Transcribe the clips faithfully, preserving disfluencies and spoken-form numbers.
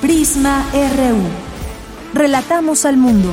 Prisma R U. Relatamos al mundo.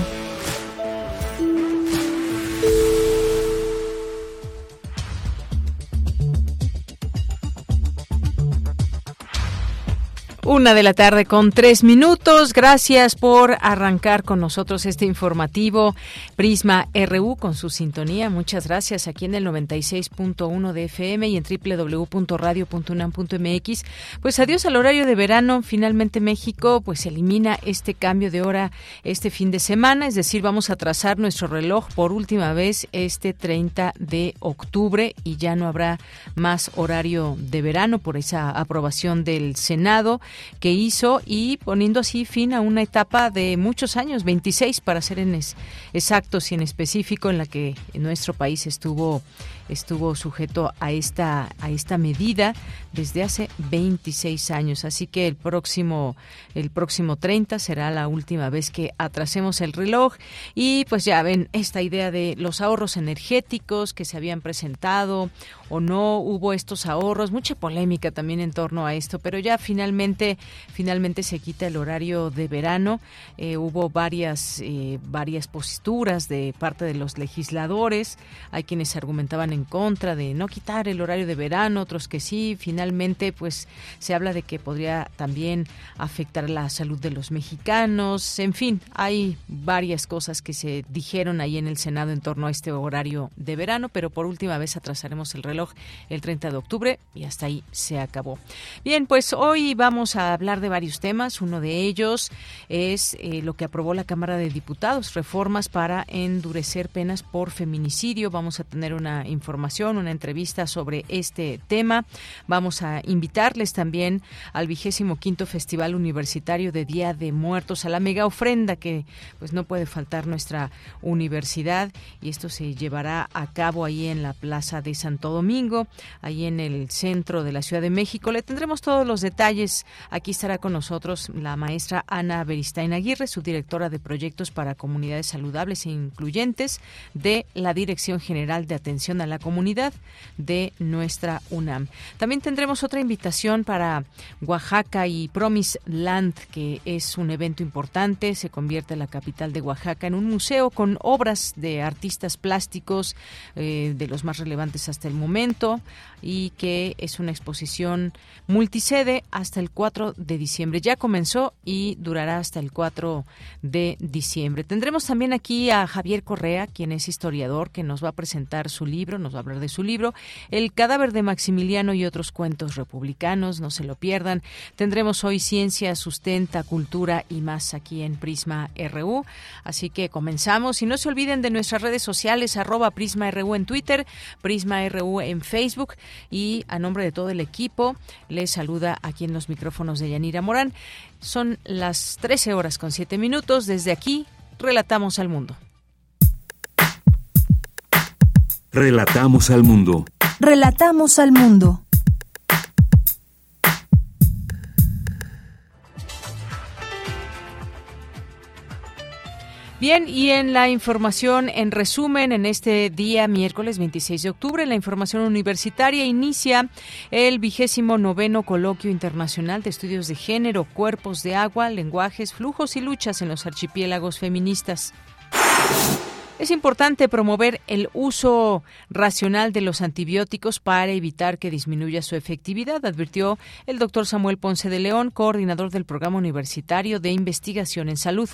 Una de la tarde con tres minutos. Gracias por arrancar con nosotros este informativo Prisma R U con su sintonía. Muchas gracias. Aquí en el noventa y seis punto uno de F M y en doble u doble u doble u punto radio punto unam punto m x. Pues adiós al horario de verano. Finalmente México pues elimina este cambio de hora este fin de semana. Es decir, vamos a trazar nuestro reloj por última vez este treinta de octubre y ya no habrá más horario de verano por esa aprobación del Senado que hizo y poniendo así fin a una etapa de muchos años, veintiséis para ser en es, exactos y en específico, en la que nuestro país estuvo estuvo sujeto a esta a esta medida desde hace veintiséis años. Así que el próximo el próximo treinta será la última vez que atrasemos el reloj. Y pues ya ven esta idea de los ahorros energéticos que se habían presentado o no hubo estos ahorros, mucha polémica también en torno a esto, pero ya finalmente finalmente se quita el horario de verano. Eh, hubo varias eh, varias posturas de parte de los legisladores. Hay quienes argumentaban en en contra de no quitar el horario de verano, otros que sí. Finalmente, pues se habla de que podría también afectar la salud de los mexicanos. En fin, hay varias cosas que se dijeron ahí en el Senado en torno a este horario de verano, pero por última vez atrasaremos el reloj el treinta de octubre y hasta ahí se acabó. Bien, pues hoy vamos a hablar de varios temas. Uno de ellos es eh, lo que aprobó la Cámara de Diputados, reformas para endurecer penas por feminicidio. Vamos a tener una información Información, una entrevista sobre este tema. Vamos a invitarles también al vigésimo quinto Festival Universitario de Día de Muertos, a la mega ofrenda que pues no puede faltar nuestra universidad, y esto se llevará a cabo ahí en la Plaza de Santo Domingo, ahí en el centro de la Ciudad de México. Le tendremos todos los detalles. Aquí estará con nosotros la maestra Ana Beristain Aguirre, subdirectora de Proyectos para Comunidades Saludables e Incluyentes de la Dirección General de Atención a la Comunidad de nuestra UNAM. También tendremos otra invitación para Oaxaca y Promise Land, que es un evento importante. Se convierte la capital de Oaxaca en un museo con obras de artistas plásticos eh, de los más relevantes hasta el momento, y que es una exposición multisede hasta el cuatro de diciembre. Ya comenzó y durará hasta el cuatro de diciembre. Tendremos también aquí a Javier Correa, quien es historiador, que nos va a presentar su libro. Nos va a hablar de su libro, El cadáver de Maximiliano y otros cuentos republicanos. No se lo pierdan. Tendremos hoy Ciencia, Sustenta, Cultura y más aquí en Prisma R U. Así que comenzamos. Y no se olviden de nuestras redes sociales, arroba Prisma R U en Twitter, Prisma R U en Facebook. Y a nombre de todo el equipo, les saluda aquí en los micrófonos de Deyanira Morán. Son las trece horas con siete minutos. Desde aquí, relatamos al mundo. Relatamos al mundo. Relatamos al mundo. Bien, y en la información, en resumen, en este día miércoles veintiséis de octubre, la información universitaria inicia el vigésimo noveno Coloquio Internacional de Estudios de Género, Cuerpos de Agua, Lenguajes, Flujos y Luchas en los Archipiélagos Feministas. Es importante promover el uso racional de los antibióticos para evitar que disminuya su efectividad, advirtió el doctor Samuel Ponce de León, coordinador del Programa Universitario de Investigación en Salud.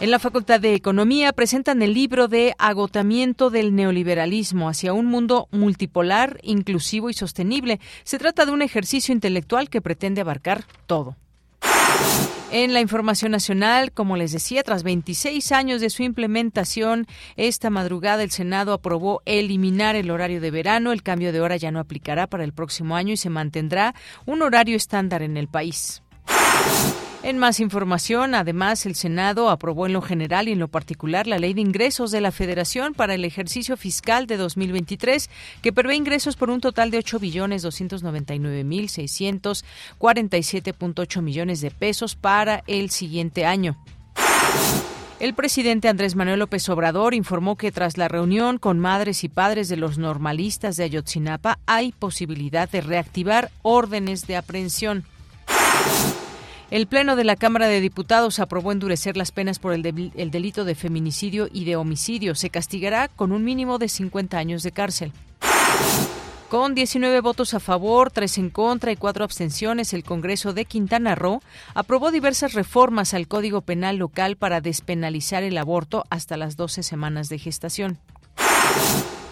En la Facultad de Economía presentan el libro de Agotamiento del neoliberalismo hacia un mundo multipolar, inclusivo y sostenible. Se trata de un ejercicio intelectual que pretende abarcar todo. En la información nacional, como les decía, tras veintiséis años de su implementación, esta madrugada el Senado aprobó eliminar el horario de verano. El cambio de hora ya no aplicará para el próximo año y se mantendrá un horario estándar en el país. En más información, además, el Senado aprobó en lo general y en lo particular la Ley de Ingresos de la Federación para el ejercicio fiscal de dos mil veintitrés, que prevé ingresos por un total de ocho billones doscientos noventa y nueve mil seiscientos cuarenta y siete punto ocho millones de pesos para el siguiente año. El presidente Andrés Manuel López Obrador informó que tras la reunión con madres y padres de los normalistas de Ayotzinapa hay posibilidad de reactivar órdenes de aprehensión. El Pleno de la Cámara de Diputados aprobó endurecer las penas por el, de, el delito de feminicidio y de homicidio. Se castigará con un mínimo de cincuenta años de cárcel. Con diecinueve votos a favor, tres en contra y cuatro abstenciones, el Congreso de Quintana Roo aprobó diversas reformas al Código Penal local para despenalizar el aborto hasta las doce semanas de gestación.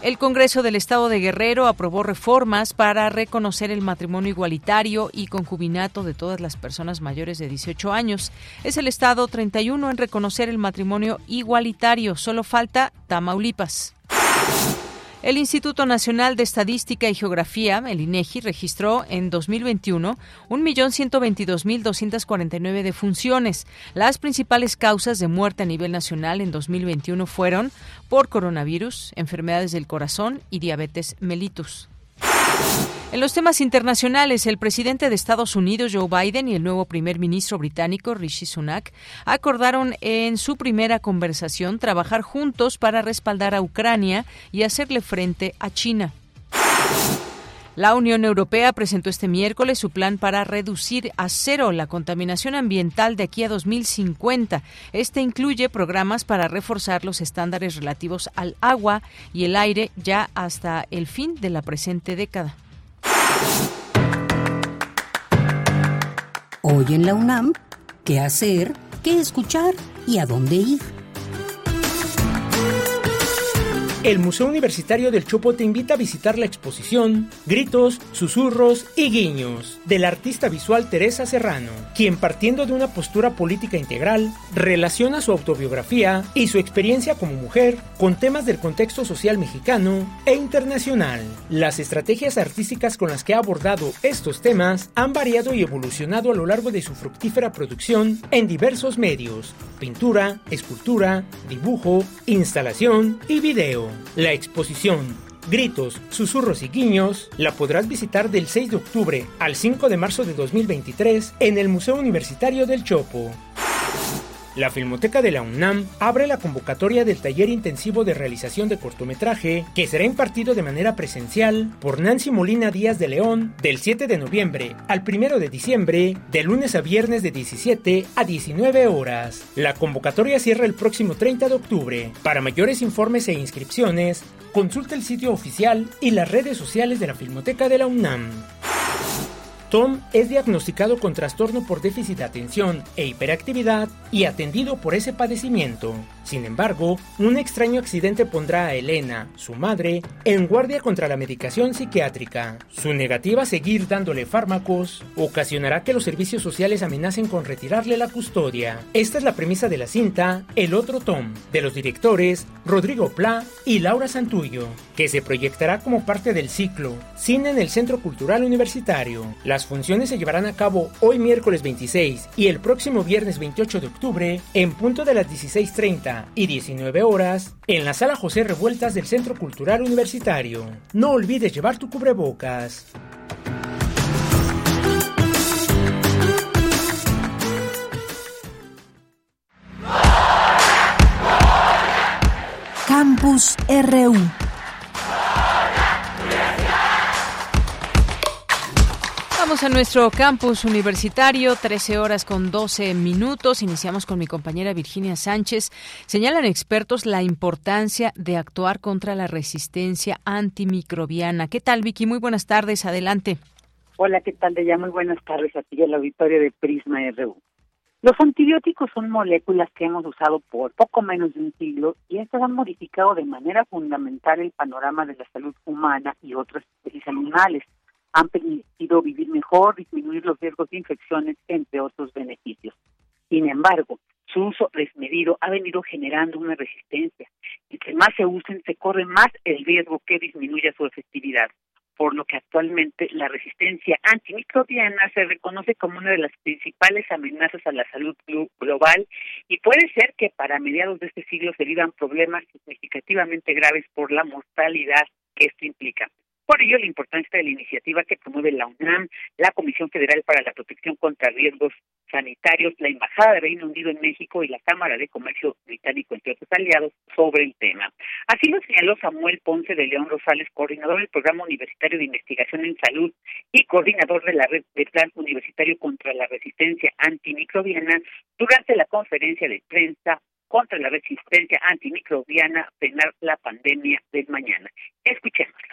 El Congreso del Estado de Guerrero aprobó reformas para reconocer el matrimonio igualitario y concubinato de todas las personas mayores de dieciocho años. Es el estado treinta y uno en reconocer el matrimonio igualitario. Solo falta Tamaulipas. El Instituto Nacional de Estadística y Geografía, el INEGI, registró en dos mil veintiuno un millón ciento veintidós mil doscientos cuarenta y nueve defunciones. Las principales causas de muerte a nivel nacional en dos mil veintiuno fueron por coronavirus, enfermedades del corazón y diabetes mellitus. En los temas internacionales, el presidente de Estados Unidos, Joe Biden, y el nuevo primer ministro británico, Rishi Sunak, acordaron en su primera conversación trabajar juntos para respaldar a Ucrania y hacerle frente a China. La Unión Europea presentó este miércoles su plan para reducir a cero la contaminación ambiental de aquí a dos mil cincuenta. Este incluye programas para reforzar los estándares relativos al agua y el aire ya hasta el fin de la presente década. Hoy en la UNAM, ¿qué hacer, qué escuchar y a dónde ir? El Museo Universitario del Chopo te invita a visitar la exposición Gritos, Susurros y Guiños de la artista visual Teresa Serrano, quien partiendo de una postura política integral, relaciona su autobiografía y su experiencia como mujer con temas del contexto social mexicano e internacional. Las estrategias artísticas con las que ha abordado estos temas han variado y evolucionado a lo largo de su fructífera producción en diversos medios: pintura, escultura, dibujo, instalación y video. La exposición Gritos, Susurros y Guiños la podrás visitar del seis de octubre al cinco de marzo de dos mil veintitrés en el Museo Universitario del Chopo. La Filmoteca de la UNAM abre la convocatoria del taller intensivo de realización de cortometraje que será impartido de manera presencial por Nancy Molina Díaz de León del siete de noviembre al primero de diciembre, de lunes a viernes de diecisiete a diecinueve horas. La convocatoria cierra el próximo treinta de octubre. Para mayores informes e inscripciones, consulta el sitio oficial y las redes sociales de la Filmoteca de la UNAM. Tom es diagnosticado con trastorno por déficit de atención e hiperactividad y atendido por ese padecimiento. Sin embargo, un extraño accidente pondrá a Elena, su madre, en guardia contra la medicación psiquiátrica. Su negativa a seguir dándole fármacos ocasionará que los servicios sociales amenacen con retirarle la custodia. Esta es la premisa de la cinta El Otro Tom, de los directores Rodrigo Pla y Laura Santullo, que se proyectará como parte del ciclo Cine en el Centro Cultural Universitario. Las funciones se llevarán a cabo hoy miércoles veintiséis y el próximo viernes veintiocho de octubre en punto de las dieciséis treinta y diecinueve horas en la Sala José Revueltas del Centro Cultural Universitario. No olvides llevar tu cubrebocas. Campus R U. Vamos a nuestro campus universitario, trece horas con doce minutos. Iniciamos con mi compañera Virginia Sánchez. Señalan expertos la importancia de actuar contra la resistencia antimicrobiana. ¿Qué tal, Vicky? Muy buenas tardes, adelante. Hola, ¿qué tal, Deya? Muy buenas tardes a ti y al auditorio de Prisma R U. Los antibióticos son moléculas que hemos usado por poco menos de un siglo y estas han modificado de manera fundamental el panorama de la salud humana y otras especies animales. Han permitido vivir mejor, disminuir los riesgos de infecciones, entre otros beneficios. Sin embargo, su uso desmedido ha venido generando una resistencia. Entre más se usen, se corre más el riesgo que disminuya su efectividad, por lo que actualmente la resistencia antimicrobiana se reconoce como una de las principales amenazas a la salud global y puede ser que para mediados de este siglo se vivan problemas significativamente graves por la mortalidad que esto implica. Por ello, la importancia de la iniciativa que promueve la UNAM, la Comisión Federal para la Protección contra Riesgos Sanitarios, la Embajada de Reino Unido en México y la Cámara de Comercio Británico, entre otros aliados, sobre el tema. Así lo señaló Samuel Ponce de León Rosales, coordinador del Programa Universitario de Investigación en Salud y coordinador de la Red de Plan Universitario contra la Resistencia Antimicrobiana, durante la conferencia de prensa contra la resistencia antimicrobiana, frenar la pandemia del mañana. Escuchémoslo.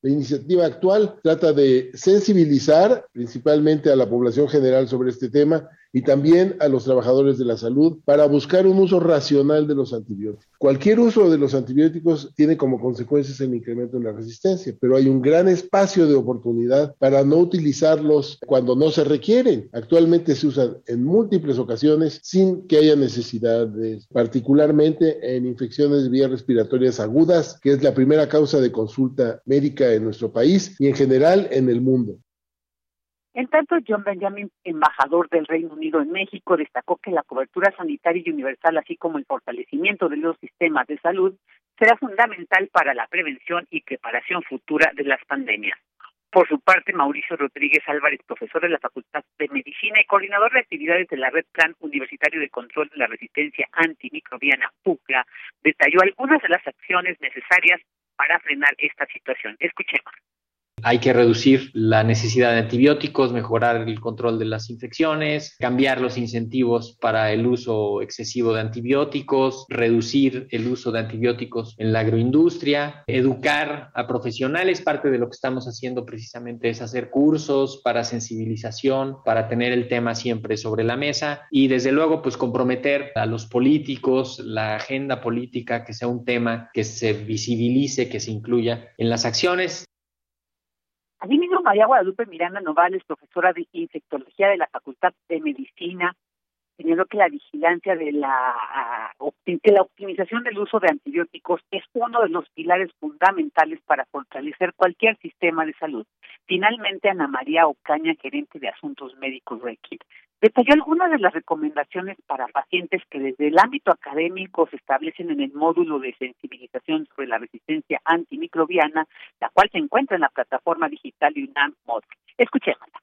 La iniciativa actual trata de sensibilizar principalmente a la población general sobre este tema y también a los trabajadores de la salud para buscar un uso racional de los antibióticos. Cualquier uso de los antibióticos tiene como consecuencias el incremento en la resistencia, pero hay un gran espacio de oportunidad para no utilizarlos cuando no se requieren. Actualmente se usan en múltiples ocasiones sin que haya necesidad de, particularmente en infecciones de vías respiratorias agudas, que es la primera causa de consulta médica en nuestro país y en general en el mundo. En tanto, John Benjamin, embajador del Reino Unido en México, destacó que la cobertura sanitaria y universal, así como el fortalecimiento de los sistemas de salud, será fundamental para la prevención y preparación futura de las pandemias. Por su parte, Mauricio Rodríguez Álvarez, profesor de la Facultad de Medicina y coordinador de actividades de la Red Plan Universitario de Control de la Resistencia Antimicrobiana, PUCLA, detalló algunas de las acciones necesarias para frenar esta situación. Escuchemos. Hay que reducir la necesidad de antibióticos, mejorar el control de las infecciones, cambiar los incentivos para el uso excesivo de antibióticos, reducir el uso de antibióticos en la agroindustria, educar a profesionales. Parte de lo que estamos haciendo precisamente es hacer cursos para sensibilización, para tener el tema siempre sobre la mesa y desde luego pues comprometer a los políticos, la agenda política, que sea un tema que se visibilice, que se incluya en las acciones. Asimismo, María Guadalupe Miranda Novales, profesora de infectología de la Facultad de Medicina, señaló que la vigilancia de la, que la optimización del uso de antibióticos es uno de los pilares fundamentales para fortalecer cualquier sistema de salud. Finalmente, Ana María Ocaña, gerente de Asuntos Médicos RECID, detalló algunas de las recomendaciones para pacientes que desde el ámbito académico se establecen en el módulo de sensibilización sobre la resistencia antimicrobiana, la cual se encuentra en la plataforma digital UNAM Mod. Escuchémosla.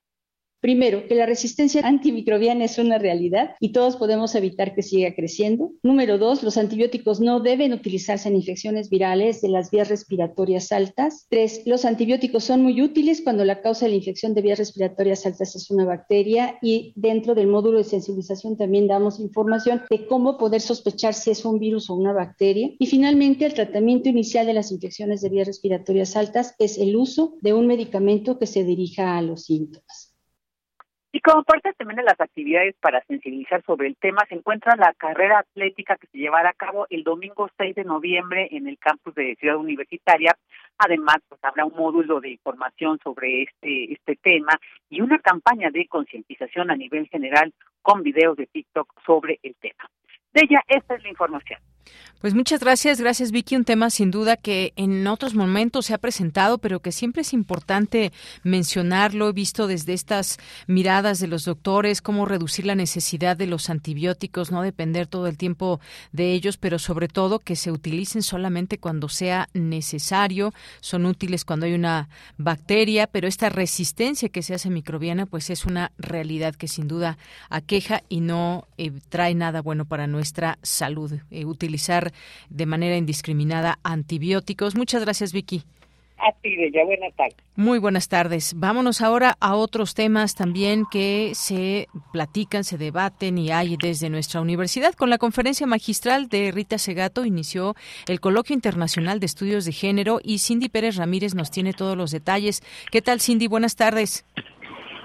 Primero, que la resistencia antimicrobiana es una realidad y todos podemos evitar que siga creciendo. Número dos, los antibióticos no deben utilizarse en infecciones virales de las vías respiratorias altas. Tres, los antibióticos son muy útiles cuando la causa de la infección de vías respiratorias altas es una bacteria y dentro del módulo de sensibilización también damos información de cómo poder sospechar si es un virus o una bacteria. Y finalmente, el tratamiento inicial de las infecciones de vías respiratorias altas es el uso de un medicamento que se dirija a los síntomas. Y como parte también de las actividades para sensibilizar sobre el tema, se encuentra la carrera atlética que se llevará a cabo el domingo seis de noviembre en el campus de Ciudad Universitaria. Además, pues habrá un módulo de información sobre este, este tema y una campaña de concientización a nivel general con videos de TikTok sobre el tema. De ella, esta es la información. Pues muchas gracias, gracias Vicky, un tema sin duda que en otros momentos se ha presentado, pero que siempre es importante mencionarlo, visto desde estas miradas de los doctores, cómo reducir la necesidad de los antibióticos, no depender todo el tiempo de ellos, pero sobre todo que se utilicen solamente cuando sea necesario, son útiles cuando hay una bacteria, pero esta resistencia que se hace microbiana pues es una realidad que sin duda aqueja y no eh, trae nada bueno para nuestra salud, eh, utilizar de manera indiscriminada antibióticos. Muchas gracias, Vicky. A ti, Bella. Buenas tardes. Muy buenas tardes. Vámonos ahora a otros temas también que se platican, se debaten y hay desde nuestra universidad. Con la conferencia magistral de Rita Segato inició el Coloquio Internacional de Estudios de Género y Cindy Pérez Ramírez nos tiene todos los detalles. ¿Qué tal, Cindy? Buenas tardes.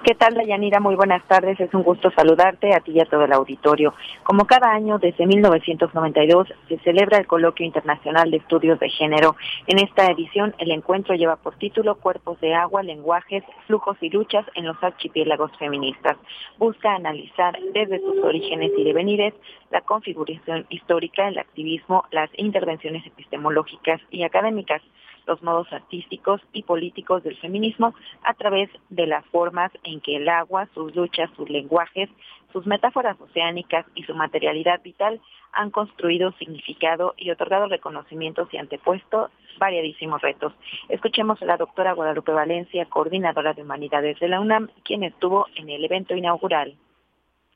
¿Qué tal, Deyanira? Muy buenas tardes, es un gusto saludarte a ti y a todo el auditorio. Como cada año, desde mil novecientos noventa y dos, se celebra el Coloquio Internacional de Estudios de Género. En esta edición, el encuentro lleva por título Cuerpos de Agua, Lenguajes, Flujos y Luchas en los Archipiélagos Feministas. Busca analizar desde sus orígenes y devenires la configuración histórica, el activismo, las intervenciones epistemológicas y académicas, los modos artísticos y políticos del feminismo a través de las formas en que el agua, sus luchas, sus lenguajes, sus metáforas oceánicas y su materialidad vital han construido significado y otorgado reconocimientos y antepuesto variadísimos retos. Escuchemos a la doctora Guadalupe Valencia, coordinadora de Humanidades de la UNAM, quien estuvo en el evento inaugural.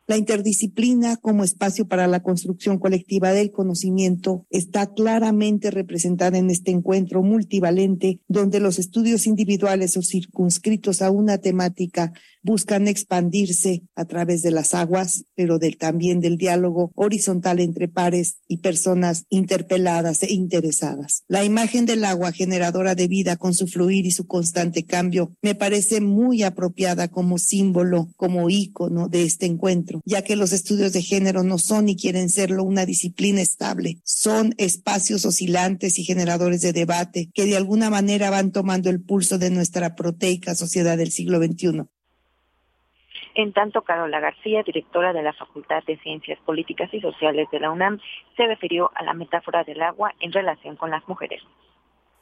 La interdisciplina como espacio para la construcción colectiva del conocimiento está claramente representada en este encuentro multivalente, donde los estudios individuales o circunscritos a una temática buscan expandirse a través de las aguas, pero del, también del diálogo horizontal entre pares y personas interpeladas e interesadas. La imagen del agua, generadora de vida con su fluir y su constante cambio, me parece muy apropiada como símbolo, como ícono de este encuentro, ya que los estudios de género no son ni quieren serlo una disciplina estable, son espacios oscilantes y generadores de debate que de alguna manera van tomando el pulso de nuestra proteica sociedad del siglo veintiuno. En tanto, Carola García, directora de la Facultad de Ciencias Políticas y Sociales de la UNAM, se refirió a la metáfora del agua en relación con las mujeres.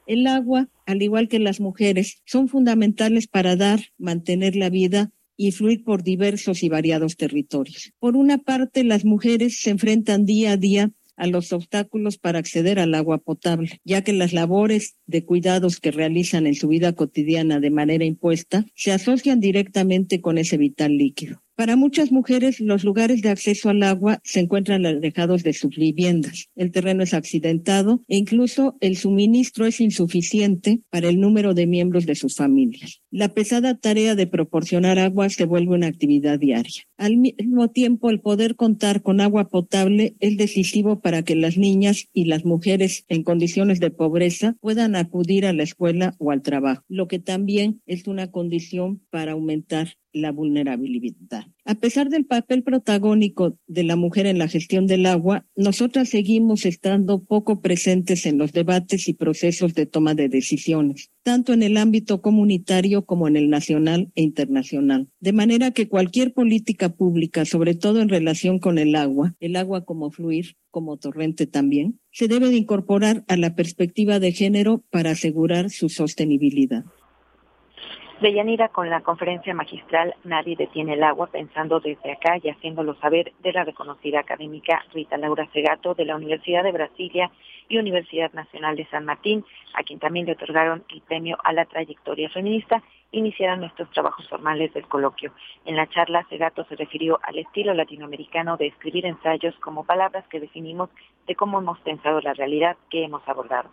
El agua, al igual que las mujeres, son fundamentales para dar, mantener la vida y fluir por diversos y variados territorios. Por una parte, las mujeres se enfrentan día a día a los obstáculos para acceder al agua potable, ya que las labores de cuidados que realizan en su vida cotidiana de manera impuesta se asocian directamente con ese vital líquido. Para muchas mujeres, los lugares de acceso al agua se encuentran alejados de sus viviendas. El terreno es accidentado e incluso el suministro es insuficiente para el número de miembros de sus familias. La pesada tarea de proporcionar agua se vuelve una actividad diaria. Al mismo tiempo, el poder contar con agua potable es decisivo para que las niñas y las mujeres en condiciones de pobreza puedan acudir a la escuela o al trabajo, lo que también es una condición para aumentar la vulnerabilidad. A pesar del papel protagónico de la mujer en la gestión del agua, nosotras seguimos estando poco presentes en los debates y procesos de toma de decisiones, tanto en el ámbito comunitario como en el nacional e internacional. De manera que cualquier política pública, sobre todo en relación con el agua, el agua como fluir, como torrente también, se debe de incorporar a la perspectiva de género para asegurar su sostenibilidad. Deyanira, con la conferencia magistral Nadie detiene el agua, pensando desde acá y haciéndolo saber, de la reconocida académica Rita Laura Segato de la Universidad de Brasilia y Universidad Nacional de San Martín, a quien también le otorgaron el premio a la trayectoria feminista, iniciaron nuestros trabajos formales del coloquio. En la charla, Segato se refirió al estilo latinoamericano de escribir ensayos como palabras que definimos de cómo hemos pensado la realidad que hemos abordado.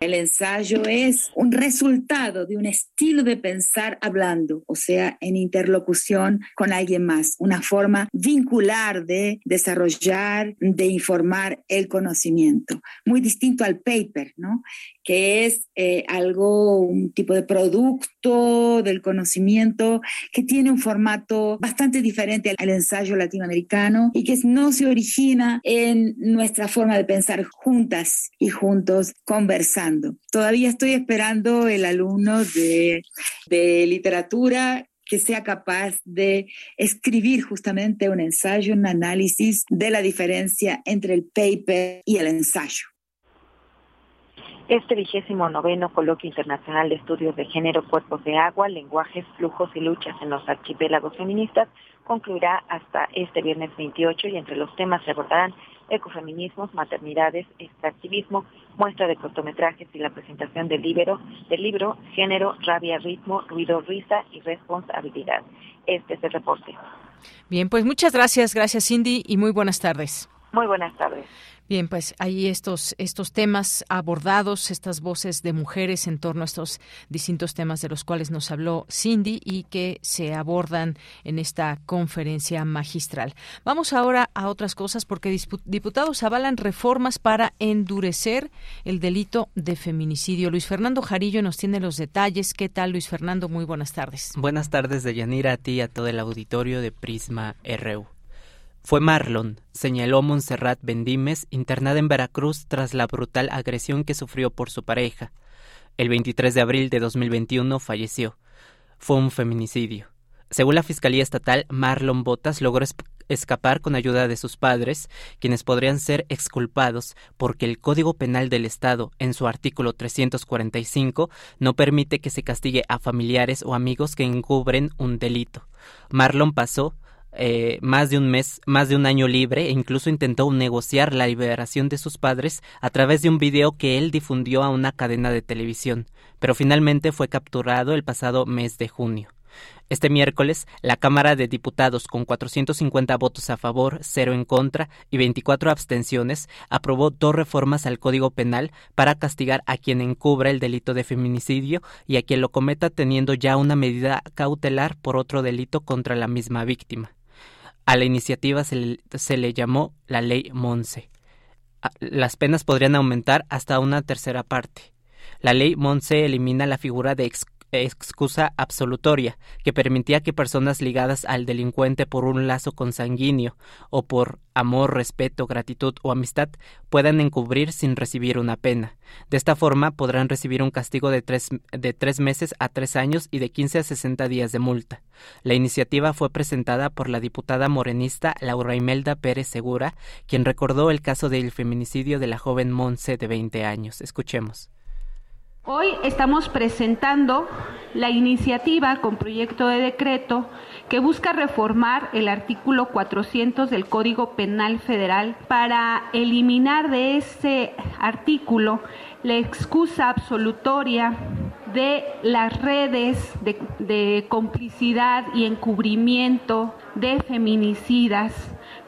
El ensayo es un resultado de un estilo de pensar hablando, o sea, en interlocución con alguien más, una forma vincular de desarrollar, de informar el conocimiento, muy distinto al paper, ¿no?, que es eh, algo, un tipo de producto del conocimiento que tiene un formato bastante diferente al ensayo latinoamericano y que no se origina en nuestra forma de pensar juntas y juntos conversando. Todavía estoy esperando el alumno de, de literatura que sea capaz de escribir justamente un ensayo, un análisis de la diferencia entre el paper y el ensayo. Este vigésimo noveno Coloquio Internacional de Estudios de Género, Cuerpos de Agua, Lenguajes, Flujos y Luchas en los Archipiélagos Feministas concluirá hasta este viernes veintiocho, y entre los temas se abordarán ecofeminismos, maternidades, extractivismo, muestra de cortometrajes y la presentación del libro, del libro Género, Rabia, Ritmo, Ruido, Risa y Responsabilidad. Este es el reporte. Bien, pues muchas gracias, gracias Cindy y muy buenas tardes. Muy buenas tardes. Bien, pues ahí estos estos temas abordados, estas voces de mujeres en torno a estos distintos temas de los cuales nos habló Cindy y que se abordan en esta conferencia magistral. Vamos ahora a otras cosas porque diputados avalan reformas para endurecer el delito de feminicidio. Luis Fernando Jarillo nos tiene los detalles. ¿Qué tal, Luis Fernando? Muy buenas tardes. Buenas tardes, Deyanira, a ti y a todo el auditorio de Prisma R U. Fue Marlon, señaló Montserrat Bendímez, internada en Veracruz tras la brutal agresión que sufrió por su pareja. El veintitrés de abril de dos mil veintiuno falleció. Fue un feminicidio. Según la Fiscalía Estatal, Marlon Botas logró es- escapar con ayuda de sus padres, quienes podrían ser exculpados porque el Código Penal del Estado, en su artículo trescientos cuarenta y cinco, no permite que se castigue a familiares o amigos que encubren un delito. Marlon pasó Eh, más de un mes, más de un año libre e incluso intentó negociar la liberación de sus padres a través de un video que él difundió a una cadena de televisión, pero finalmente fue capturado el pasado mes de junio. Este miércoles, la Cámara de Diputados, con cuatrocientos cincuenta votos a favor, cero en contra y veinticuatro abstenciones, aprobó dos reformas al Código Penal para castigar a quien encubra el delito de feminicidio y a quien lo cometa teniendo ya una medida cautelar por otro delito contra la misma víctima. A la iniciativa se le, se le llamó la Ley Monse. Las penas podrían aumentar hasta una tercera parte. La Ley Monse elimina la figura de ex, excusa absolutoria, que permitía que personas ligadas al delincuente por un lazo consanguíneo o por amor, respeto, gratitud o amistad puedan encubrir sin recibir una pena. De esta forma podrán recibir un castigo de tres, de tres meses a tres años y de quince a sesenta días de multa. La iniciativa fue presentada por la diputada morenista Laura Imelda Pérez Segura, quien recordó el caso del feminicidio de la joven Monse de veinte años. Escuchemos. Hoy estamos presentando la iniciativa con proyecto de decreto que busca reformar el artículo cuatrocientos del Código Penal Federal para eliminar de ese artículo la excusa absolutoria de las redes de, de complicidad y encubrimiento de feminicidas,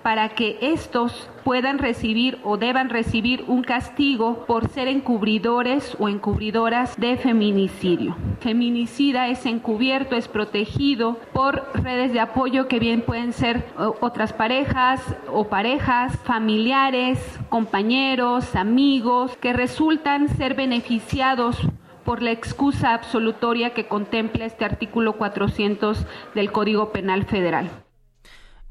para que estos puedan recibir o deban recibir un castigo por ser encubridores o encubridoras de feminicidio. Feminicida es encubierto, es protegido por redes de apoyo que bien pueden ser otras parejas o parejas, familiares, compañeros, amigos, que resultan ser beneficiados por la excusa absolutoria que contempla este artículo cuatrocientos del Código Penal Federal.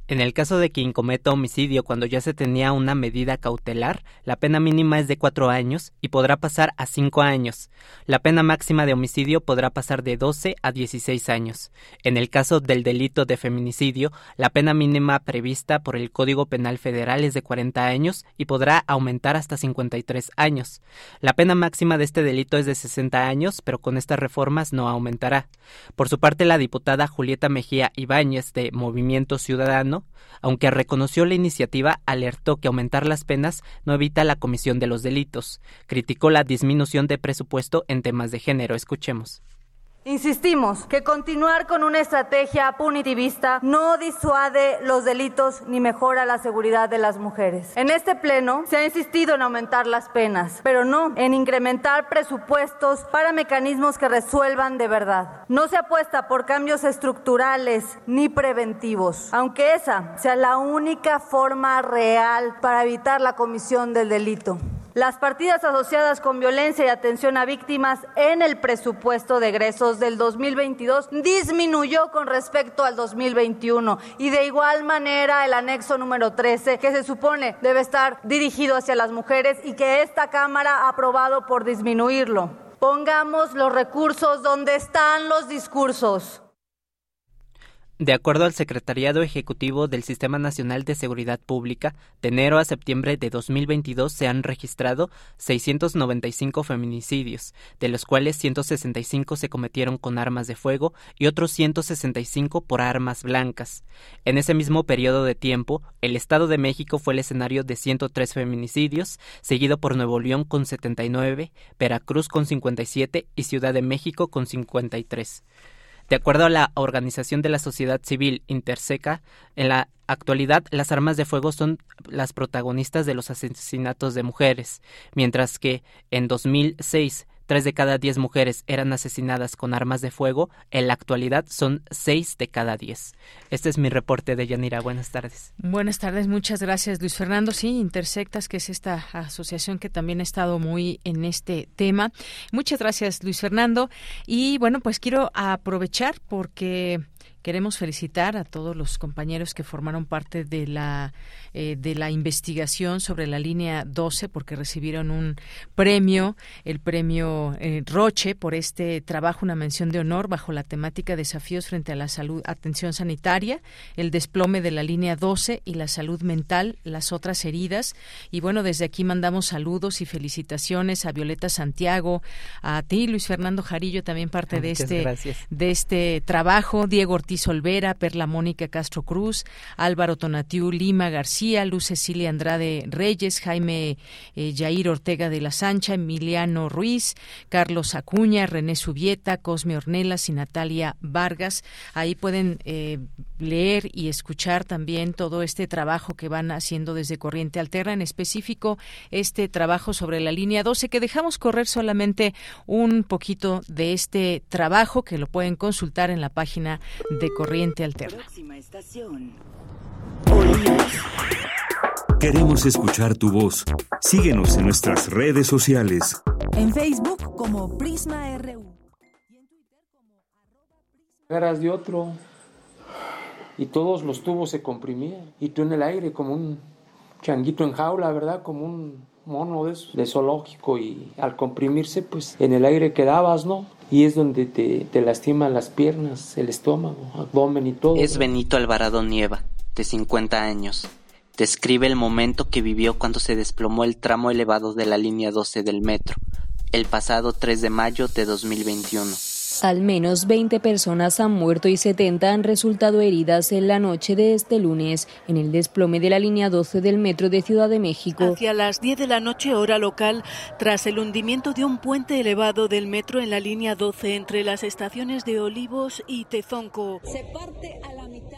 En el caso de quien cometa homicidio cuando ya se tenía una medida cautelar, la pena mínima es de cuatro años y podrá pasar a cinco años. La pena máxima de homicidio podrá pasar de doce a dieciséis años. En el caso del delito de feminicidio, la pena mínima prevista por el Código Penal Federal es de cuarenta años y podrá aumentar hasta cincuenta y tres años. La pena máxima de este delito es de sesenta años, pero con estas reformas no aumentará. Por su parte, la diputada Julieta Mejía Ibáñez, de Movimiento Ciudadano, aunque reconoció la iniciativa, alertó que aumentar las penas no evita la comisión de los delitos. Criticó la disminución de presupuesto en temas de género. Escuchemos. Insistimos que continuar con una estrategia punitivista no disuade los delitos ni mejora la seguridad de las mujeres. En este pleno se ha insistido en aumentar las penas, pero no en incrementar presupuestos para mecanismos que resuelvan de verdad. No se apuesta por cambios estructurales ni preventivos, aunque esa sea la única forma real para evitar la comisión del delito. Las partidas asociadas con violencia y atención a víctimas en el presupuesto de egresos del dos mil veintidós disminuyó con respecto al dos mil veintiuno y de igual manera el anexo número trece, que se supone debe estar dirigido hacia las mujeres y que esta Cámara ha aprobado por disminuirlo. Pongamos los recursos donde están los discursos. De acuerdo al Secretariado Ejecutivo del Sistema Nacional de Seguridad Pública, de enero a septiembre de dos mil veintidós se han registrado seiscientos noventa y cinco feminicidios, de los cuales ciento sesenta y cinco se cometieron con armas de fuego y otros ciento sesenta y cinco por armas blancas. En ese mismo periodo de tiempo, el Estado de México fue el escenario de ciento tres feminicidios, seguido por Nuevo León con setenta y nueve, Veracruz con cincuenta y siete y Ciudad de México con cincuenta y tres. De acuerdo a la Organización de la Sociedad Civil Interseca, en la actualidad las armas de fuego son las protagonistas de los asesinatos de mujeres, mientras que en dos mil seis tres de cada diez mujeres eran asesinadas con armas de fuego, en la actualidad son seis de cada diez. Este es mi reporte, de Yanira. Buenas tardes. Buenas tardes, muchas gracias, Luis Fernando. Sí, Intersectas, que es esta asociación que también ha estado muy en este tema. Muchas gracias, Luis Fernando. Y bueno, pues quiero aprovechar porque queremos felicitar a todos los compañeros que formaron parte de la eh, de la investigación sobre la línea doce, porque recibieron un premio, el premio eh, Roche, por este trabajo, una mención de honor bajo la temática Desafíos frente a la salud, atención sanitaria, el desplome de la línea doce y la salud mental, las otras heridas. Y bueno, desde aquí mandamos saludos y felicitaciones a Violeta Santiago, a ti, Luis Fernando Jarillo, también parte Muchas de este gracias. de este trabajo, Diego Ortiz Olvera, Perla Mónica Castro Cruz, Álvaro Tonatiu Lima García, Luz Cecilia Andrade Reyes, Jaime eh, Yair Ortega de la Sancha, Emiliano Ruiz, Carlos Acuña, René Subieta, Cosme Ornelas y Natalia Vargas. Ahí pueden eh, leer y escuchar también todo este trabajo que van haciendo desde Corriente Alterna, en específico este trabajo sobre la línea doce, que dejamos correr solamente un poquito de este trabajo, que lo pueden consultar en la página de Corriente Alterna. Próxima estación. Queremos escuchar tu voz. Síguenos en nuestras redes sociales. En Facebook como Prisma R U. Caras de otro. Y todos los tubos se comprimían. Y tú en el aire como un changuito en jaula, ¿verdad? Como un mono de, de zoológico. Y al comprimirse, pues en el aire quedabas, ¿no? Y es donde te, te lastiman las piernas, el estómago, abdomen y todo. Es Benito Alvarado Nieva, de cincuenta años. Describe el momento que vivió cuando se desplomó el tramo elevado de la línea doce del metro, el pasado tres de mayo de dos mil veintiuno. Al menos veinte personas han muerto y setenta han resultado heridas en la noche de este lunes en el desplome de la línea doce del metro de Ciudad de México. Hacia las diez de la noche hora local, tras el hundimiento de un puente elevado del metro en la línea doce entre las estaciones de Olivos y Tezonco. Se parte a la mitad.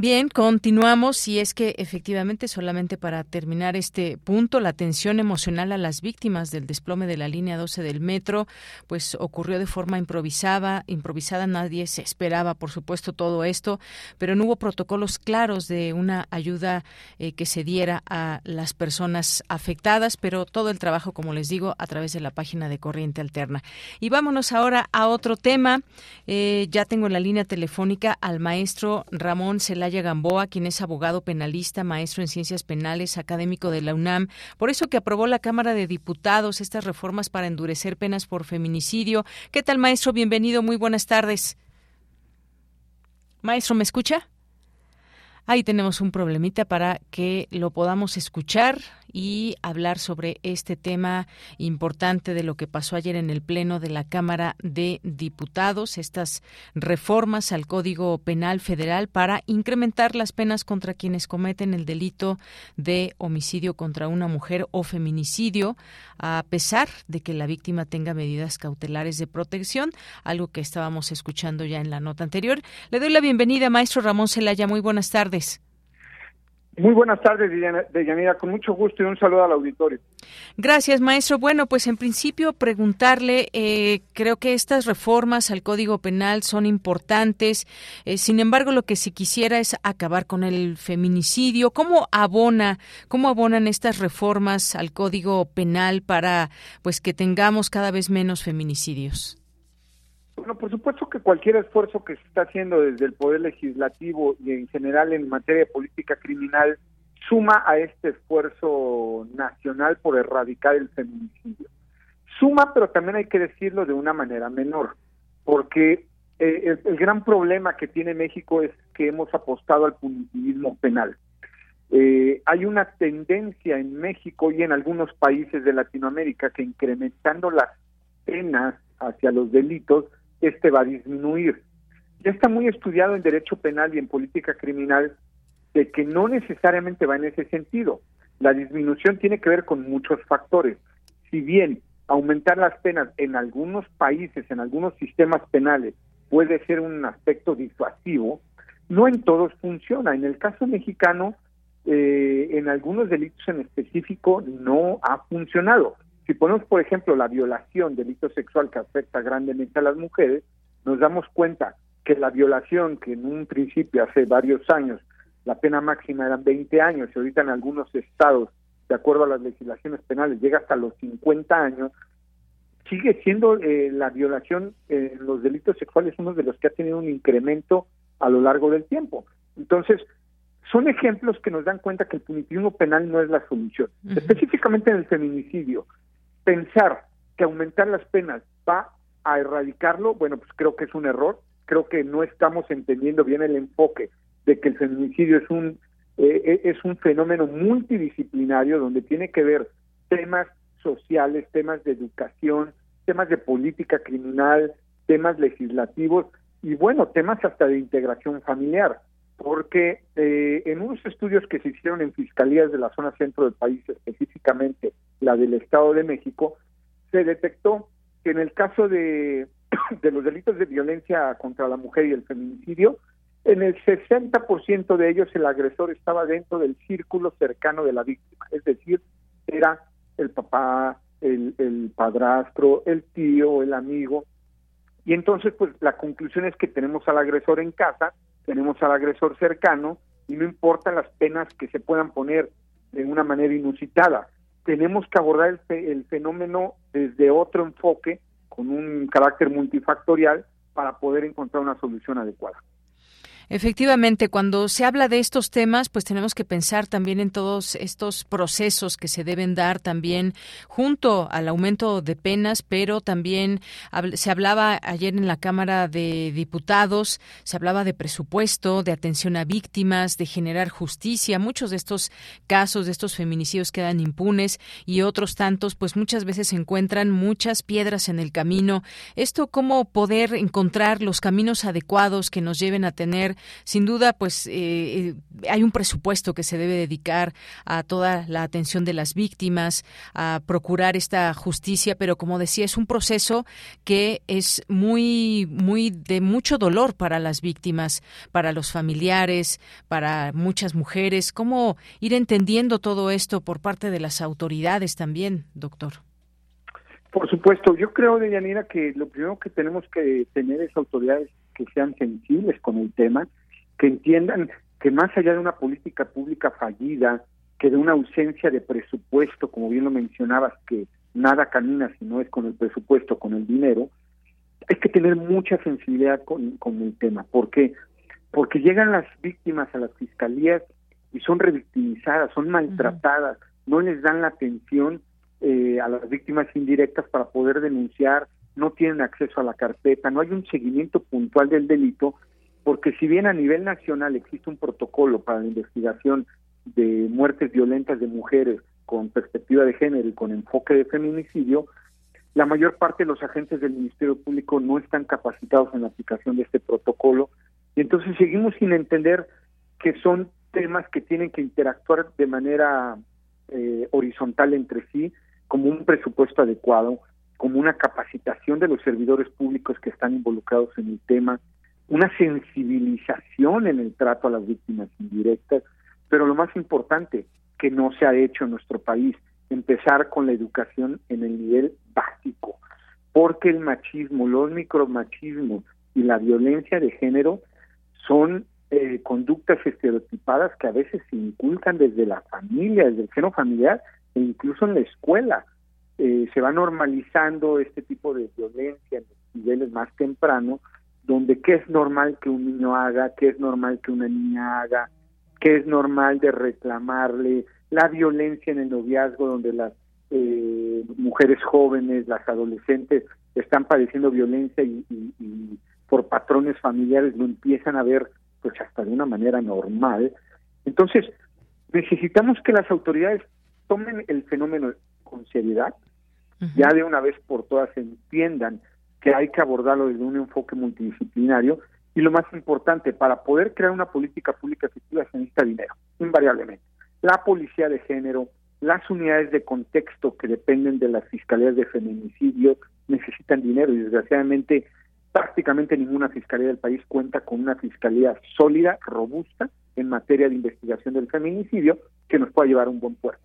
Bien, continuamos, y es que efectivamente, solamente para terminar este punto, la atención emocional a las víctimas del desplome de la línea doce del metro pues ocurrió de forma improvisada, improvisada, nadie se esperaba, por supuesto, todo esto, pero no hubo protocolos claros de una ayuda eh, que se diera a las personas afectadas, pero todo el trabajo, como les digo, a través de la página de Corriente Alterna. Y vámonos ahora a otro tema, eh, ya tengo en la línea telefónica al maestro Ramón Celaya Gamboa, quien es abogado penalista, maestro en ciencias penales, académico de la UNAM, por eso que aprobó la Cámara de Diputados estas reformas para endurecer penas por feminicidio. ¿Qué tal, maestro? Bienvenido, muy buenas tardes. Maestro, ¿me escucha? Ahí tenemos un problemita para que lo podamos escuchar y hablar sobre este tema importante de lo que pasó ayer en el Pleno de la Cámara de Diputados, estas reformas al Código Penal Federal para incrementar las penas contra quienes cometen el delito de homicidio contra una mujer o feminicidio, a pesar de que la víctima tenga medidas cautelares de protección, algo que estábamos escuchando ya en la nota anterior. Le doy la bienvenida, maestro Ramón Celaya, muy buenas tardes. Muy buenas tardes, Deyanira, con mucho gusto y un saludo al auditorio. Gracias, maestro. Bueno, pues en principio preguntarle, eh, creo que estas reformas al Código Penal son importantes, eh, sin embargo lo que se quisiera es acabar con el feminicidio. ¿Cómo abona, cómo abonan estas reformas al Código Penal para pues que tengamos cada vez menos feminicidios? Bueno, por supuesto que cualquier esfuerzo que se está haciendo desde el Poder Legislativo y en general en materia de política criminal suma a este esfuerzo nacional por erradicar el feminicidio. Suma, pero también hay que decirlo de una manera menor, porque eh, el, el gran problema que tiene México es que hemos apostado al punitivismo penal. Eh, hay una tendencia en México y en algunos países de Latinoamérica que incrementando las penas hacia los delitos, este va a disminuir. ya está muy estudiado en derecho penal y en política criminal de que no necesariamente va en ese sentido. La disminución tiene que ver con muchos factores. Si bien aumentar las penas en algunos países, en algunos sistemas penales, puede ser un aspecto disuasivo, no en todos funciona. En el caso mexicano, eh, en algunos delitos en específico no ha funcionado. Si ponemos, por ejemplo, la violación, delito sexual que afecta grandemente a las mujeres, nos damos cuenta que la violación, que en un principio hace varios años, la pena máxima eran veinte años, y ahorita en algunos estados, de acuerdo a las legislaciones penales, llega hasta los cincuenta años, sigue siendo eh, la violación, eh, los delitos sexuales, uno de los que ha tenido un incremento a lo largo del tiempo. Entonces, son ejemplos que nos dan cuenta que el punitivismo penal no es la solución. Uh-huh. Específicamente en el feminicidio, pensar que aumentar las penas va a erradicarlo, bueno, pues creo que es un error. Creo que no estamos entendiendo bien el enfoque de que el feminicidio es un, eh, es un fenómeno multidisciplinario donde tiene que ver temas sociales, temas de educación, temas de política criminal, temas legislativos y, bueno, temas hasta de integración familiar, porque eh, en unos estudios que se hicieron en fiscalías de la zona centro del país, específicamente la del Estado de México, se detectó que en el caso de, de los delitos de violencia contra la mujer y el feminicidio, en el sesenta por ciento de ellos el agresor estaba dentro del círculo cercano de la víctima, es decir, era el papá, el, el padrastro, el tío, el amigo. Y entonces, pues, la conclusión es que tenemos al agresor en casa, tenemos al agresor cercano, y no importan las penas que se puedan poner de una manera inusitada. Tenemos que abordar el, fe, el fenómeno desde otro enfoque, con un carácter multifactorial, para poder encontrar una solución adecuada. Efectivamente, cuando se habla de estos temas, pues tenemos que pensar también en todos estos procesos que se deben dar también junto al aumento de penas, pero también se hablaba ayer en la Cámara de Diputados, se hablaba de presupuesto, de atención a víctimas, de generar justicia. Muchos de estos casos, de estos feminicidios quedan impunes y otros tantos, pues muchas veces se encuentran muchas piedras en el camino. Esto, cómo poder encontrar los caminos adecuados que nos lleven a tener sin duda, pues eh, hay un presupuesto que se debe dedicar a toda la atención de las víctimas, a procurar esta justicia, pero como decía, es un proceso que es muy, muy de mucho dolor para las víctimas, para los familiares, para muchas mujeres. ¿Cómo ir entendiendo todo esto por parte de las autoridades también, doctor? Por supuesto, yo creo, Deyanira, que lo primero que tenemos que tener es autoridades que sean sensibles con el tema, que entiendan que más allá de una política pública fallida, que de una ausencia de presupuesto, como bien lo mencionabas, que nada camina si no es con el presupuesto, con el dinero, hay que tener mucha sensibilidad con, con el tema. ¿Por qué? Porque llegan las víctimas a las fiscalías y son revictimizadas, son maltratadas, no les dan la atención eh, a las víctimas indirectas para poder denunciar, no tienen acceso a la carpeta, no hay un seguimiento puntual del delito, porque si bien a nivel nacional existe un protocolo para la investigación de muertes violentas de mujeres con perspectiva de género y con enfoque de feminicidio, la mayor parte de los agentes del Ministerio Público no están capacitados en la aplicación de este protocolo, y entonces seguimos sin entender que son temas que tienen que interactuar de manera eh, horizontal entre sí, como un presupuesto adecuado, como una capacitación de los servidores públicos que están involucrados en el tema, una sensibilización en el trato a las víctimas indirectas, pero lo más importante, que no se ha hecho en nuestro país, empezar con la educación en el nivel básico, porque el machismo, los micromachismos y la violencia de género son eh, conductas estereotipadas que a veces se inculcan desde la familia, desde el seno familiar e incluso en la escuela. Eh, se va normalizando este tipo de violencia en los niveles más tempranos, donde qué es normal que un niño haga, qué es normal que una niña haga, qué es normal de reclamarle, la violencia en el noviazgo, donde las eh, mujeres jóvenes, las adolescentes, están padeciendo violencia y, y, y por patrones familiares lo empiezan a ver pues hasta de una manera normal. Entonces, necesitamos que las autoridades tomen el fenómeno con seriedad, ya de una vez por todas entiendan que hay que abordarlo desde un enfoque multidisciplinario Y lo más importante, para poder crear una política pública efectiva se necesita dinero, invariablemente. La policía de género, las unidades de contexto que dependen de las fiscalías de feminicidio necesitan dinero y desgraciadamente prácticamente ninguna fiscalía del país cuenta con una fiscalía sólida, robusta en materia de investigación del feminicidio que nos pueda llevar a un buen puerto.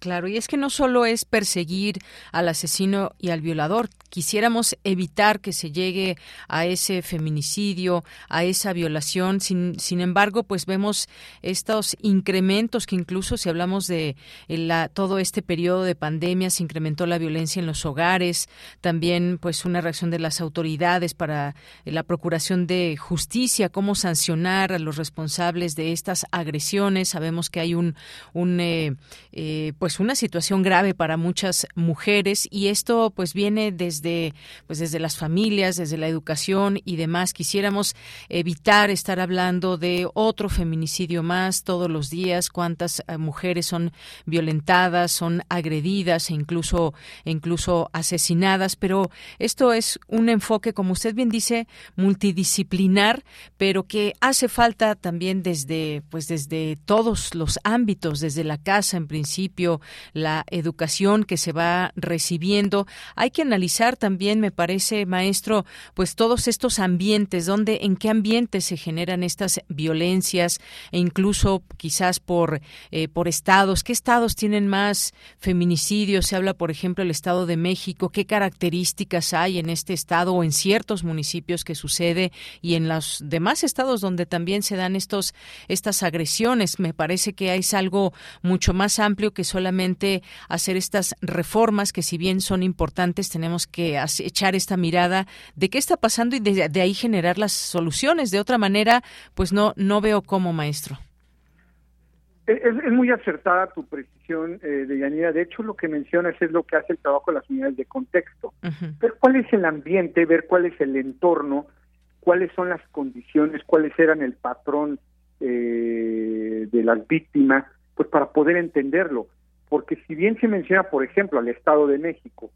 Claro, y es que no solo es perseguir al asesino y al violador, quisiéramos evitar que se llegue a ese feminicidio, a esa violación, sin, sin embargo, pues vemos estos incrementos que incluso si hablamos de la, todo este periodo de pandemia, se incrementó la violencia en los hogares, también pues una reacción de las autoridades para la procuración de justicia, cómo sancionar a los responsables de estas agresiones, sabemos que hay un, un eh, eh, pues Pues una situación grave para muchas mujeres y esto pues viene desde pues desde las familias, desde la educación y demás. Quisiéramos evitar estar hablando de otro feminicidio más todos los días, cuántas mujeres son violentadas, son agredidas e incluso, e incluso asesinadas, pero esto es un enfoque, como usted bien dice, multidisciplinar, pero que hace falta también desde pues desde todos los ámbitos, desde la casa en principio, la educación que se va recibiendo. Hay que analizar también, me parece, maestro, pues todos estos ambientes, donde, en qué ambientes se generan estas violencias e incluso quizás por, eh, por estados. ¿Qué estados tienen más feminicidios? Se habla, por ejemplo, del Estado de México. ¿Qué características hay en este estado o en ciertos municipios que sucede y en los demás estados donde también se dan estos estas agresiones? Me parece que es algo mucho más amplio que solamente solamente hacer estas reformas que si bien son importantes tenemos que echar esta mirada de qué está pasando y de, de ahí generar las soluciones. De otra manera, pues no no veo cómo, maestro. Es, es muy acertada tu precisión, eh, Deyanira. De hecho, lo que mencionas es lo que hace el trabajo de las unidades de contexto. Uh-huh. Ver cuál es el ambiente, ver cuál es el entorno, cuáles son las condiciones, cuáles eran el patrón eh, de las víctimas, pues para poder entenderlo. Porque si bien se menciona, por ejemplo, al Estado de México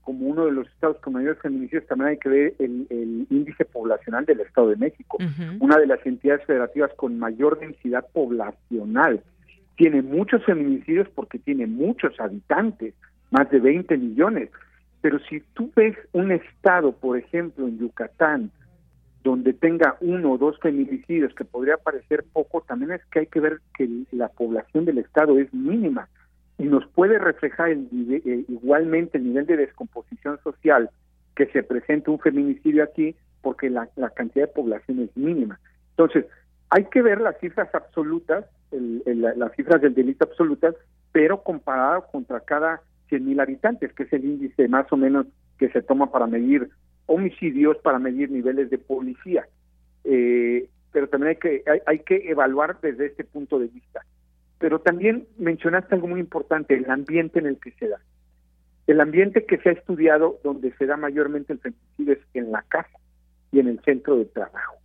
como uno de los estados con mayores feminicidios, también hay que ver el, el índice poblacional del Estado de México. Uh-huh. Una de las entidades federativas con mayor densidad poblacional. Tiene muchos feminicidios porque tiene muchos habitantes, más de veinte millones. Pero si tú ves un estado, por ejemplo, en Yucatán, donde tenga uno o dos feminicidios, que podría parecer poco, también es que hay que ver que la población del estado es mínima. Y nos puede reflejar el, eh, igualmente el nivel de descomposición social que se presenta un feminicidio aquí, porque la, la cantidad de población es mínima. Entonces, hay que ver las cifras absolutas, el, el, las cifras del delito absolutas, pero comparado contra cada cien mil habitantes, que es el índice más o menos que se toma para medir homicidios, para medir niveles de policía. Eh, pero también hay que, hay, hay que evaluar desde este punto de vista. Pero también mencionaste algo muy importante, el ambiente en el que se da. El ambiente que se ha estudiado, donde se da mayormente el feminicidio, es en la casa y en el centro de trabajo.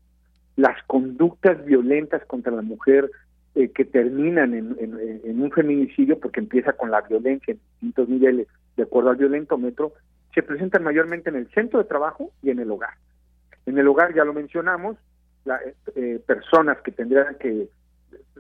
Las conductas violentas contra la mujer eh, que terminan en, en, en un feminicidio, porque empieza con la violencia en distintos niveles, de acuerdo al violentómetro, se presentan mayormente en el centro de trabajo y en el hogar. En el hogar, ya lo mencionamos, la, eh, personas que tendrían que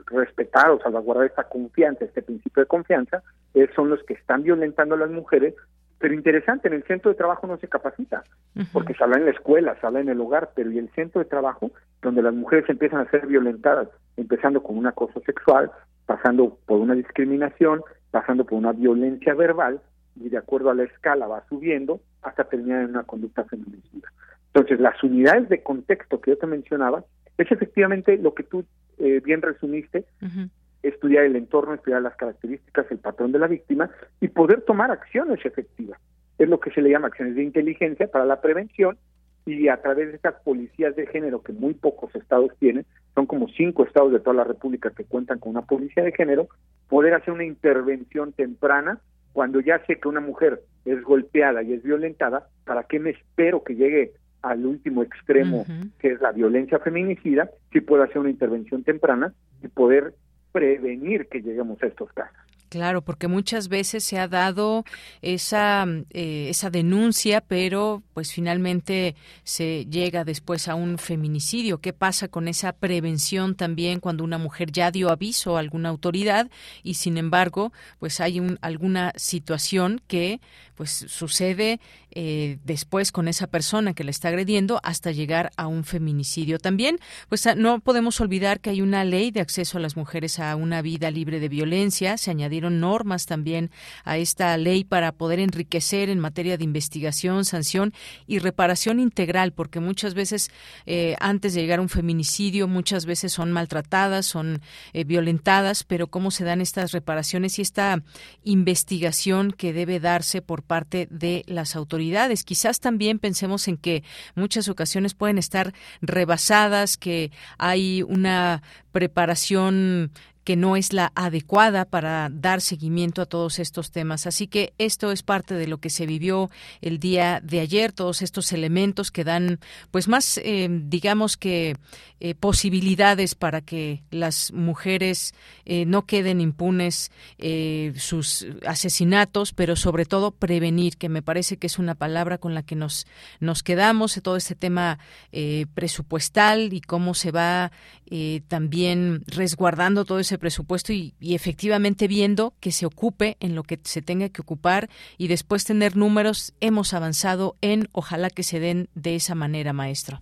respetar o salvaguardar esta confianza, este principio de confianza, eh, son los que están violentando a las mujeres, pero interesante, en el centro de trabajo no se capacita, uh-huh. porque se habla en la escuela, se habla en el hogar, pero y el centro de trabajo, donde las mujeres empiezan a ser violentadas, empezando con un acoso sexual, pasando por una discriminación, pasando por una violencia verbal, y de acuerdo a la escala va subiendo hasta terminar en una conducta feminicida. Entonces, las unidades de contexto que yo te mencionaba, es efectivamente lo que tú Eh, bien resumiste, uh-huh. estudiar el entorno, estudiar las características, el patrón de la víctima y poder tomar acciones efectivas. Es lo que se le llama acciones de inteligencia para la prevención y a través de estas policías de género que muy pocos estados tienen, son como cinco estados de toda la república que cuentan con una policía de género, poder hacer una intervención temprana cuando ya sé que una mujer es golpeada y es violentada, ¿para qué me espero que llegue al último extremo, uh-huh. que es la violencia feminicida, si puedo hacer una intervención temprana y poder prevenir que lleguemos a estos casos? Claro, porque muchas veces se ha dado esa eh, esa denuncia, pero pues finalmente se llega después a un feminicidio. ¿Qué pasa con esa prevención también cuando una mujer ya dio aviso a alguna autoridad y sin embargo pues hay un, alguna situación que pues sucede eh, después con esa persona que la está agrediendo hasta llegar a un feminicidio? También pues no podemos olvidar que hay una ley de acceso a las mujeres a una vida libre de violencia. Se añadieron normas también a esta ley para poder enriquecer en materia de investigación, sanción y reparación integral, porque muchas veces eh, antes de llegar a un feminicidio muchas veces son maltratadas, son eh, violentadas, pero cómo se dan estas reparaciones y esta investigación que debe darse por parte de las autoridades. Quizás también pensemos en que muchas ocasiones pueden estar rebasadas, que hay una preparación que no es la adecuada para dar seguimiento a todos estos temas. Así que esto es parte de lo que se vivió el día de ayer, todos estos elementos que dan pues más, eh, digamos que eh, posibilidades para que las mujeres eh, no queden impunes eh, sus asesinatos, pero sobre todo prevenir, que me parece que es una palabra con la que nos, nos quedamos, todo este tema eh, presupuestal y cómo se va eh, también resguardando todo ese presupuesto y, y efectivamente viendo que se ocupe en lo que se tenga que ocupar y después tener números. Hemos avanzado en, ojalá que se den de esa manera, maestro.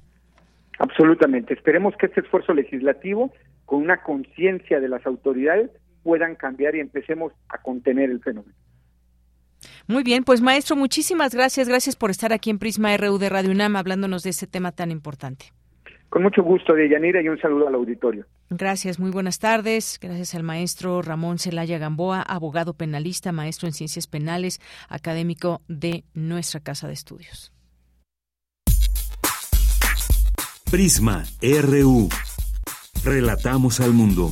Absolutamente. Esperemos que este esfuerzo legislativo, con una conciencia de las autoridades, puedan cambiar y empecemos a contener el fenómeno. Muy bien, pues maestro, muchísimas gracias. Gracias por estar aquí en Prisma R U de Radio UNAM hablándonos de este tema tan importante. Con mucho gusto, Deyanira, y un saludo al auditorio. Gracias, muy buenas tardes. Gracias al maestro Ramón Celaya Gamboa, abogado penalista, maestro en Ciencias Penales, académico de nuestra Casa de Estudios. Prisma R U. Relatamos al mundo.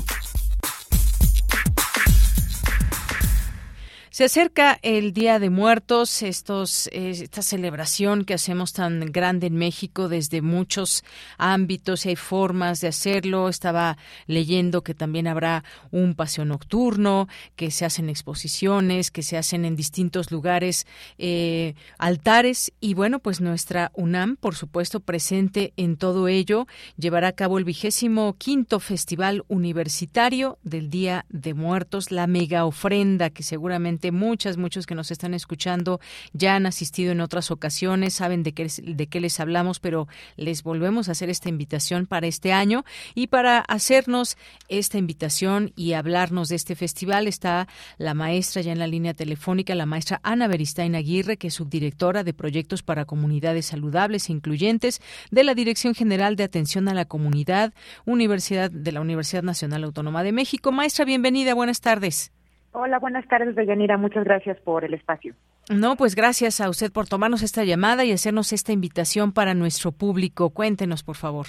Se acerca el Día de Muertos, estos, esta celebración que hacemos tan grande en México desde muchos ámbitos y hay formas de hacerlo. Estaba leyendo que también habrá un paseo nocturno, que se hacen exposiciones, que se hacen en distintos lugares eh, altares y bueno, pues nuestra UNAM, por supuesto, presente en todo ello, llevará a cabo el vigésimo quinto Festival Universitario del Día de Muertos, la mega ofrenda que seguramente muchas, muchos que nos están escuchando ya han asistido en otras ocasiones, saben de qué, de qué les hablamos, pero les volvemos a hacer esta invitación para este año. Y para hacernos esta invitación y hablarnos de este festival está la maestra ya en la línea telefónica, la maestra Ana Beristain Aguirre, que es subdirectora de Proyectos para Comunidades Saludables e Incluyentes de la Dirección General de Atención a la Comunidad, Universidad de la Universidad Nacional Autónoma de México. Maestra, bienvenida, buenas tardes. Hola, buenas tardes, Deyanira. Muchas gracias por el espacio. No, pues gracias a usted por tomarnos esta llamada y hacernos esta invitación para nuestro público. Cuéntenos, por favor.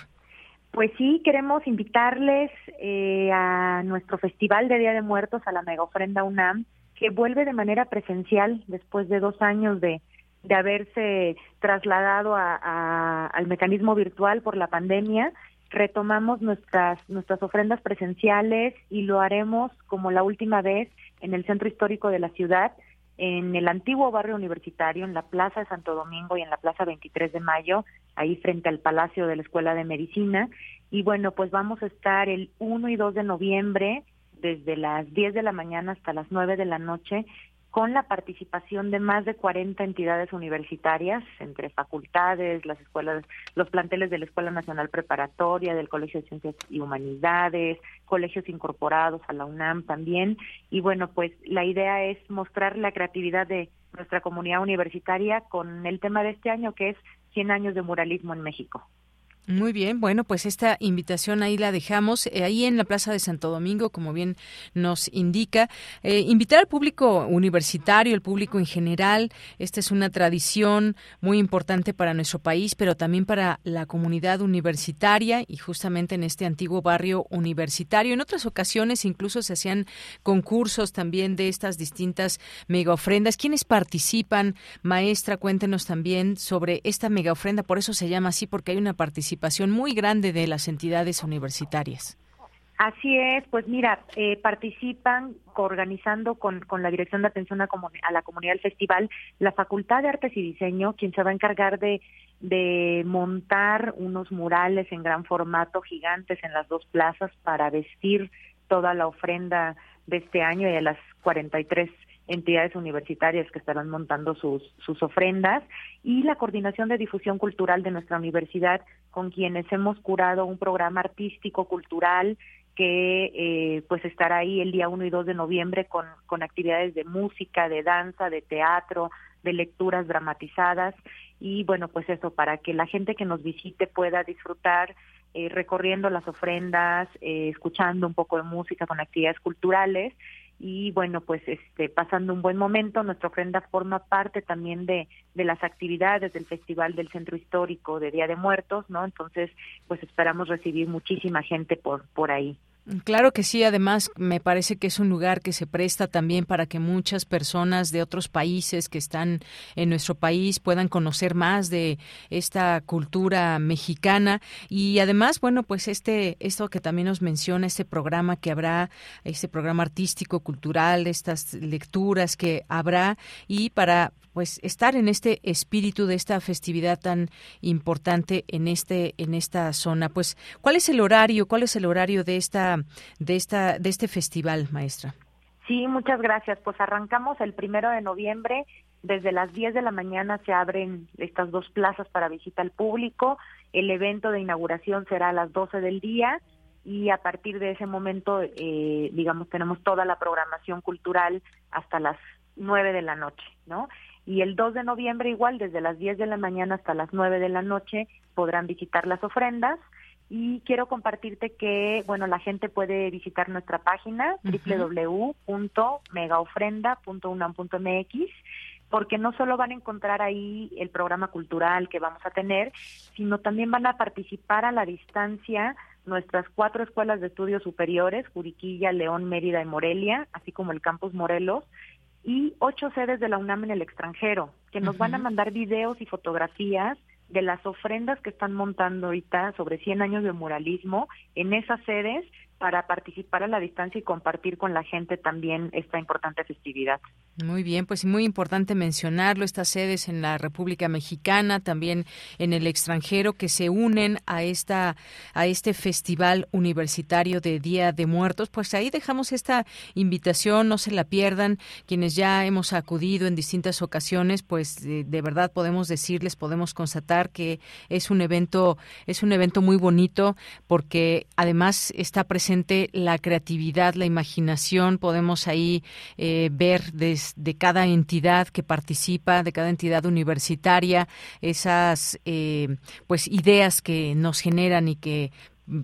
Pues sí, queremos invitarles eh, a nuestro Festival de Día de Muertos, a la Mega Ofrenda UNAM, que vuelve de manera presencial después de dos años de, de haberse trasladado a, a, al mecanismo virtual por la pandemia. Retomamos nuestras, nuestras ofrendas presenciales y lo haremos como la última vez en el centro histórico de la ciudad, en el antiguo barrio universitario, en la Plaza de Santo Domingo y en la Plaza veintitrés de Mayo, ahí frente al Palacio de la Escuela de Medicina. Y bueno, pues vamos a estar el uno y dos de noviembre, desde las diez de la mañana hasta las nueve de la noche, con la participación de más de cuarenta entidades universitarias, entre facultades, las escuelas, los planteles de la Escuela Nacional Preparatoria, del Colegio de Ciencias y Humanidades, colegios incorporados a la UNAM también. Y bueno, pues la idea es mostrar la creatividad de nuestra comunidad universitaria con el tema de este año, que es cien años de muralismo en México. Muy bien, bueno, pues esta invitación ahí la dejamos, eh, ahí en la Plaza de Santo Domingo, como bien nos indica. Eh, invitar al público universitario, al público en general. Esta es una tradición muy importante para nuestro país, pero también para la comunidad universitaria y justamente en este antiguo barrio universitario. En otras ocasiones incluso se hacían concursos también de estas distintas megaofrendas. ¿Quiénes participan? Maestra, cuéntenos también sobre esta megaofrenda, por eso se llama así, porque hay una participación muy grande de las entidades universitarias. Así es, pues mira, eh, participan organizando con, con la Dirección de Atención a, Comun- a la Comunidad del Festival la Facultad de Artes y Diseño, quien se va a encargar de, de montar unos murales en gran formato gigantes en las dos plazas para vestir toda la ofrenda de este año y de las cuarenta y tres entidades universitarias que estarán montando sus, sus ofrendas, y la Coordinación de Difusión Cultural de nuestra universidad, con quienes hemos curado un programa artístico-cultural que eh, pues estará ahí el día uno y dos de noviembre con, con actividades de música, de danza, de teatro, de lecturas dramatizadas, y bueno, pues eso, para que la gente que nos visite pueda disfrutar eh, recorriendo las ofrendas, eh, escuchando un poco de música con actividades culturales, y bueno, pues este pasando un buen momento. Nuestra ofrenda forma parte también de, de las actividades del Festival del Centro Histórico de Día de Muertos, ¿no? Entonces, pues esperamos recibir muchísima gente por, por ahí. Claro que sí, además me parece que es un lugar que se presta también para que muchas personas de otros países que están en nuestro país puedan conocer más de esta cultura mexicana, y además, bueno, pues este esto que también nos menciona, este programa que habrá, este programa artístico, cultural, estas lecturas que habrá, y para pues estar en este espíritu de esta festividad tan importante en este en esta zona. Pues, ¿cuál es el horario? ¿Cuál es el horario de esta de esta de este festival, maestra? Sí, muchas gracias. Pues arrancamos el primero de noviembre. Desde las diez de la mañana se abren estas dos plazas para visita al público. El evento de inauguración será a las doce del día. Y a partir de ese momento, eh, digamos, tenemos toda la programación cultural hasta las nueve de la noche, ¿no? Y el dos de noviembre igual, desde las diez de la mañana hasta las nueve de la noche, podrán visitar las ofrendas. Y quiero compartirte que, bueno, la gente puede visitar nuestra página, uh-huh. doble u doble u doble u punto mega ofrenda punto unam punto m x, porque no solo van a encontrar ahí el programa cultural que vamos a tener, sino también van a participar a la distancia nuestras cuatro escuelas de estudios superiores, Juriquilla, León, Mérida y Morelia, así como el Campus Morelos, y ocho sedes de la UNAM en el extranjero, que nos uh-huh. van a mandar videos y fotografías de las ofrendas que están montando ahorita sobre cien años de muralismo en esas sedes, para participar a la distancia y compartir con la gente también esta importante festividad. Muy bien, pues muy importante mencionarlo, estas sedes en la República Mexicana, también en el extranjero, que se unen a esta a este Festival Universitario de Día de Muertos. Pues ahí dejamos esta invitación, no se la pierdan. Quienes ya hemos acudido en distintas ocasiones, pues de, de verdad podemos decirles, podemos constatar que es un evento es un evento muy bonito, porque además está presente la creatividad, la imaginación. Podemos ahí eh, ver desde cada entidad que participa, de cada entidad universitaria, esas eh, pues ideas que nos generan, y que,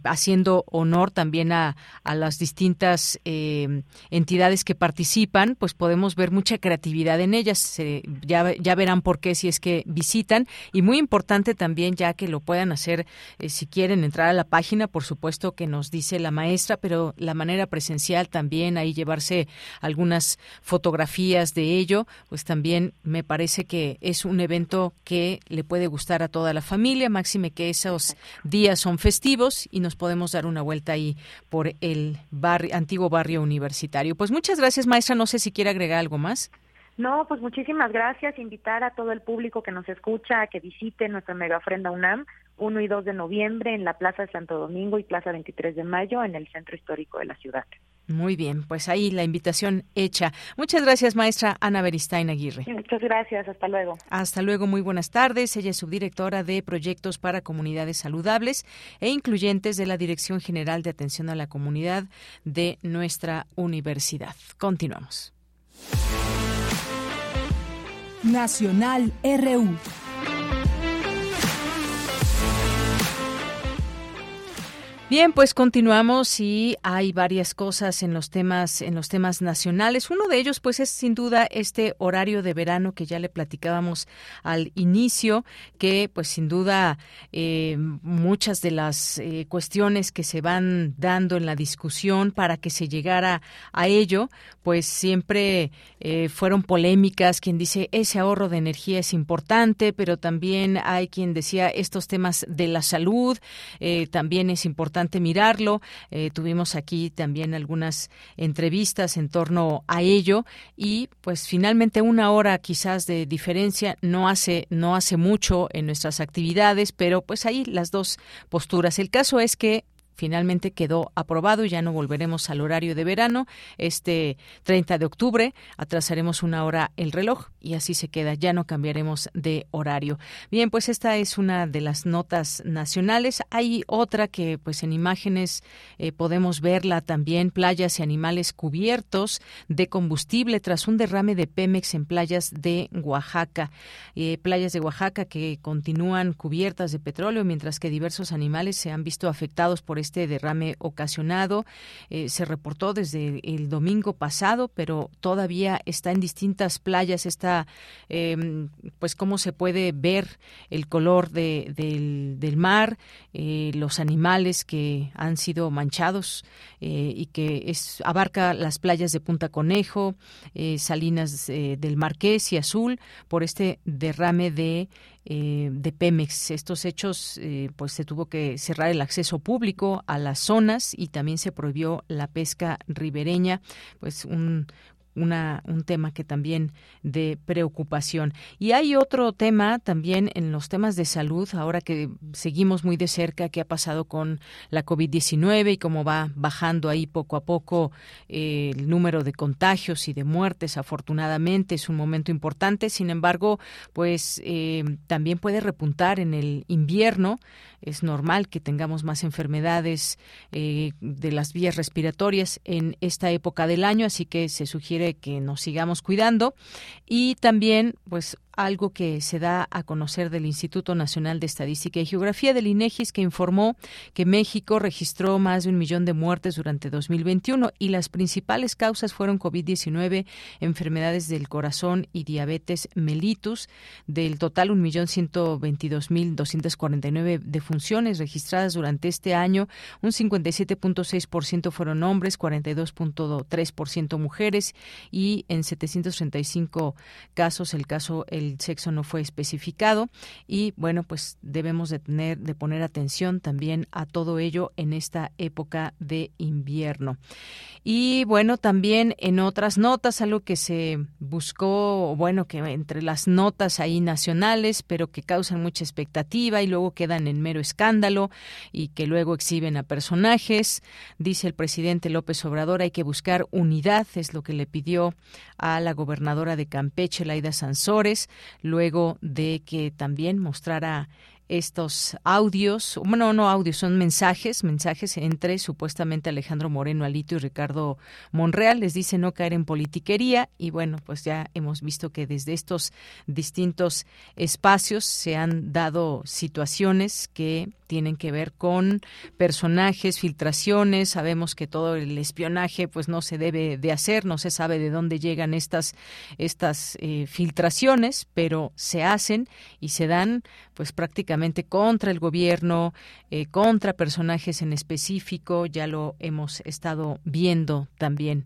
haciendo honor también a, a las distintas eh, entidades que participan, pues podemos ver mucha creatividad en ellas. Eh, ya, ya verán por qué si es que visitan. Y muy importante también, ya que lo puedan hacer, eh, si quieren entrar a la página, por supuesto que nos dice la maestra, pero la manera presencial también, ahí llevarse algunas fotografías de ello, pues también me parece que es un evento que le puede gustar a toda la familia, máxime que esos días son festivos, y nos podemos dar una vuelta ahí por el barrio, antiguo barrio universitario. Pues muchas gracias, maestra. No sé si quiere agregar algo más. No, pues muchísimas gracias. Invitar a todo el público que nos escucha a que visite nuestra mega ofrenda UNAM, uno y dos de noviembre, en la Plaza de Santo Domingo y Plaza veintitrés de mayo, en el Centro Histórico de la ciudad. Muy bien, pues ahí la invitación hecha. Muchas gracias, maestra Ana Beristain Aguirre. Muchas gracias, hasta luego. Hasta luego, muy buenas tardes. Ella es subdirectora de Proyectos para Comunidades Saludables e Incluyentes de la Dirección General de Atención a la Comunidad de nuestra universidad. Continuamos. Nacional R U. Bien, pues continuamos, y hay varias cosas en los temas en los temas nacionales. Uno de ellos, pues, es sin duda este horario de verano que ya le platicábamos al inicio, que pues sin duda eh, muchas de las eh, cuestiones que se van dando en la discusión para que se llegara a ello, pues siempre eh, fueron polémicas. Quien dice ese ahorro de energía es importante, pero también hay quien decía estos temas de la salud, eh, también es importante importante mirarlo. Eh, tuvimos aquí también algunas entrevistas en torno a ello y pues finalmente una hora quizás de diferencia no hace, no hace mucho en nuestras actividades, pero pues ahí las dos posturas. El caso es que finalmente quedó aprobado y ya no volveremos al horario de verano. Este treinta de octubre atrasaremos una hora el reloj y así se queda, ya no cambiaremos de horario. Bien, pues esta es una de las notas nacionales. Hay otra que pues en imágenes eh, podemos verla también, playas y animales cubiertos de combustible tras un derrame de Pemex en playas de Oaxaca. Eh, playas de Oaxaca que continúan cubiertas de petróleo, mientras que diversos animales se han visto afectados por este derrame ocasionado. Eh, se reportó desde el domingo pasado, pero todavía está en distintas playas. Está, eh, pues, cómo se puede ver el color de, del, del mar, eh, los animales que han sido manchados eh, y que es, abarca las playas de Punta Conejo, eh, Salinas eh, del Marqués y Azul, por este derrame de Eh, de Pemex. Estos hechos, eh, pues se tuvo que cerrar el acceso público a las zonas y también se prohibió la pesca ribereña, pues un Una, un tema que también de preocupación. Y hay otro tema también en los temas de salud, ahora que seguimos muy de cerca qué ha pasado con la covid diecinueve y cómo va bajando ahí poco a poco eh, el número de contagios y de muertes. Afortunadamente es un momento importante, sin embargo, pues eh, también puede repuntar en el invierno. Es normal que tengamos más enfermedades eh, de las vías respiratorias en esta época del año, así que se sugiere que nos sigamos cuidando. Y también pues algo que se da a conocer del Instituto Nacional de Estadística y Geografía, del INEGI, que informó que México registró más de un millón de muertes durante dos mil veintiuno y las principales causas fueron covid diecinueve, enfermedades del corazón y diabetes mellitus. Del total, un millón ciento veintidós mil doscientos cuarenta y nueve defunciones registradas durante este año. Un cincuenta y siete punto seis por ciento fueron hombres, cuarenta y dos punto tres por ciento mujeres, y en setecientos treinta y cinco casos el caso el El sexo no fue especificado. Y bueno, pues debemos de tener de poner atención también a todo ello en esta época de invierno. Y bueno, también en otras notas, algo que se buscó, bueno, que entre las notas ahí nacionales, pero que causan mucha expectativa y luego quedan en mero escándalo y que luego exhiben a personajes. Dice el presidente López Obrador, hay que buscar unidad, es lo que le pidió a la gobernadora de Campeche, Laida Sansores, luego de que también mostrara estos audios, bueno, no audios, son mensajes, mensajes entre supuestamente Alejandro Moreno Alito y Ricardo Monreal. Les dice no caer en politiquería y bueno, pues ya hemos visto que desde estos distintos espacios se han dado situaciones que tienen que ver con personajes, filtraciones. Sabemos que todo el espionaje pues no se debe de hacer, no se sabe de dónde llegan estas, estas eh, filtraciones, pero se hacen y se dan pues prácticamente contra el gobierno, eh, contra personajes en específico. Ya lo hemos estado viendo también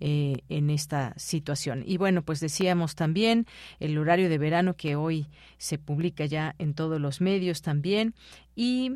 eh, en esta situación. Y bueno, pues decíamos también el horario de verano que hoy se publica ya en todos los medios también, y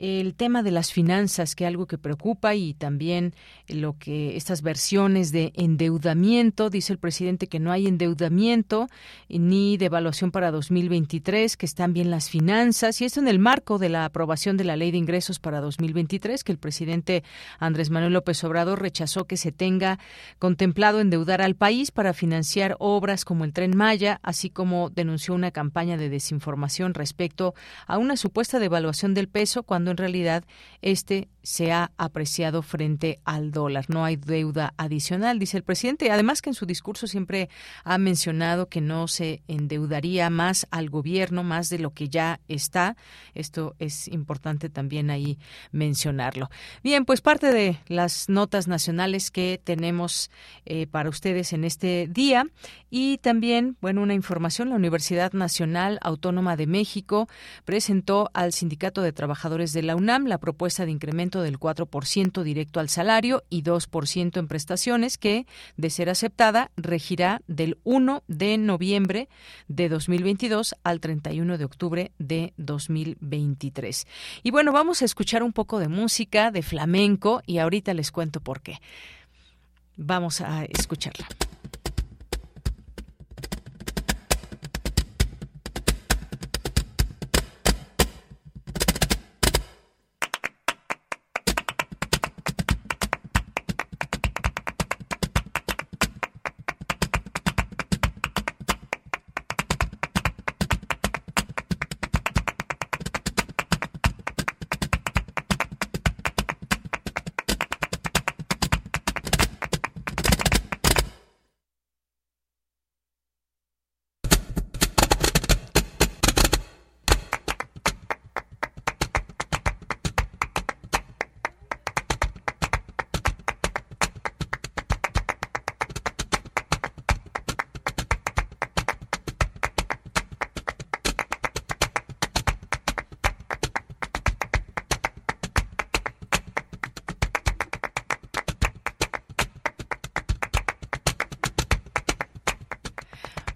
el tema de las finanzas, que es algo que preocupa, y también lo que estas versiones de endeudamiento. Dice el presidente que no hay endeudamiento ni devaluación para dos mil veintitrés, que están bien las finanzas, y esto en el marco de la aprobación de la Ley de Ingresos para dos mil veintitrés, que el presidente Andrés Manuel López Obrador rechazó que se tenga contemplado endeudar al país para financiar obras como el Tren Maya, así como denunció una campaña de desinformación respecto a una supuesta devaluación del peso, cuando en realidad este se ha apreciado frente al dólar. No hay deuda adicional, dice el presidente. Además, que en su discurso siempre ha mencionado que no se endeudaría más al gobierno, más de lo que ya está. Esto es importante también ahí mencionarlo. Bien, pues parte de las notas nacionales que tenemos eh, para ustedes en este día. Y también, bueno, una información. La Universidad Nacional Autónoma de México presentó al Sindicato de Trabajadores de de la UNAM la propuesta de incremento del cuatro por ciento directo al salario y dos por ciento en prestaciones que, de ser aceptada, regirá del uno de noviembre de dos mil veintidós al treinta y uno de octubre de dos mil veintitrés. Y bueno, vamos a escuchar un poco de música, de flamenco, y ahorita les cuento por qué. Vamos a escucharla.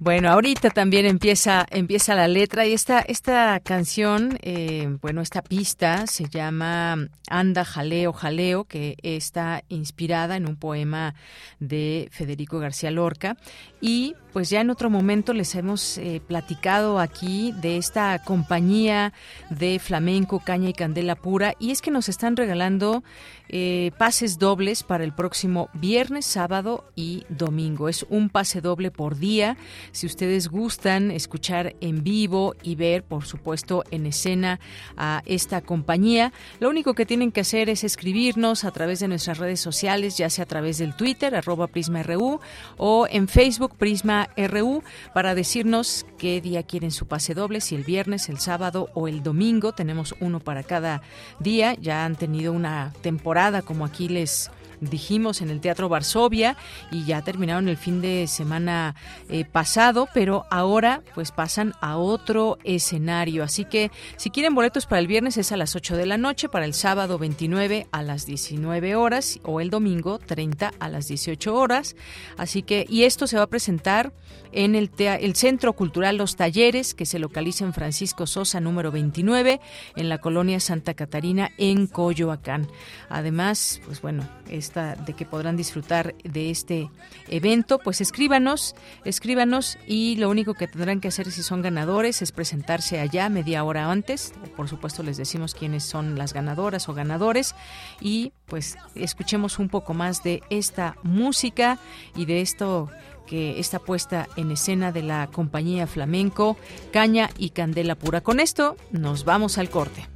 Bueno, ahorita también empieza empieza la letra y esta esta canción, eh, bueno, esta pista se llama Anda Jaleo Jaleo, que está inspirada en un poema de Federico García Lorca. Y pues ya en otro momento les hemos eh, platicado aquí de esta compañía de flamenco, caña y candela pura, y es que nos están regalando eh, pases dobles para el próximo viernes, sábado y domingo. Es un pase doble por día. Si ustedes gustan escuchar en vivo y ver, por supuesto, en escena a esta compañía, lo único que tienen que hacer es escribirnos a través de nuestras redes sociales, ya sea a través del Twitter, arroba Prisma R U, o en Facebook, Prisma R U, para decirnos qué día quieren su pase doble, si el viernes, el sábado o el domingo. Tenemos uno para cada día. Ya han tenido una temporada, como aquí les dijimos, en el Teatro Varsovia, y ya terminaron el fin de semana eh, pasado, pero ahora pues pasan a otro escenario. Así que si quieren boletos para el viernes es a las ocho de la noche, para el sábado veintinueve a las diecinueve horas o el domingo treinta a las dieciocho horas. Así que, y esto se va a presentar en el, el Centro Cultural Los Talleres, que se localiza en Francisco Sosa número veintinueve, en la colonia Santa Catarina, en Coyoacán. Además, pues bueno, es de que podrán disfrutar de este evento, pues escríbanos, escríbanos y lo único que tendrán que hacer si son ganadores es presentarse allá media hora antes. Por supuesto les decimos quiénes son las ganadoras o ganadores y pues escuchemos un poco más de esta música y de esto que está puesta en escena de la compañía flamenco Caña y Candela Pura. Con esto nos vamos al corte.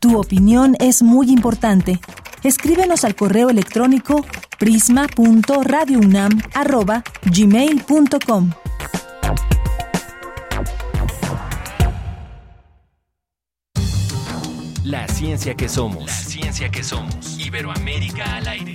Tu opinión es muy importante. Escríbenos al correo electrónico prisma punto radio unam arroba gmail punto com. La ciencia que somos. La ciencia que somos. Iberoamérica al aire.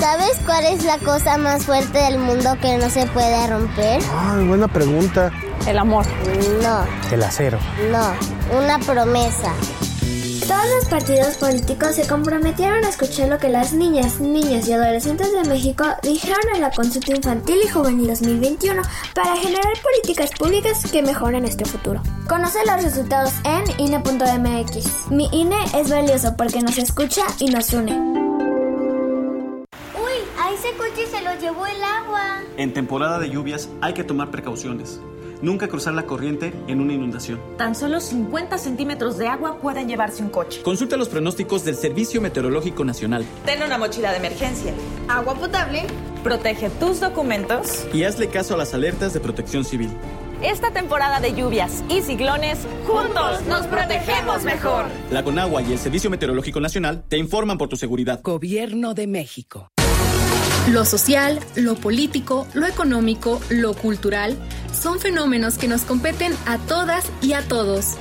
¿Sabes cuál es la cosa más fuerte del mundo que no se puede romper? Ay, buena pregunta. ¿El amor? No. ¿El acero? No, una promesa. Todos los partidos políticos se comprometieron a escuchar lo que las niñas, niños y adolescentes de México dijeron en la Consulta Infantil y Juvenil dos mil veintiuno para generar políticas públicas que mejoren nuestro futuro. Conoce los resultados en I N E punto M X. Mi I N E es valioso porque nos escucha y nos une. Ese coche se lo llevó el agua. En temporada de lluvias hay que tomar precauciones. nunca cruzar la corriente en una inundación. Tan solo cincuenta centímetros de agua pueden llevarse un coche. Consulta los pronósticos del Servicio Meteorológico Nacional. Ten una mochila de emergencia, agua potable, protege tus documentos y hazle caso a las alertas de protección civil. Esta temporada de lluvias y ciclones, juntos nos protegemos mejor. La Conagua y el Servicio Meteorológico Nacional te informan por tu seguridad. Gobierno de México. Lo social, lo político, lo económico, lo cultural, son fenómenos que nos competen a todas y a todos.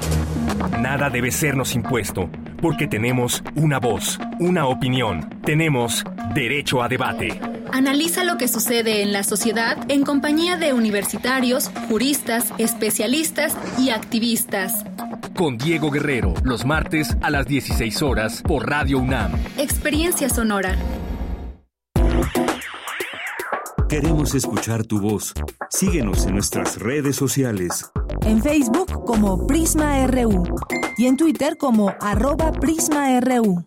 Nada debe sernos impuesto, porque tenemos una voz, una opinión. Tenemos derecho a debate. Analiza lo que sucede en la sociedad en compañía de universitarios, juristas, especialistas y activistas. Con Diego Guerrero, los martes a las dieciséis horas por Radio UNAM. Experiencia sonora. Queremos escuchar tu voz. Síguenos en nuestras redes sociales. En Facebook como Prisma R U y en Twitter como arroba Prisma R U.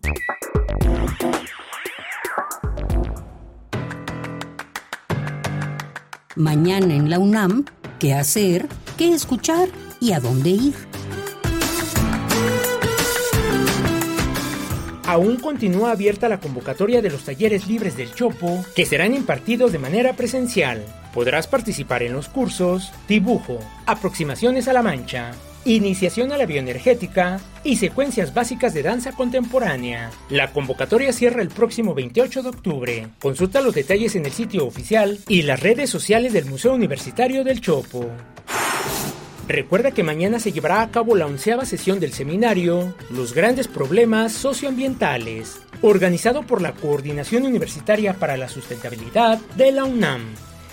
Mañana en la UNAM, ¿qué hacer, qué escuchar y a dónde ir? Aún continúa abierta la convocatoria de los talleres libres del Chopo, que serán impartidos de manera presencial. Podrás participar en los cursos dibujo, aproximaciones a la mancha, iniciación a la bioenergética y secuencias básicas de danza contemporánea. La convocatoria cierra el próximo veintiocho de octubre. Consulta los detalles en el sitio oficial y las redes sociales del Museo Universitario del Chopo. Recuerda que mañana se llevará a cabo la onceava sesión del seminario Los Grandes Problemas Socioambientales, organizado por la Coordinación Universitaria para la Sustentabilidad de la UNAM.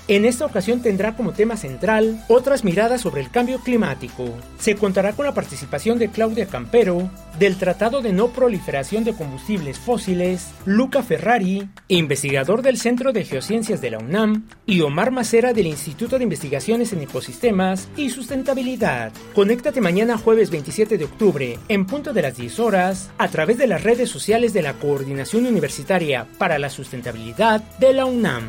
En esta ocasión tendrá como tema central otras miradas sobre el cambio climático. Se contará con la participación de Claudia Campero, del Tratado de No Proliferación de Combustibles Fósiles, Luca Ferrari, investigador del Centro de Geociencias de la UNAM, y Omar Macera del Instituto de Investigaciones en Ecosistemas y Sustentabilidad. Conéctate mañana jueves veintisiete de octubre, en punto de las diez horas, a través de las redes sociales de la Coordinación Universitaria para la Sustentabilidad de la UNAM.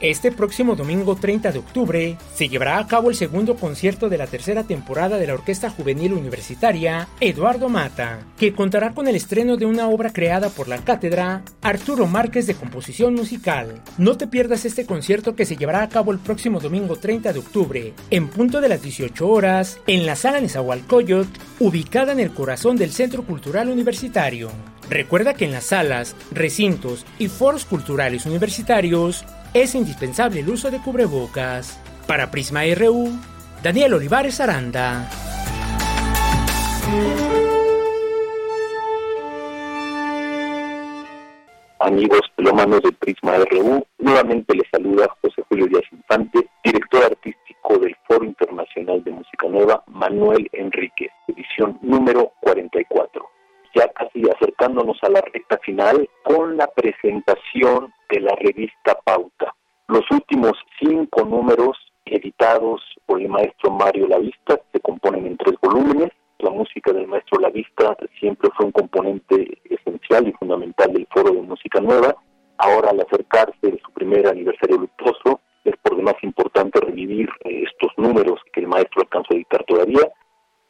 Este próximo domingo treinta de octubre se llevará a cabo el segundo concierto de la tercera temporada de la Orquesta Juvenil Universitaria Eduardo Mata, que contará con el estreno de una obra creada por la cátedra Arturo Márquez de Composición Musical. No te pierdas este concierto que se llevará a cabo el próximo domingo treinta de octubre, en punto de las dieciocho horas, en la Sala Nezahualcóyotl, ubicada en el corazón del Centro Cultural Universitario. Recuerda que en las salas, recintos y foros culturales universitarios es indispensable el uso de cubrebocas. Para Prisma R U, Daniel Olivares Aranda. Amigos pelómanos de Prisma R U, nuevamente les saluda José Julio Díaz Infante, director artístico del Foro Internacional de Música Nueva, Manuel Enríquez, edición número cuarenta y cuatro. Ya casi acercándonos a la recta final con la presentación de la revista Pauta. Los últimos cinco números editados por el maestro Mario Lavista se componen en tres volúmenes. La música del maestro Lavista siempre fue un componente esencial y fundamental del Foro de Música Nueva. Ahora, al acercarse de su primer aniversario luctuoso, es por demás importante revivir estos números que el maestro alcanzó a editar todavía.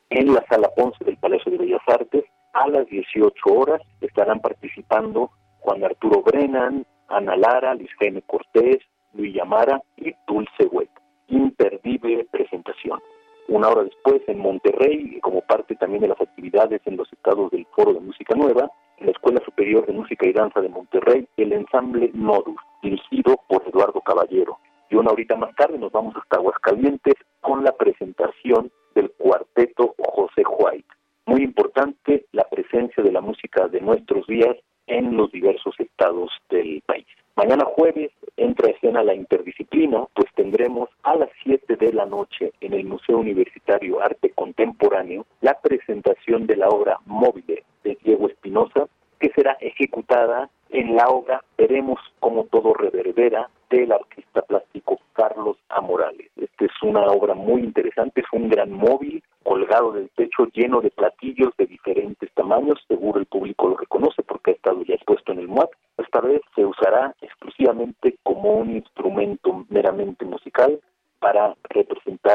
En la Sala Ponce del Palacio de Bellas Artes, a las dieciocho horas, estarán participando Juan Arturo Brennan, Ana Lara, Luis Jaime Cortés, Luis Yamara y Dulce Huet. Imperdible presentación. Una hora después, en Monterrey, como parte también de las actividades en los estados del Foro de Música Nueva, en la Escuela Superior de Música y Danza de Monterrey, el ensamble Nodus, dirigido por Eduardo Caballero. Y una horita más tarde nos vamos hasta Aguascalientes con la presentación del cuarteto José White. Muy importante la presencia de la música de nuestros días en los diversos estados del país. Mañana jueves entra a escena la interdisciplina, pues tendremos a las siete de la noche en el Museo Universitario Arte Contemporáneo la presentación de la obra Móvil de Diego Espinosa, que será ejecutada en la obra Veremos cómo todo reverbera del artista plástico Carlos A. Morales. Esta es una obra muy interesante, es un gran móvil colgado del techo lleno de platillos de diferentes tamaños, seguro el público lo reconoce porque ha estado ya expuesto en el MOAT. Esta vez se usará exclusivamente como un instrumento meramente musical para representar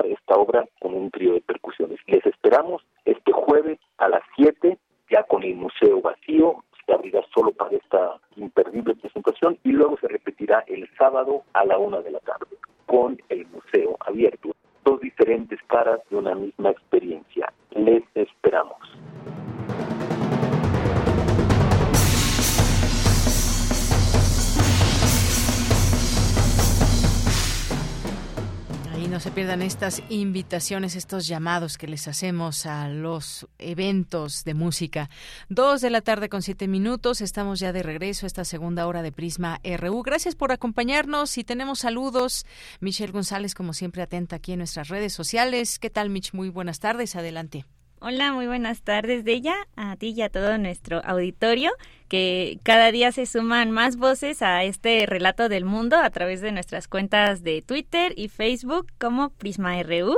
a las siete, ya con el museo vacío, se abrirá solo para esta imperdible presentación y luego se repetirá el sábado a la una de la tarde con el museo abierto. Dos diferentes caras de una misma experiencia. Les esperamos. No se pierdan estas invitaciones, estos llamados que les hacemos a los eventos de música. Dos de la tarde con siete minutos. Estamos ya de regreso a esta segunda hora de Prisma R U. Gracias por acompañarnos y tenemos saludos. Michelle González, como siempre, atenta aquí en nuestras redes sociales. ¿Qué tal, Mich? Muy buenas tardes. Adelante. Hola, muy buenas tardes, Deya, a ti y a todo nuestro auditorio, que cada día se suman más voces a este relato del mundo a través de nuestras cuentas de Twitter y Facebook como Prisma R U.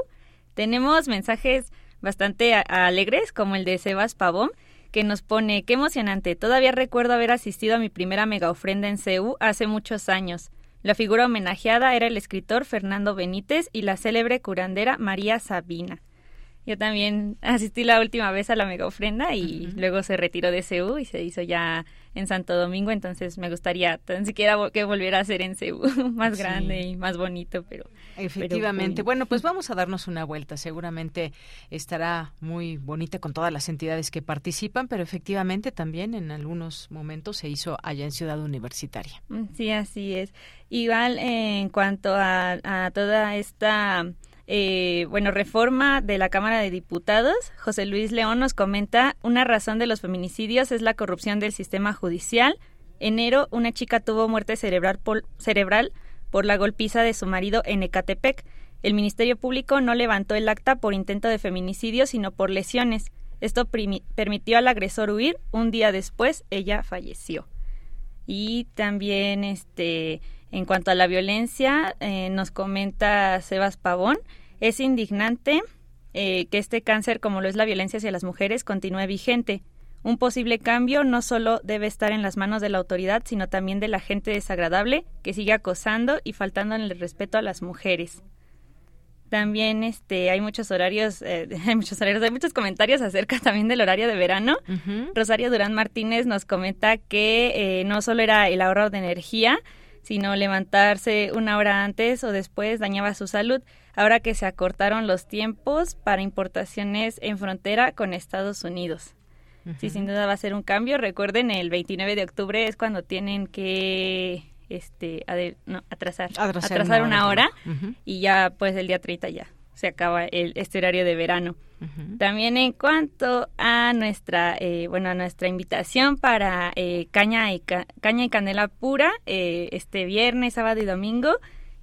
Tenemos mensajes bastante alegres, como el de Sebas Pavón, que nos pone: qué emocionante, todavía recuerdo haber asistido a mi primera mega ofrenda en C U hace muchos años. La figura homenajeada era el escritor Fernando Benítez y la célebre curandera María Sabina. Yo también asistí la última vez a la mega ofrenda y uh-huh. luego se retiró de C U y se hizo ya en Santo Domingo, entonces me gustaría tan siquiera que volviera a ser en C U, más sí. grande y más bonito, pero... Efectivamente. Pero, bueno, pues vamos a darnos una vuelta, seguramente estará muy bonita con todas las entidades que participan, pero efectivamente también en algunos momentos se hizo allá en Ciudad Universitaria. Sí, así es. Igual en cuanto a, a toda esta... Eh, bueno, reforma de la Cámara de Diputados. José Luis León nos comenta: una razón de los feminicidios es la corrupción del sistema judicial. Enero, una chica tuvo muerte cerebral por, cerebral por la golpiza de su marido en Ecatepec. El Ministerio Público no levantó el acta por intento de feminicidio, sino por lesiones. Esto primi- permitió al agresor huir. Un día después, ella falleció. Y también, este, en cuanto a la violencia, eh, nos comenta Sebas Pavón: es indignante eh, que este cáncer, como lo es la violencia hacia las mujeres, continúe vigente. Un posible cambio no solo debe estar en las manos de la autoridad, sino también de la gente desagradable que sigue acosando y faltando en el respeto a las mujeres. También este, hay muchos horarios, eh, hay muchos horarios, hay muchos comentarios acerca también del horario de verano. Uh-huh. Rosario Durán Martínez nos comenta que eh, no solo era el ahorro de energía, sino levantarse una hora antes o después dañaba su salud, ahora que se acortaron los tiempos para importaciones en frontera con Estados Unidos. Uh-huh. Sí, sin duda va a ser un cambio. Recuerden, el veintinueve de octubre es cuando tienen que este ade- no, atrasar, atrasar atrasar una hora, una hora uh-huh. y ya pues el día treinta ya se acaba el este horario de verano. Uh-huh. También en cuanto a nuestra eh, bueno a nuestra invitación para eh, caña y ca- caña y canela pura eh, este viernes, sábado y domingo,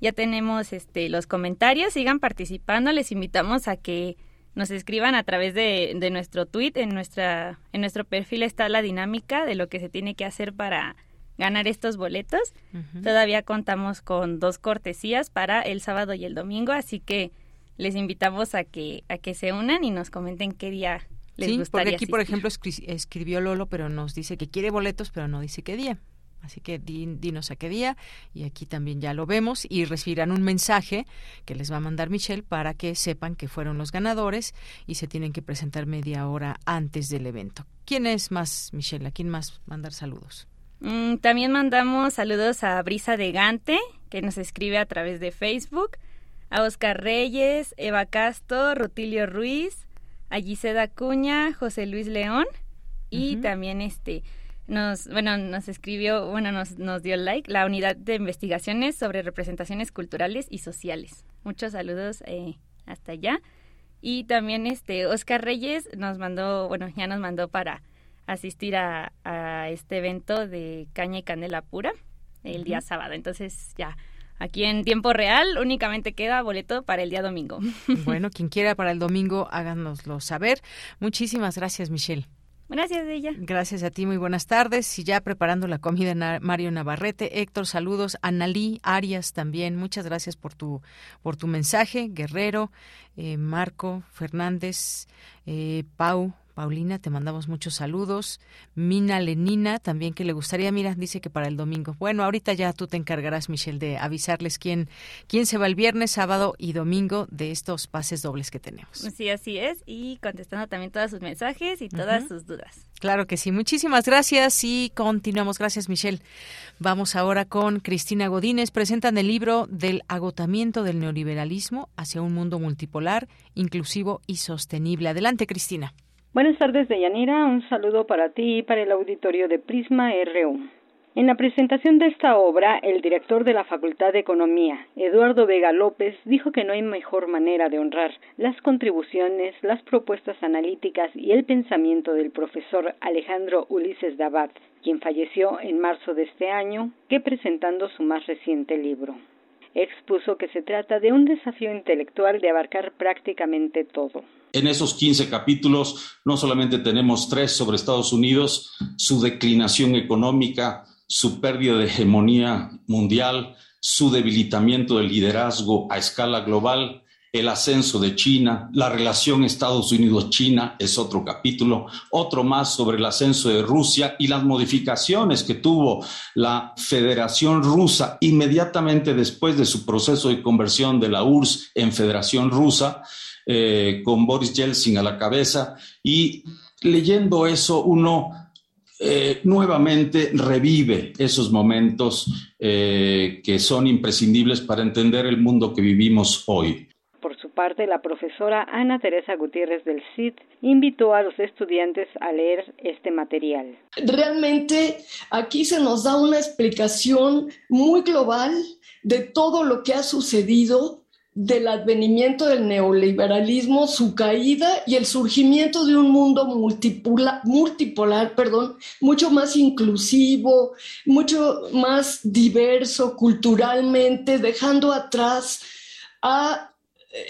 ya tenemos este los comentarios. Sigan participando, les invitamos a que nos escriban a través de, de nuestro tweet. En nuestra en nuestro perfil está la dinámica de lo que se tiene que hacer para ganar estos boletos. Uh-huh. Todavía contamos con dos cortesías para el sábado y el domingo, así que les invitamos a que a que se unan y nos comenten qué día les sí, gustaría. Sí, porque aquí, asistir. Por ejemplo, escri- escribió Lolo, pero nos dice que quiere boletos, pero no dice qué día. Así que din, dinos a qué día, y aquí también ya lo vemos, y recibirán un mensaje que les va a mandar Michelle para que sepan que fueron los ganadores y se tienen que presentar media hora antes del evento. ¿Quién es más, Michelle? ¿A quién más mandar saludos? Mm, también mandamos saludos a Brisa de Gante, que nos escribe a través de Facebook, a Oscar Reyes, Eva Castro, Rutilio Ruiz, a Giseda Acuña, José Luis León, y uh-huh. también este nos bueno nos escribió, bueno nos nos dio like la Unidad de Investigaciones sobre Representaciones Culturales y Sociales. Muchos saludos eh, hasta allá. Y también este Oscar Reyes nos mandó, bueno, ya nos mandó para asistir a, a este evento de Caña y Canela Pura el uh-huh. día sábado. Entonces ya aquí en tiempo real únicamente queda boleto para el día domingo. Bueno, quien quiera para el domingo, háganoslo saber. Muchísimas gracias, Michelle. Gracias, Deya. Gracias a ti, muy buenas tardes. Y ya preparando la comida, Mario Navarrete, Héctor, saludos, Analí, Arias también, muchas gracias por tu por tu mensaje, Guerrero, eh, Marco Fernández, eh, Pau, Paulina, te mandamos muchos saludos. Mina Lenina, también que le gustaría, mira, dice que para el domingo. Bueno, ahorita ya tú te encargarás, Michelle, de avisarles quién, quién se va el viernes, sábado y domingo de estos pases dobles que tenemos. Sí, así es, y contestando también todos sus mensajes y todas uh-huh. sus dudas. Claro que sí, muchísimas gracias y continuamos. Gracias, Michelle. Vamos ahora con Cristina Godínez. Presentan el libro Del agotamiento del neoliberalismo hacia un mundo multipolar, inclusivo y sostenible. Adelante, Cristina. Buenas tardes, Deyanira. Un saludo para ti y para el auditorio de Prisma R U. En la presentación de esta obra, el director de la Facultad de Economía, Eduardo Vega López, dijo que no hay mejor manera de honrar las contribuciones, las propuestas analíticas y el pensamiento del profesor Alejandro Ulises Dabat, quien falleció en marzo de este año, que presentando su más reciente libro. Expuso que se trata de un desafío intelectual de abarcar prácticamente todo. En esos quince capítulos no solamente tenemos tres sobre Estados Unidos, su declinación económica, su pérdida de hegemonía mundial, su debilitamiento del liderazgo a escala global, el ascenso de China, la relación Estados Unidos-China es otro capítulo, otro más sobre el ascenso de Rusia y las modificaciones que tuvo la Federación Rusa inmediatamente después de su proceso de conversión de la U R S S en Federación Rusa, eh, con Boris Yeltsin a la cabeza, y leyendo eso uno... Eh, nuevamente revive esos momentos eh, que son imprescindibles para entender el mundo que vivimos hoy. Por su parte, la profesora Ana Teresa Gutiérrez del C I D invitó a los estudiantes a leer este material. Realmente aquí se nos da una explicación muy global de todo lo que ha sucedido, del advenimiento del neoliberalismo, su caída y el surgimiento de un mundo multipolar, multipolar, perdón, mucho más inclusivo, mucho más diverso culturalmente, dejando atrás a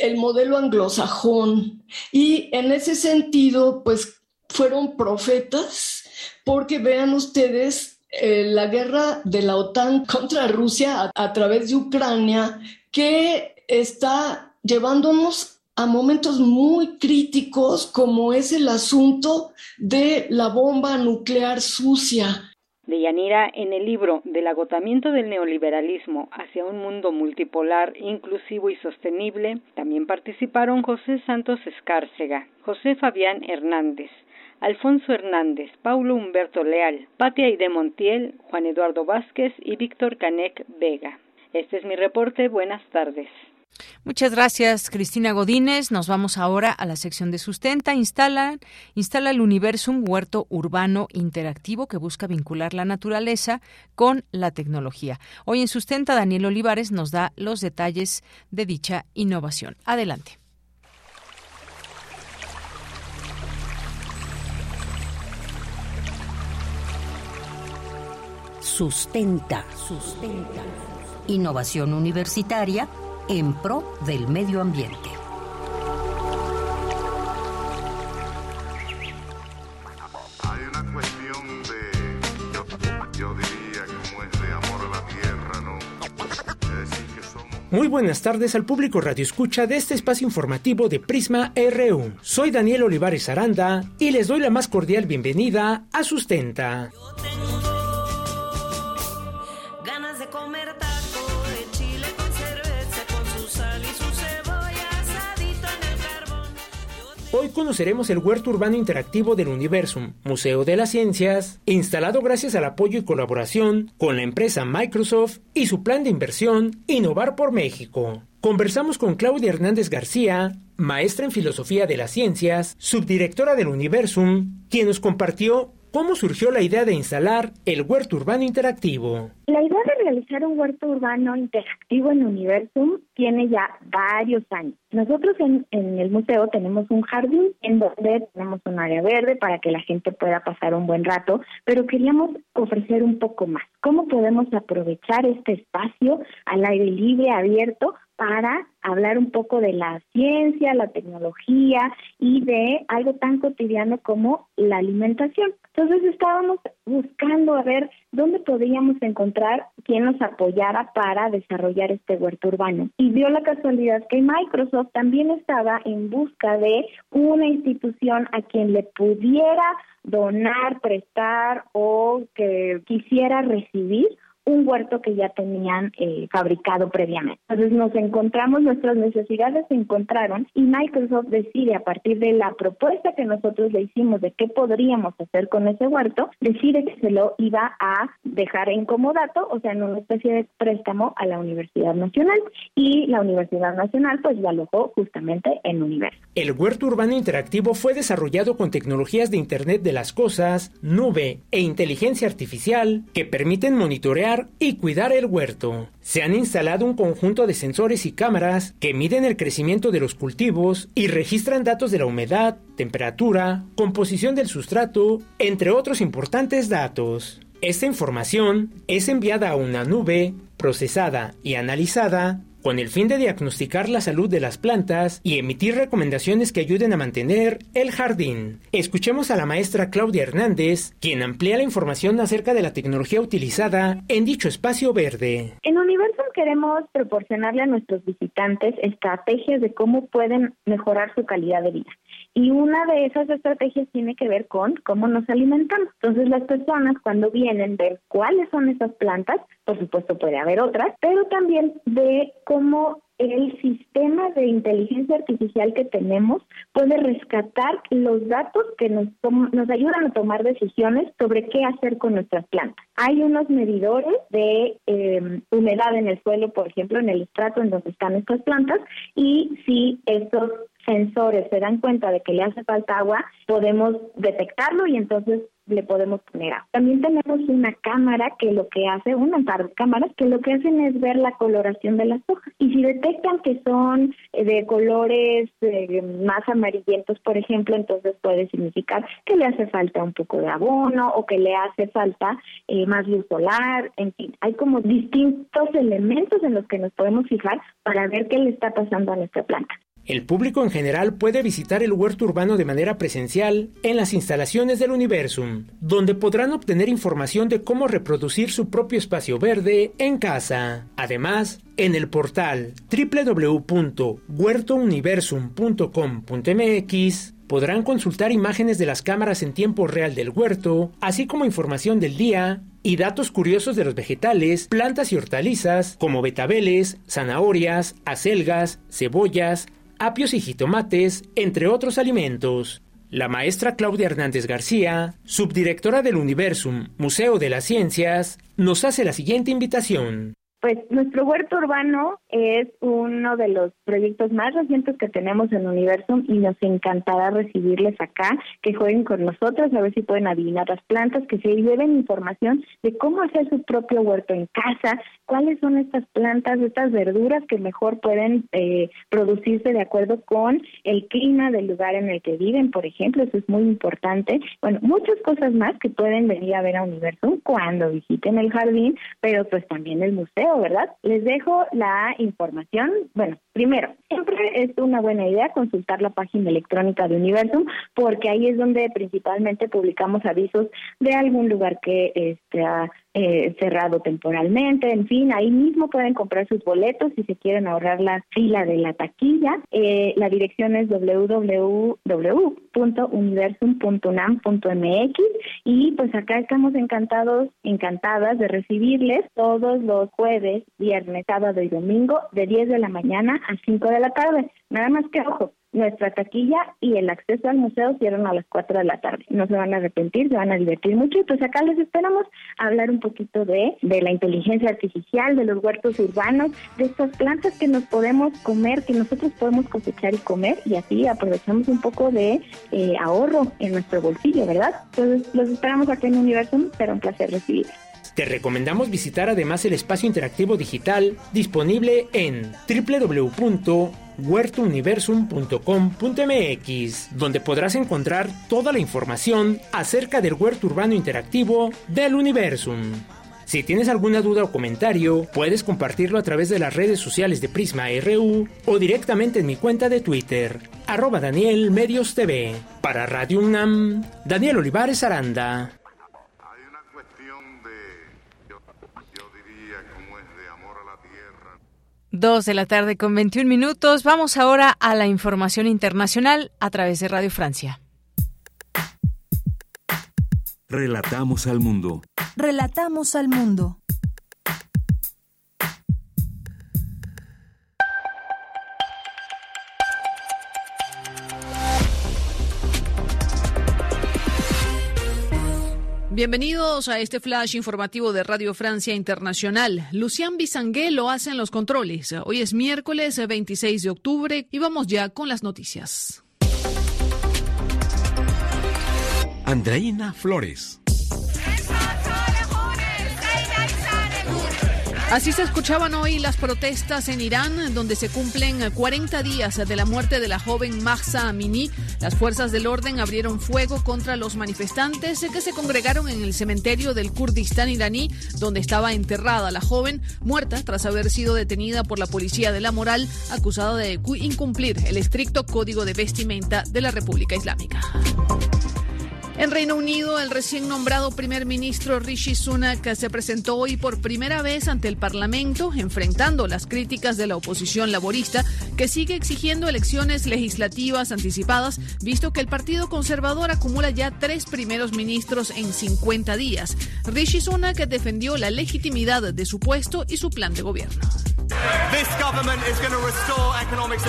el modelo anglosajón. Y en ese sentido, pues fueron profetas, porque vean ustedes eh, la guerra de la OTAN contra Rusia a, a través de Ucrania, que está llevándonos a momentos muy críticos, como es el asunto de la bomba nuclear sucia. Deyanira, en el libro Del agotamiento del neoliberalismo hacia un mundo multipolar, inclusivo y sostenible, también participaron José Santos Escárcega, José Fabián Hernández, Alfonso Hernández, Paulo Humberto Leal, Patia Aide Montiel, Juan Eduardo Vázquez y Víctor Canek Vega. Este es mi reporte. Buenas tardes. Muchas gracias, Cristina Godínez. Nos vamos ahora a la sección de Sustenta. Instala, instala el Universum, huerto urbano interactivo que busca vincular la naturaleza con la tecnología. Hoy en Sustenta, Daniel Olivares nos da los detalles de dicha innovación. Adelante. Sustenta, sustenta. Innovación universitaria en pro del medio ambiente. Hay una cuestión de, yo, yo diría, como es de amor a la tierra, ¿no? Es decir, que somos... Muy buenas tardes al público radioescucha de este espacio informativo de Prisma R U. Soy Daniel Olivares Aranda y les doy la más cordial bienvenida a Sustenta. Yo tengo ganas de comer tal. Hoy conoceremos el huerto urbano interactivo del Universum, Museo de las Ciencias, instalado gracias al apoyo y colaboración con la empresa Microsoft y su plan de inversión Innovar por México. Conversamos con Claudia Hernández García, maestra en Filosofía de las Ciencias, subdirectora del Universum, quien nos compartió cómo surgió la idea de instalar el huerto urbano interactivo. La idea de realizar un huerto urbano interactivo en Universum tiene ya varios años. Nosotros en, en el museo tenemos un jardín en donde tenemos un área verde para que la gente pueda pasar un buen rato, pero queríamos ofrecer un poco más. ¿Cómo podemos aprovechar este espacio al aire libre, abierto, para hablar un poco de la ciencia, la tecnología y de algo tan cotidiano como la alimentación. Entonces estábamos buscando a ver dónde podríamos encontrar quien nos apoyara para desarrollar este huerto urbano. Y dio la casualidad que Microsoft también estaba en busca de una institución a quien le pudiera donar, prestar o que quisiera recibir un huerto que ya tenían eh, fabricado previamente. Entonces nos encontramos, nuestras necesidades se encontraron y Microsoft decide, a partir de la propuesta que nosotros le hicimos de qué podríamos hacer con ese huerto, decide que se lo iba a dejar en comodato, o sea, en una especie de préstamo a la Universidad Nacional, y la Universidad Nacional pues lo alojó justamente en Universum. El huerto urbano interactivo fue desarrollado con tecnologías de Internet de las Cosas, nube e inteligencia artificial que permiten monitorear y cuidar el huerto. Se han instalado un conjunto de sensores y cámaras que miden el crecimiento de los cultivos y registran datos de la humedad, temperatura, composición del sustrato, entre otros importantes datos. Esta información es enviada a una nube, procesada y analizada con el fin de diagnosticar la salud de las plantas y emitir recomendaciones que ayuden a mantener el jardín. Escuchemos a la maestra Claudia Hernández, quien amplía la información acerca de la tecnología utilizada en dicho espacio verde. En Universum queremos proporcionarle a nuestros visitantes estrategias de cómo pueden mejorar su calidad de vida. Y una de esas estrategias tiene que ver con cómo nos alimentamos. Entonces las personas cuando vienen ver cuáles son esas plantas, por supuesto puede haber otras, pero también de cómo el sistema de inteligencia artificial que tenemos puede rescatar los datos que nos, nos ayudan a tomar decisiones sobre qué hacer con nuestras plantas. Hay unos medidores de eh, humedad en el suelo, por ejemplo, en el estrato en donde están estas plantas, y si estos sensores se dan cuenta de que le hace falta agua, podemos detectarlo y entonces le podemos poner agua. También tenemos una cámara que lo que hace, una par de cámaras que lo que hacen es ver la coloración de las hojas. Y si detectan que son de colores eh, más amarillentos, por ejemplo, entonces puede significar que le hace falta un poco de abono o que le hace falta eh, más luz solar. En fin, hay como distintos elementos en los que nos podemos fijar para ver qué le está pasando a nuestra planta. El público en general puede visitar el huerto urbano de manera presencial en las instalaciones del Universum, donde podrán obtener información de cómo reproducir su propio espacio verde en casa. Además, en el portal doble u doble u doble u punto huerto universum punto com punto m x podrán consultar imágenes de las cámaras en tiempo real del huerto, así como información del día y datos curiosos de los vegetales, plantas y hortalizas como betabeles, zanahorias, acelgas, cebollas, apios y jitomates, entre otros alimentos. La maestra Claudia Hernández García, subdirectora del Universum, Museo de las Ciencias, nos hace la siguiente invitación. Pues nuestro huerto urbano es uno de los proyectos más recientes que tenemos en Universum y nos encantará recibirles acá, que jueguen con nosotros, a ver si pueden adivinar las plantas, que se lleven información de cómo hacer su propio huerto en casa, cuáles son estas plantas, estas verduras que mejor pueden eh, producirse de acuerdo con el clima del lugar en el que viven, por ejemplo, eso es muy importante. Bueno, muchas cosas más que pueden venir a ver a Universum cuando visiten el jardín, pero pues también el museo, ¿verdad? Les dejo la información. Bueno, primero, siempre es una buena idea consultar la página electrónica de Universum, porque ahí es donde principalmente publicamos avisos de algún lugar que está eh, cerrado temporalmente, en fin, ahí mismo pueden comprar sus boletos si se quieren ahorrar la fila de la taquilla. Eh, la dirección es doble u doble u doble u punto universum punto unam punto m x y pues acá estamos encantados, encantadas de recibirles todos los jueves, viernes, sábado y domingo de diez de la mañana a cinco de la tarde. Nada más que, ojo, nuestra taquilla y el acceso al museo cierran a las cuatro de la tarde. No se van a arrepentir, se van a divertir mucho. Y pues acá les esperamos a hablar un poquito de, de la inteligencia artificial, de los huertos urbanos, de estas plantas que nos podemos comer, que nosotros podemos cosechar y comer, y así aprovechamos un poco de eh, ahorro en nuestro bolsillo, ¿verdad? Entonces los esperamos acá en Universum, será un placer recibirlos. Te recomendamos visitar además el espacio interactivo digital disponible en doble u doble u doble u punto huerto universum punto com punto m x, donde podrás encontrar toda la información acerca del huerto urbano interactivo del Universum. Si tienes alguna duda o comentario, puedes compartirlo a través de las redes sociales de Prisma R U o directamente en mi cuenta de Twitter, arroba Daniel Medios T V. Para Radio UNAM, Daniel Olivares Aranda. Dos de la tarde con veintiún minutos. Vamos ahora a la información internacional a través de Radio Francia. Relatamos al mundo. Relatamos al mundo. Bienvenidos a este flash informativo de Radio Francia Internacional. Lucián Bisangué lo hace en los controles. Hoy es miércoles veintiséis de octubre y vamos ya con las noticias. Andreina Flores. Así se escuchaban hoy las protestas en Irán, donde se cumplen cuarenta días de la muerte de la joven Mahsa Amini. Las fuerzas del orden abrieron fuego contra los manifestantes que se congregaron en el cementerio del Kurdistán iraní, donde estaba enterrada la joven, muerta tras haber sido detenida por la policía de la moral, acusada de incumplir el estricto código de vestimenta de la República Islámica. En Reino Unido, el recién nombrado primer ministro Rishi Sunak se presentó hoy por primera vez ante el Parlamento, enfrentando las críticas de la oposición laborista, que sigue exigiendo elecciones legislativas anticipadas, visto que el Partido Conservador acumula ya tres primeros ministros en cincuenta días. Rishi Sunak defendió la legitimidad de su puesto y su plan de gobierno.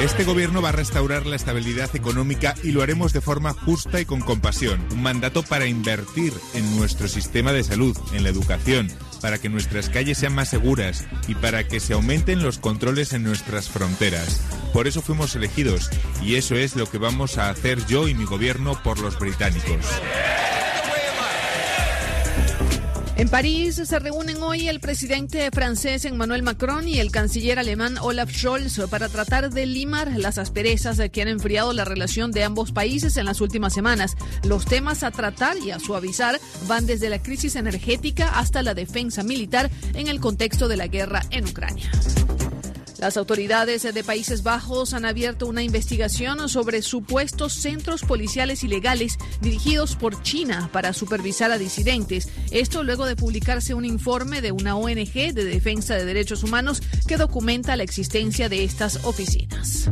Este gobierno va a restaurar la estabilidad económica y lo haremos de forma justa y con compasión. Un mandato para invertir en nuestro sistema de salud, en la educación, para que nuestras calles sean más seguras y para que se aumenten los controles en nuestras fronteras. Por eso fuimos elegidos y eso es lo que vamos a hacer yo y mi gobierno por los británicos. En París se reúnen hoy el presidente francés Emmanuel Macron y el canciller alemán Olaf Scholz para tratar de limar las asperezas que han enfriado la relación de ambos países en las últimas semanas. Los temas a tratar y a suavizar van desde la crisis energética hasta la defensa militar en el contexto de la guerra en Ucrania. Las autoridades de Países Bajos han abierto una investigación sobre supuestos centros policiales ilegales dirigidos por China para supervisar a disidentes. Esto luego de publicarse un informe de una O N G de defensa de derechos humanos que documenta la existencia de estas oficinas.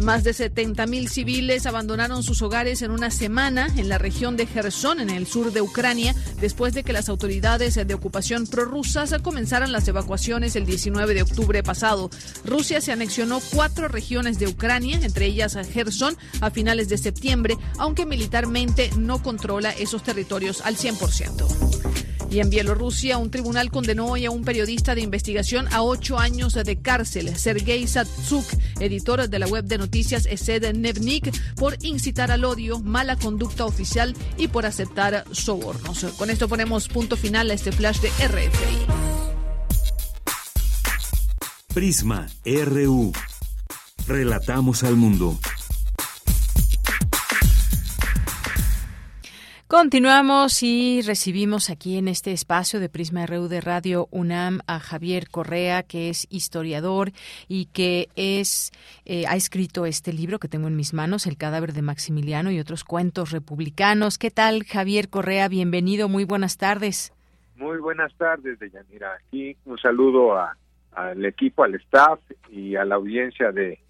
Más de setenta mil civiles abandonaron sus hogares en una semana en la región de Jersón, en el sur de Ucrania, después de que las autoridades de ocupación prorrusas comenzaran las evacuaciones el diecinueve de octubre pasado. Rusia se anexionó cuatro regiones de Ucrania, entre ellas a Jersón, a finales de septiembre, aunque militarmente no controla esos territorios al cien por ciento. Y en Bielorrusia, un tribunal condenó hoy a un periodista de investigación a ocho años de cárcel, Sergei Satsuk, editor de la web de noticias Esed Nevnik, por incitar al odio, mala conducta oficial y por aceptar sobornos. Con esto ponemos punto final a este flash de R F I. Prisma R U. Relatamos al mundo. Continuamos y recibimos aquí en este espacio de Prisma R U de Radio UNAM a Javier Correa, que es historiador y que es eh, ha escrito este libro que tengo en mis manos, El cadáver de Maximiliano y otros cuentos republicanos. ¿Qué tal, Javier Correa? Bienvenido, muy buenas tardes. Muy buenas tardes, Deyanira. Aquí un saludo a, al equipo, al staff y a la audiencia de,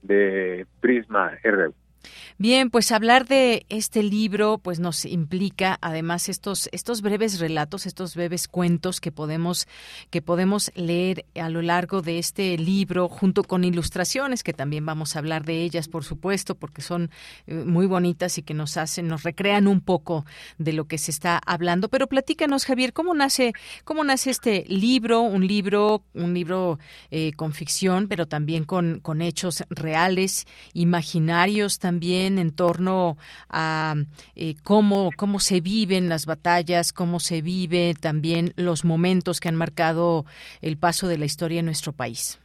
de Prisma R U. Bien, pues hablar de este libro pues nos implica además estos estos breves relatos, estos breves cuentos que podemos que podemos leer a lo largo de este libro junto con ilustraciones que también vamos a hablar de ellas, por supuesto, porque son muy bonitas y que nos hacen nos recrean un poco de lo que se está hablando. Pero platícanos, Javier, cómo nace cómo nace este libro, un libro un libro eh, con ficción, pero también con con hechos reales, imaginarios también. También en torno a eh, cómo, cómo se viven las batallas, cómo se vive también los momentos que han marcado el paso de la historia en nuestro país.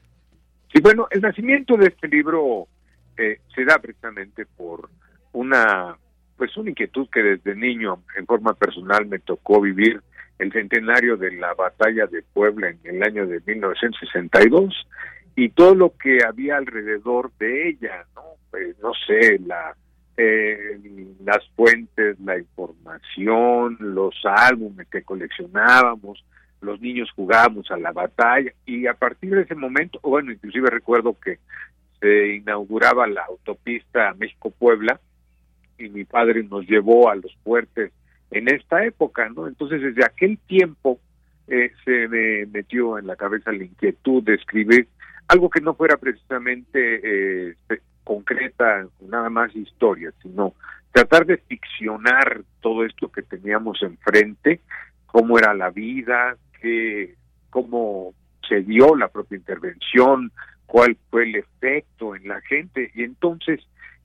Sí, bueno, el nacimiento de este libro eh, se da precisamente por una pues una inquietud que desde niño en forma personal me tocó vivir el centenario de la batalla de Puebla en el año de mil novecientos sesenta y dos y todo lo que había alrededor de ella, ¿no? Pues, no sé, la eh, las fuentes, la información, los álbumes que coleccionábamos, los niños jugábamos a la batalla, y a partir de ese momento, bueno, inclusive recuerdo que se inauguraba la autopista México-Puebla y mi padre nos llevó a los fuertes en esta época, ¿no? Entonces, desde aquel tiempo eh, se me metió en la cabeza la inquietud de escribir algo que no fuera precisamente eh, concreta, nada más historia, sino tratar de ficcionar todo esto que teníamos enfrente, cómo era la vida, qué, cómo se dio la propia intervención, cuál fue el efecto en la gente, y entonces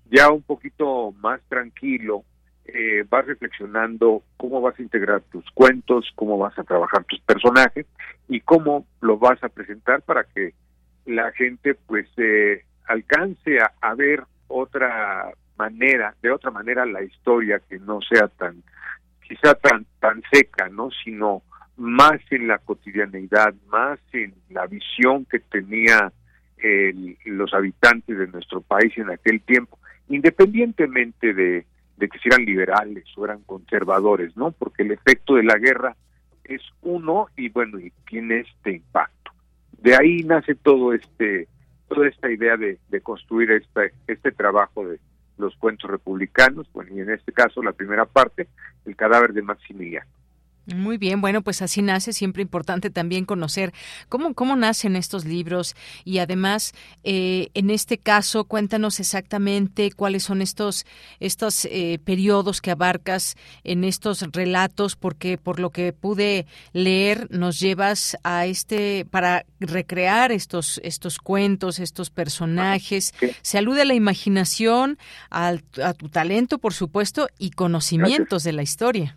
ya un poquito más tranquilo, Eh, vas reflexionando cómo vas a integrar tus cuentos, cómo vas a trabajar tus personajes y cómo lo vas a presentar para que la gente pues eh, alcance a, a ver otra manera, de otra manera la historia, que no sea tan, quizá tan, tan seca, ¿no? Sino más en la cotidianeidad, más en la visión que tenía el, los habitantes de nuestro país en aquel tiempo, independientemente de de que si eran liberales o eran conservadores, ¿no? Porque el efecto de la guerra es uno y bueno, y tiene este impacto. De ahí nace todo este, toda esta idea de, de construir este, este trabajo de los cuentos republicanos, bueno, y en este caso la primera parte, el cadáver de Maximiliano. Muy bien, bueno, pues así nace, siempre importante también conocer cómo cómo nacen estos libros y además eh, en este caso cuéntanos exactamente cuáles son estos estos eh, periodos que abarcas en estos relatos, porque por lo que pude leer nos llevas a este para recrear estos estos cuentos, estos personajes. Se alude a la imaginación, al, a tu talento, por supuesto, y conocimientos de la historia.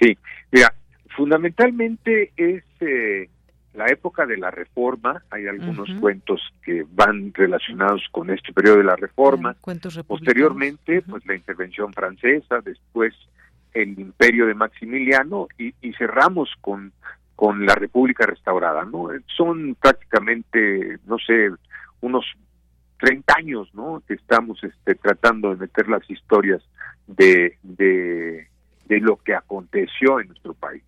Sí, mira, fundamentalmente es eh, la época de la Reforma, hay algunos uh-huh. cuentos que van relacionados con este periodo de la Reforma, uh, posteriormente uh-huh. pues la intervención francesa, después el imperio de Maximiliano y, y cerramos con, con la República Restaurada, ¿no? Son prácticamente, no sé, unos treinta años, ¿no?, que estamos este, tratando de meter las historias de... de de lo que aconteció en nuestro país.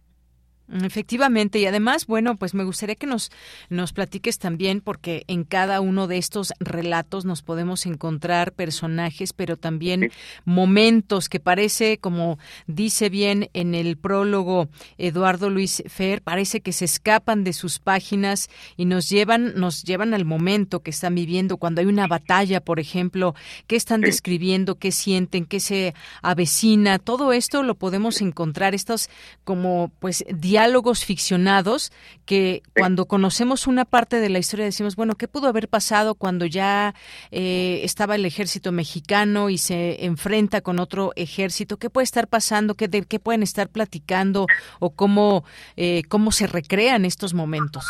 Efectivamente, y además, bueno, pues me gustaría que nos nos platiques también, porque en cada uno de estos relatos nos podemos encontrar personajes, pero también sí. momentos que parece, como dice bien en el prólogo Eduardo Luis Fer, parece que se escapan de sus páginas y nos llevan nos llevan al momento que están viviendo, cuando hay una batalla, por ejemplo, qué están sí. describiendo, qué sienten, qué se avecina, todo esto lo podemos encontrar, estos como, pues, diálogos diálogos ficcionados que cuando conocemos una parte de la historia decimos, bueno, ¿qué pudo haber pasado cuando ya eh, estaba el ejército mexicano y se enfrenta con otro ejército? ¿Qué puede estar pasando? ¿Qué, de, qué pueden estar platicando? ¿O cómo, eh, cómo se recrean estos momentos?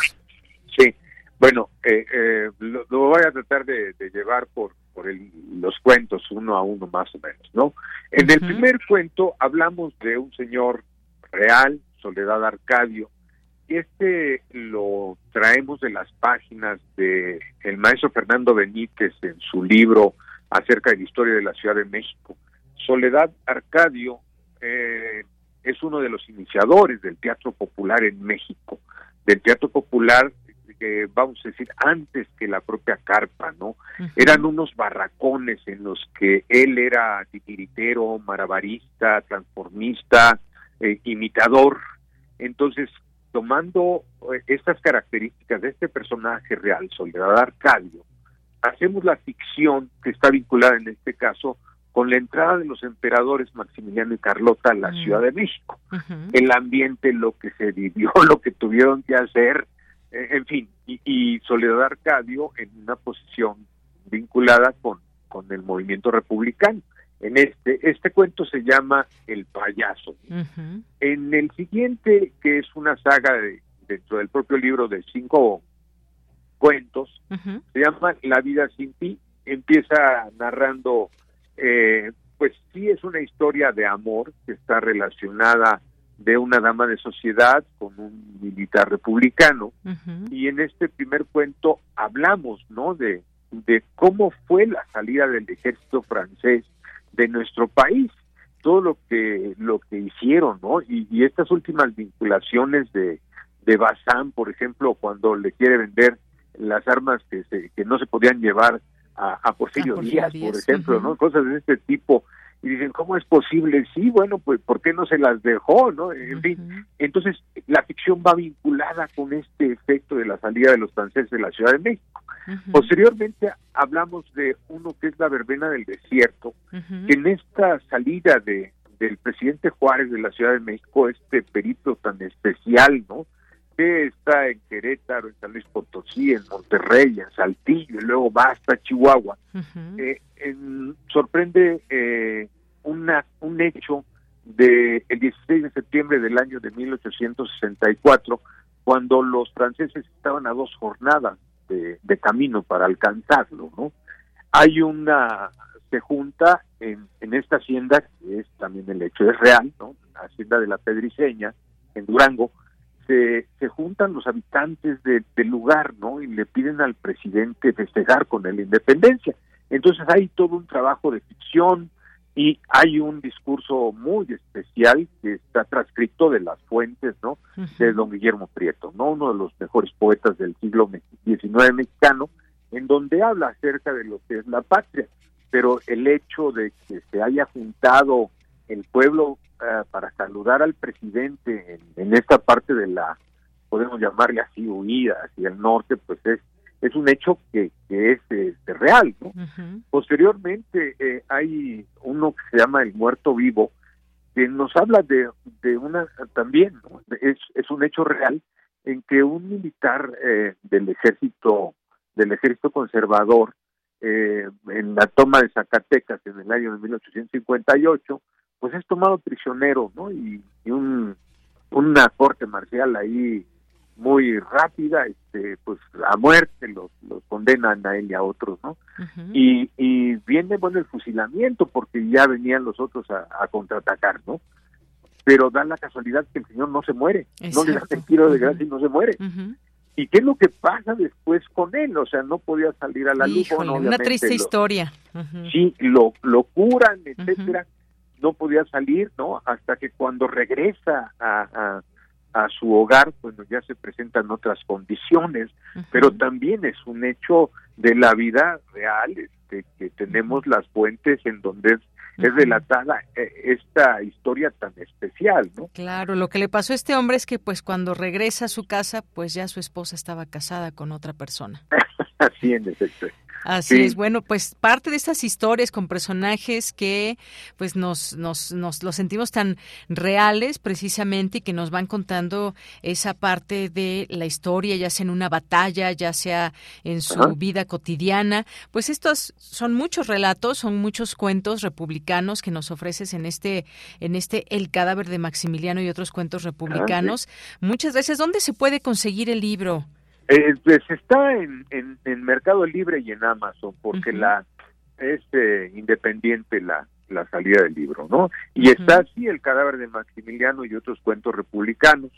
Sí, bueno, eh, eh, lo, lo voy a tratar de, de llevar por, por el, los cuentos uno a uno más o menos, ¿no? En el uh-huh. primer cuento hablamos de un señor real, Soledad Arcadio, y este lo traemos de las páginas de el maestro Fernando Benítez en su libro acerca de la historia de la Ciudad de México. Soledad Arcadio eh, es uno de los iniciadores del teatro popular en México, del teatro popular, eh, vamos a decir, antes que la propia carpa, ¿no? Uh-huh. Eran unos barracones en los que él era titiritero, marabarista, transformista, Eh, imitador. Entonces, tomando eh, estas características de este personaje real, Soledad Arcadio, hacemos la ficción que está vinculada en este caso con la entrada de los emperadores Maximiliano y Carlota a la uh-huh. Ciudad de México. Uh-huh. El ambiente, lo que se vivió, lo que tuvieron que hacer, eh, en fin, y, y Soledad Arcadio en una posición vinculada con, con el movimiento republicano. En este, este cuento se llama El payaso. Uh-huh. En el siguiente, que es una saga de, dentro del propio libro de cinco cuentos, uh-huh. se llama La vida sin ti, empieza narrando eh, pues sí es una historia de amor que está relacionada de una dama de sociedad con un militar republicano. Uh-huh. Y en este primer cuento hablamos, ¿no?, de, de cómo fue la salida del ejército francés de nuestro país, todo lo que lo que hicieron, ¿no? Y, y estas últimas vinculaciones de, de Bazán, por ejemplo, cuando le quiere vender las armas que se, que no se podían llevar a, a Porfirio, a Porfirio Díaz, Díaz, por ejemplo, uh-huh. ¿no? Cosas de este tipo. Y dicen, ¿cómo es posible? Sí, bueno, pues, ¿por qué no se las dejó, no? En uh-huh. fin, entonces, la ficción va vinculada con este efecto de la salida de los franceses de la Ciudad de México. Uh-huh. Posteriormente, hablamos de uno que es La verbena del desierto, uh-huh. que en esta salida de del presidente Juárez de la Ciudad de México, este periplo tan especial, ¿no?, que está en Querétaro, en San Luis Potosí, en Monterrey, en Saltillo, y luego va hasta Chihuahua. Uh-huh. Eh, en, sorprende eh, una un hecho de el dieciséis de septiembre del año de mil ochocientos sesenta y cuatro, cuando los franceses estaban a dos jornadas de, de camino para alcanzarlo, ¿no? Hay una se junta en, en esta hacienda, que es también el hecho, es real, ¿no? La hacienda de la Pedriceña, en Durango. Se, se juntan los habitantes de, del lugar, ¿no?, y le piden al presidente festejar con él la independencia. Entonces hay todo un trabajo de ficción y hay un discurso muy especial que está transcrito de las fuentes, ¿no?, uh-huh. de don Guillermo Prieto, ¿no?, uno de los mejores poetas del siglo diecinueve mexicano, en donde habla acerca de lo que es la patria. Pero el hecho de que se haya juntado el pueblo para saludar al presidente en, en esta parte de la, podemos llamarle así, huida hacia el norte, pues es es un hecho que, que es este, real, ¿no? Uh-huh. Posteriormente eh, hay uno que se llama El muerto vivo, que nos habla de, de una, también, ¿no?, es, es un hecho real en que un militar eh, del ejército, del ejército conservador, eh, en la toma de Zacatecas en el año de mil ochocientos cincuenta y ocho, pues es tomado prisionero, ¿no? Y, y un, una corte marcial ahí muy rápida, este, pues a muerte los, los condenan a él y a otros, ¿no? Uh-huh. Y, y viene, bueno, el fusilamiento, porque ya venían los otros a, a contraatacar, ¿no? Pero da la casualidad que el señor no se muere, Exacto. no le da el tiro de gracia uh-huh. y no se muere. Uh-huh. ¿Y qué es lo que pasa después con él? O sea, no podía salir a la luz. Híjole, una triste lo, historia. Uh-huh. Sí, lo, lo curan, etcétera. Uh-huh. No podía salir, ¿no? Hasta que cuando regresa a, a, a su hogar, bueno, ya se presentan otras condiciones, uh-huh. pero también es un hecho de la vida real, este, que tenemos las fuentes en donde es, uh-huh. es relatada esta historia tan especial, ¿no? Claro, lo que le pasó a este hombre es que, pues, cuando regresa a su casa, pues ya su esposa estaba casada con otra persona. Así en efecto. Así sí. es, bueno, pues parte de estas historias con personajes que pues nos nos nos los sentimos tan reales precisamente y que nos van contando esa parte de la historia, ya sea en una batalla, ya sea en su Ajá. vida cotidiana. Pues estos son muchos relatos, son muchos cuentos republicanos que nos ofreces en este en este El cadáver de Maximiliano y otros cuentos republicanos. Ajá, sí. Muchas veces, ¿dónde se puede conseguir el libro? Eh, pues está en, en, en Mercado Libre y en Amazon, porque uh-huh. la es eh, independiente la, la salida del libro, ¿no? Y uh-huh. está así El cadáver de Maximiliano y otros cuentos republicanos.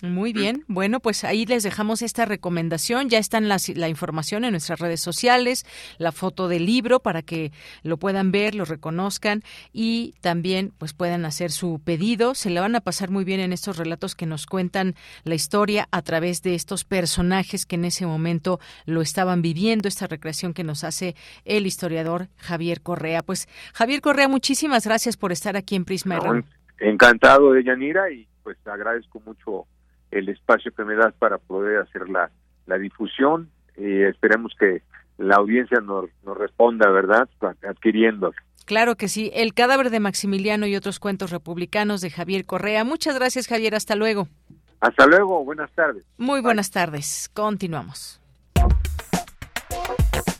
Muy bien, bueno, pues ahí les dejamos esta recomendación, ya está la, la información en nuestras redes sociales, la foto del libro para que lo puedan ver, lo reconozcan y también pues puedan hacer su pedido. Se la van a pasar muy bien en estos relatos que nos cuentan la historia a través de estos personajes que en ese momento lo estaban viviendo, esta recreación que nos hace el historiador Javier Correa. Pues Javier Correa, muchísimas gracias por estar aquí en Prisma R U. Encantado, Deyanira, y pues agradezco mucho el espacio que me das para poder hacer la, la difusión, y esperemos que la audiencia nos, nos responda, ¿verdad?, adquiriendo. Claro que sí. El cadáver de Maximiliano y otros cuentos republicanos de Javier Correa. Muchas gracias, Javier. Hasta luego. Hasta luego. Buenas tardes. Muy buenas Bye. Tardes. Continuamos.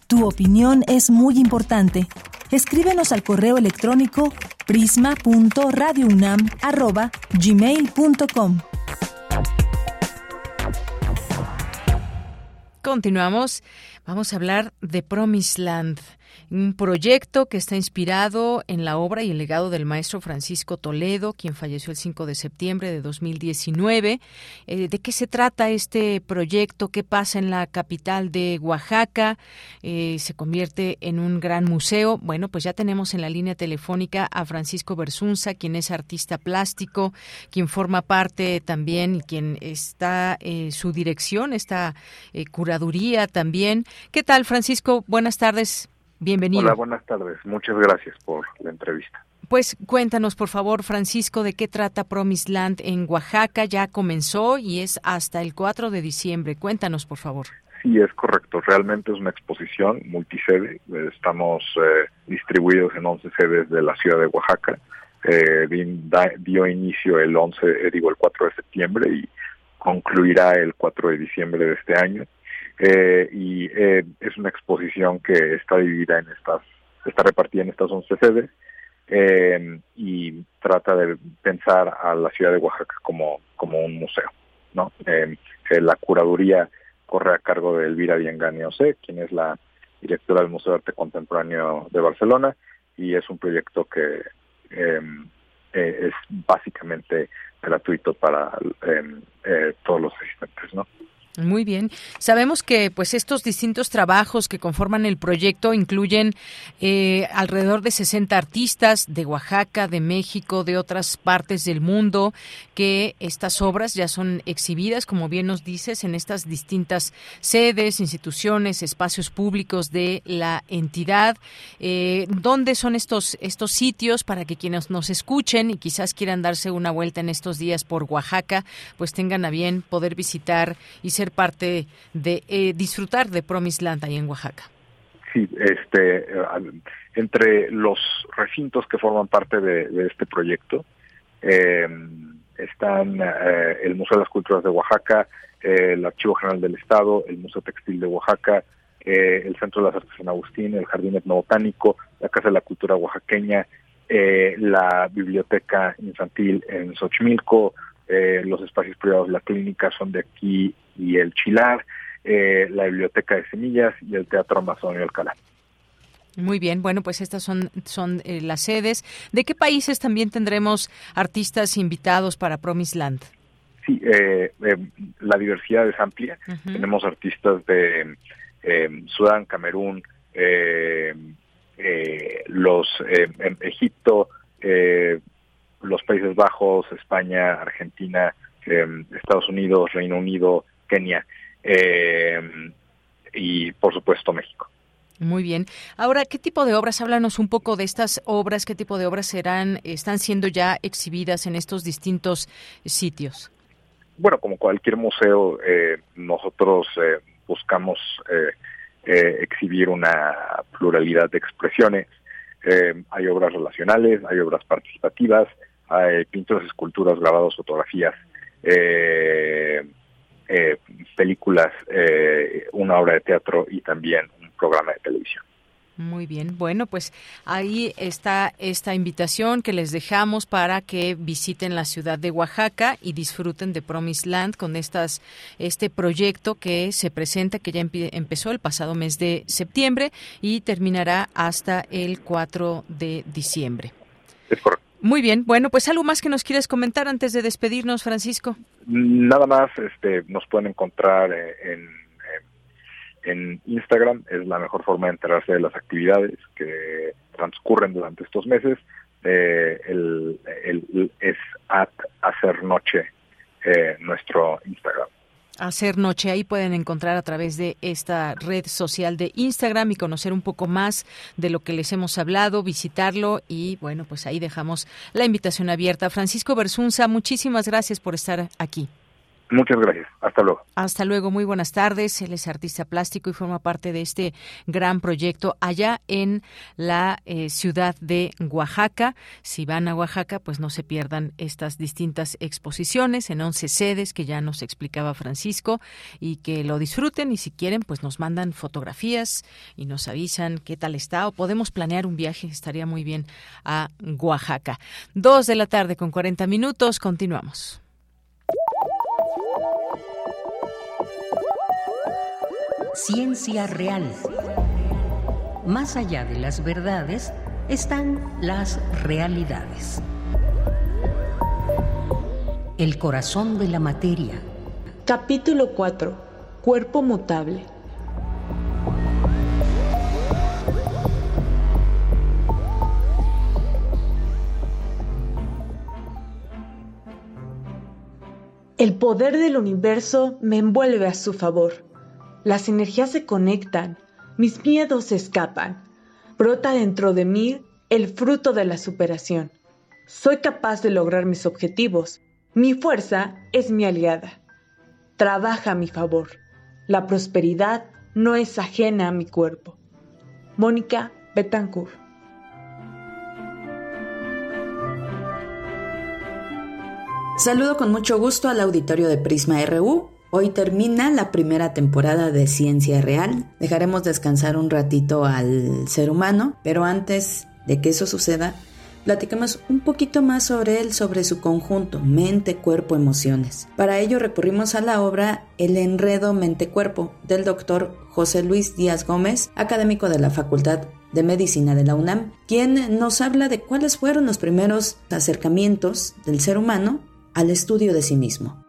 Tu opinión es muy importante. Escríbenos al correo electrónico prisma punto radio u n a m arroba gmail punto com. Continuamos. Vamos a hablar de Promised Land, un proyecto que está inspirado en la obra y el legado del maestro Francisco Toledo, quien falleció el cinco de septiembre de dos mil diecinueve. Eh, ¿De qué se trata este proyecto? ¿Qué pasa en la capital de Oaxaca? Eh, ¿Se convierte en un gran museo? Bueno, pues ya tenemos en la línea telefónica a Francisco Berzunza, quien es artista plástico, quien forma parte también y quien está eh, su dirección, esta eh, curaduría también. ¿Qué tal, Francisco? Buenas tardes. Bienvenido. Hola, buenas tardes. Muchas gracias por la entrevista. Pues cuéntanos, por favor, Francisco, de qué trata Promised Land en Oaxaca. Ya comenzó y es hasta el cuatro de diciembre. Cuéntanos, por favor. Sí, es correcto. Realmente es una exposición multisede. Estamos eh, distribuidos en once sedes de la ciudad de Oaxaca. Eh, dio inicio el once, eh, digo el cuatro de septiembre y concluirá el cuatro de diciembre de este año. Eh, y eh, es una exposición que está dividida en estas, está repartida en estas once sedes eh, y trata de pensar a la ciudad de Oaxaca como, como un museo, ¿no? Eh, eh, la curaduría corre a cargo de Elvira Biengani Océ, quien es la directora del Museo de Arte Contemporáneo de Barcelona, y es un proyecto que eh, eh, es básicamente gratuito para eh, eh, todos los asistentes, ¿no? Muy bien. Sabemos que pues estos distintos trabajos que conforman el proyecto incluyen eh, alrededor de sesenta artistas de Oaxaca, de México, de otras partes del mundo, que estas obras ya son exhibidas, como bien nos dices, en estas distintas sedes, instituciones, espacios públicos de la entidad. Eh, ¿Dónde son estos, estos sitios para que quienes nos escuchen y quizás quieran darse una vuelta en estos días por Oaxaca, pues tengan a bien poder visitar y ser parte de eh, disfrutar de Promised Land ahí en Oaxaca? Sí, este, entre los recintos que forman parte de, de este proyecto eh, están eh, el Museo de las Culturas de Oaxaca, eh, el Archivo General del Estado, el Museo Textil de Oaxaca, eh, el Centro de las Artes San Agustín, el Jardín Etnobotánico, la Casa de la Cultura Oaxaqueña, eh, la Biblioteca Infantil en Xochimilco, eh, los espacios privados, la clínica son de aquí y el Chilar, eh, la Biblioteca de Semillas y el Teatro Amazonio Alcalá. Muy bien, bueno, pues estas son, son eh, las sedes. ¿De qué países también tendremos artistas invitados para Promised Land? Sí, eh, eh, la diversidad es amplia. Uh-huh. Tenemos artistas de eh, Sudán, Camerún, eh, eh, los eh, en Egipto, eh, los Países Bajos, España, Argentina, eh, Estados Unidos, Reino Unido, Kenia eh, y, por supuesto, México. Muy bien. Ahora, ¿qué tipo de obras? Háblanos un poco de estas obras. ¿Qué tipo de obras serán, están siendo ya exhibidas en estos distintos sitios? Bueno, como cualquier museo, eh, nosotros eh, buscamos eh, eh, exhibir una pluralidad de expresiones. Eh, hay obras relacionales, hay obras participativas, hay pinturas, esculturas, grabados, fotografías, eh, Eh, películas, eh, una obra de teatro y también un programa de televisión. Muy bien, bueno, pues ahí está esta invitación que les dejamos para que visiten la ciudad de Oaxaca y disfruten de Promised Land con estas este proyecto que se presenta, que ya empe- empezó el pasado mes de septiembre y terminará hasta el cuatro de diciembre. Es correcto. Muy bien, bueno, pues algo más que nos quieres comentar antes de despedirnos, Francisco. Nada más, este, nos pueden encontrar en, en, en Instagram, es la mejor forma de enterarse de las actividades que transcurren durante estos meses. Eh, el, el, es at hacer noche eh, nuestro Instagram. Hacer noche, ahí pueden encontrar a través de esta red social de Instagram y conocer un poco más de lo que les hemos hablado, visitarlo y bueno, pues ahí dejamos la invitación abierta. Francisco Berzunza, muchísimas gracias por estar aquí. Muchas gracias. Hasta luego. Hasta luego. Muy buenas tardes. Él es artista plástico y forma parte de este gran proyecto allá en la eh, ciudad de Oaxaca. Si van a Oaxaca, pues no se pierdan estas distintas exposiciones en once sedes que ya nos explicaba Francisco y que lo disfruten. Y si quieren, pues nos mandan fotografías y nos avisan qué tal está o podemos planear un viaje. Estaría muy bien a Oaxaca. Dos de la tarde con cuarenta minutos. Continuamos. Ciencia real. más allá de las verdades, están las realidades. El corazón de la materia. Capítulo cuatro. Cuerpo mutable. El poder del universo me envuelve a su favor. Las energías se conectan, mis miedos se escapan. Brota dentro de mí el fruto de la superación. Soy capaz de lograr mis objetivos. Mi fuerza es mi aliada. Trabaja a mi favor. La prosperidad no es ajena a mi cuerpo. Mónica Betancourt. Saludo con mucho gusto al auditorio de Prisma R U. Hoy termina la primera temporada de Ciencia Real. Dejaremos descansar un ratito al ser humano, pero antes de que eso suceda, platiquemos un poquito más sobre él, sobre su conjunto, mente, cuerpo, emociones. Para ello recurrimos a la obra El enredo mente-cuerpo del doctor José Luis Díaz Gómez, académico de la Facultad de Medicina de la UNAM, quien nos habla de cuáles fueron los primeros acercamientos del ser humano al estudio de sí mismo.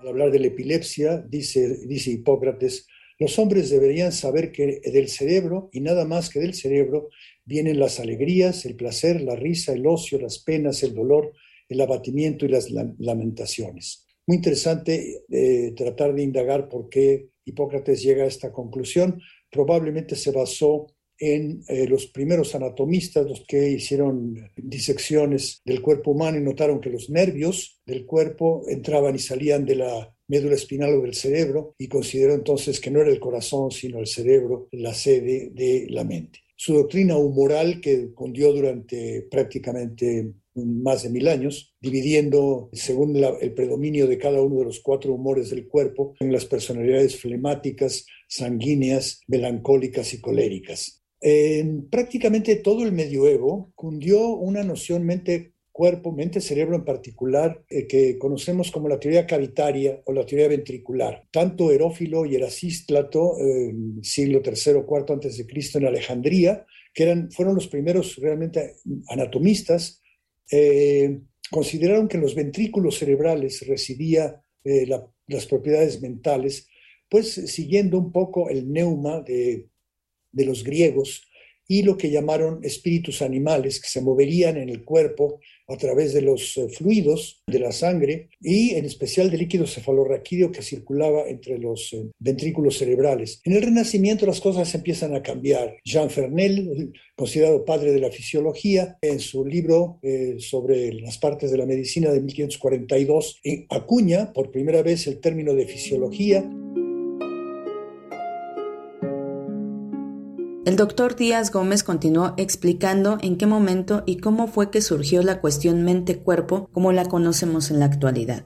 Al hablar de la epilepsia, dice, dice Hipócrates, los hombres deberían saber que del cerebro, y nada más que del cerebro, vienen las alegrías, el placer, la risa, el ocio, las penas, el dolor, el abatimiento y las lamentaciones. Muy interesante eh, tratar de indagar por qué Hipócrates llega a esta conclusión. Probablemente se basó en eh, los primeros anatomistas, los que hicieron disecciones del cuerpo humano y notaron que los nervios del cuerpo entraban y salían de la médula espinal o del cerebro, y consideró entonces que no era el corazón, sino el cerebro, la sede de la mente. Su doctrina humoral, que cundió durante prácticamente más de mil años, dividiendo según la, el predominio de cada uno de los cuatro humores del cuerpo en las personalidades flemáticas, sanguíneas, melancólicas y coléricas. En prácticamente todo el medioevo cundió una noción mente-cuerpo, mente-cerebro en particular, eh, que conocemos como la teoría cavitaria o la teoría ventricular. Tanto Herófilo y Erasístrato, eh, siglo tercero o cuarto antes de Cristo en Alejandría, que eran, fueron los primeros realmente anatomistas, eh, consideraron que en los ventrículos cerebrales residía eh, la, las propiedades mentales, pues siguiendo un poco el neuma de... de los griegos y lo que llamaron espíritus animales que se moverían en el cuerpo a través de los fluidos de la sangre y en especial del líquido cefalorraquídeo que circulaba entre los ventrículos cerebrales. En el Renacimiento las cosas empiezan a cambiar. Jean Fernel, considerado padre de la fisiología, en su libro eh, sobre las partes de la medicina de mil quinientos cuarenta y dos, acuña por primera vez el término de fisiología. El doctor Díaz Gómez continuó explicando en qué momento y cómo fue que surgió la cuestión mente-cuerpo como la conocemos en la actualidad.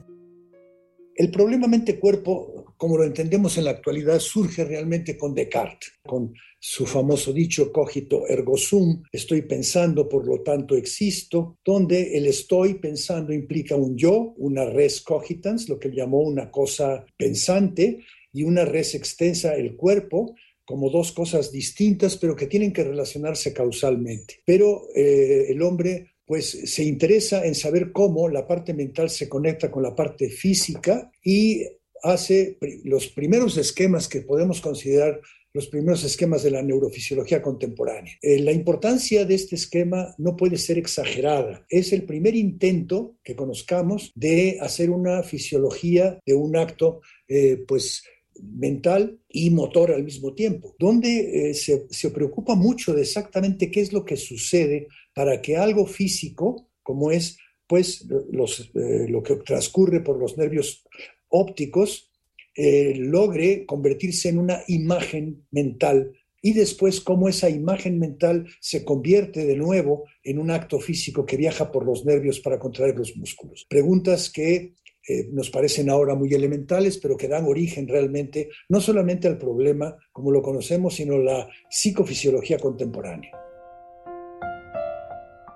El problema mente-cuerpo, como lo entendemos en la actualidad, surge realmente con Descartes, con su famoso dicho cogito ergo sum, estoy pensando, por lo tanto existo, donde el estoy pensando implica un yo, una res cogitans, lo que llamó una cosa pensante, y una res extensa, el cuerpo, como dos cosas distintas, pero que tienen que relacionarse causalmente. Pero eh, el hombre pues, se interesa en saber cómo la parte mental se conecta con la parte física y hace pr- los primeros esquemas que podemos considerar los primeros esquemas de la neurofisiología contemporánea. Eh, la importancia de este esquema no puede ser exagerada. Es el primer intento que conozcamos de hacer una fisiología de un acto eh, pues, mental y motor al mismo tiempo, donde eh, se, se preocupa mucho de exactamente qué es lo que sucede para que algo físico, como es pues, los, eh, lo que transcurre por los nervios ópticos, eh, logre convertirse en una imagen mental y después cómo esa imagen mental se convierte de nuevo en un acto físico que viaja por los nervios para contraer los músculos. Preguntas que Eh, nos parecen ahora muy elementales, pero que dan origen realmente no solamente al problema como lo conocemos, sino a la psicofisiología contemporánea.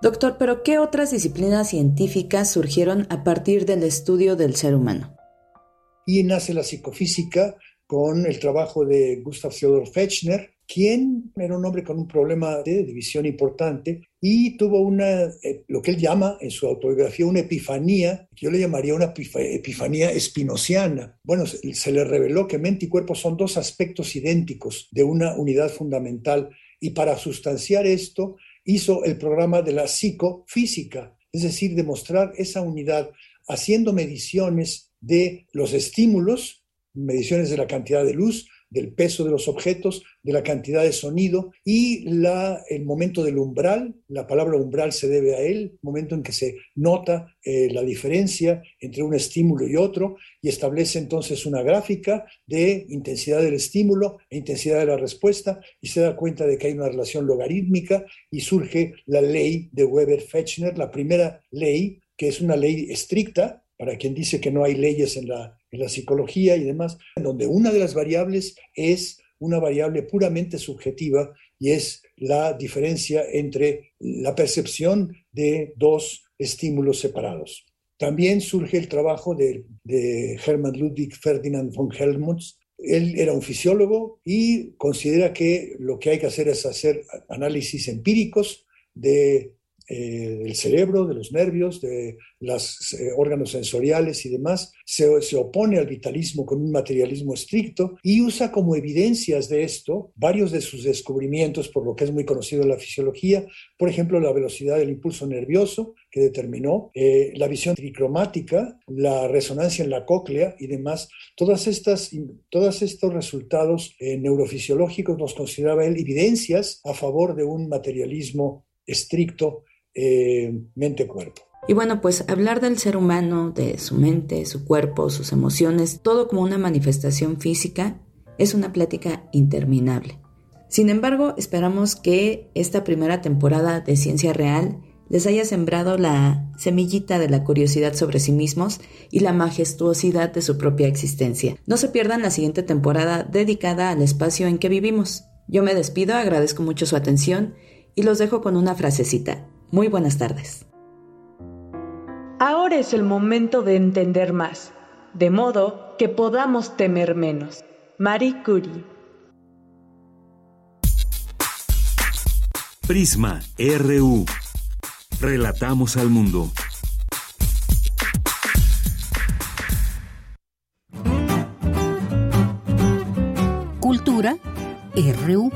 Doctor, ¿pero qué otras disciplinas científicas surgieron a partir del estudio del ser humano? Y nace la psicofísica con el trabajo de Gustav Theodor Fechner, quien era un hombre con un problema de división importante y tuvo una, eh, lo que él llama en su autobiografía una epifanía, que yo le llamaría una epifanía espinociana. Bueno, se, se le reveló que mente y cuerpo son dos aspectos idénticos de una unidad fundamental, y para sustanciar esto hizo el programa de la psicofísica, es decir, demostrar esa unidad haciendo mediciones de los estímulos, mediciones de la cantidad de luz, del peso de los objetos, de la cantidad de sonido y la, el momento del umbral. La palabra umbral se debe a él, momento en que se nota eh, la diferencia entre un estímulo y otro, y establece entonces una gráfica de intensidad del estímulo e intensidad de la respuesta, y se da cuenta de que hay una relación logarítmica y surge la ley de Weber-Fechner, la primera ley, que es una ley estricta, para quien dice que no hay leyes en la, en la psicología y demás, en donde una de las variables es una variable puramente subjetiva y es la diferencia entre la percepción de dos estímulos separados. También surge el trabajo de, de Hermann Ludwig Ferdinand von Helmholtz. Él era un fisiólogo y considera que lo que hay que hacer es hacer análisis empíricos de Eh, del cerebro, de los nervios, de los eh, órganos sensoriales y demás. Se, se opone al vitalismo con un materialismo estricto y usa como evidencias de esto varios de sus descubrimientos, por lo que es muy conocido en la fisiología, por ejemplo, la velocidad del impulso nervioso que determinó, eh, la visión tricromática, la resonancia en la cóclea y demás. Todas estas, todos estos resultados eh, neurofisiológicos los consideraba él evidencias a favor de un materialismo estricto, Eh, mente-cuerpo. Y bueno, pues hablar del ser humano, de su mente, su cuerpo, sus emociones, todo como una manifestación física, es una plática interminable. Sin embargo, esperamos que esta primera temporada de Ciencia Real les haya sembrado la semillita de la curiosidad sobre sí mismos y la majestuosidad de su propia existencia. No se pierdan la siguiente temporada dedicada al espacio en que vivimos. Yo me despido, agradezco mucho su atención y los dejo con una frasecita. Muy buenas tardes. Ahora es el momento de entender más, de modo que podamos temer menos. Marie Curie. Prisma R U. Relatamos al mundo. Cultura R U.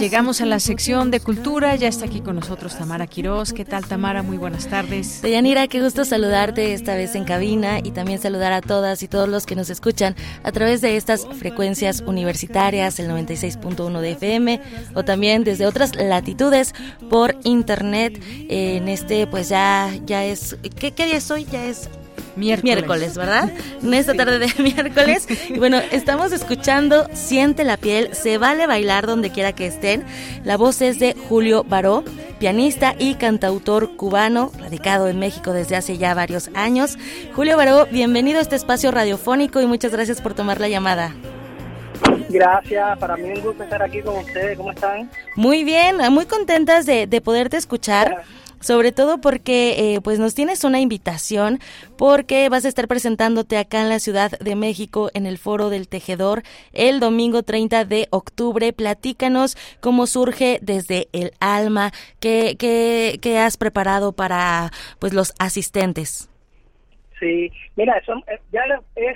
Llegamos a la sección de cultura, ya está aquí con nosotros Tamara Quirós. ¿Qué tal, Tamara? Muy buenas tardes. Deyanira, qué gusto saludarte esta vez en cabina y también saludar a todas y todos los que nos escuchan a través de estas frecuencias universitarias, el noventa y seis punto uno de F M, o también desde otras latitudes por internet. En este, pues ya, ya es... ¿Qué, qué día es hoy? Ya es... Miércoles. miércoles, ¿verdad? En esta tarde de miércoles. Y bueno, estamos escuchando Siente la piel, se vale bailar donde quiera que estén. La voz es de Julio Baró, pianista y cantautor cubano, radicado en México desde hace ya varios años. Julio Baró, bienvenido a este espacio radiofónico y muchas gracias por tomar la llamada. Gracias, para mí es un gusto estar aquí con ustedes. ¿Cómo están? Muy bien, muy contentas de, de poderte escuchar. Sobre todo porque eh, pues nos tienes una invitación, porque vas a estar presentándote acá en la Ciudad de México en el Foro del Tejedor el domingo treinta de octubre. Platícanos cómo surge Desde el Alma, qué, qué, qué has preparado para pues los asistentes. Sí, mira, son, ya es,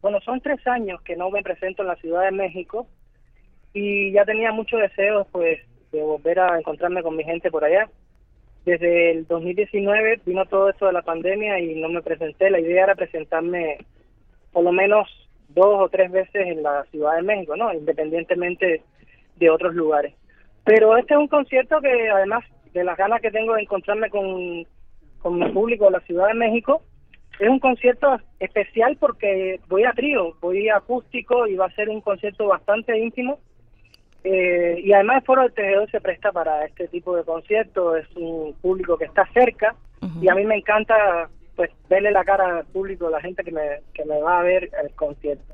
bueno, son tres años que no me presento en la Ciudad de México y ya tenía muchos deseos pues de volver a encontrarme con mi gente por allá. Desde el dos mil diecinueve vino todo esto de la pandemia y no me presenté. La idea era presentarme por lo menos dos o tres veces en la Ciudad de México, ¿no? Independientemente de otros lugares. Pero este es un concierto que, además de las ganas que tengo de encontrarme con, con mi público de la Ciudad de México, es un concierto especial porque voy a trío, voy a acústico y va a ser un concierto bastante íntimo Eh, y además el Foro del Tejedor se presta para este tipo de conciertos, es un público que está cerca, uh-huh. y a mí me encanta pues verle la cara al público, a la gente que me, que me va a ver el concierto.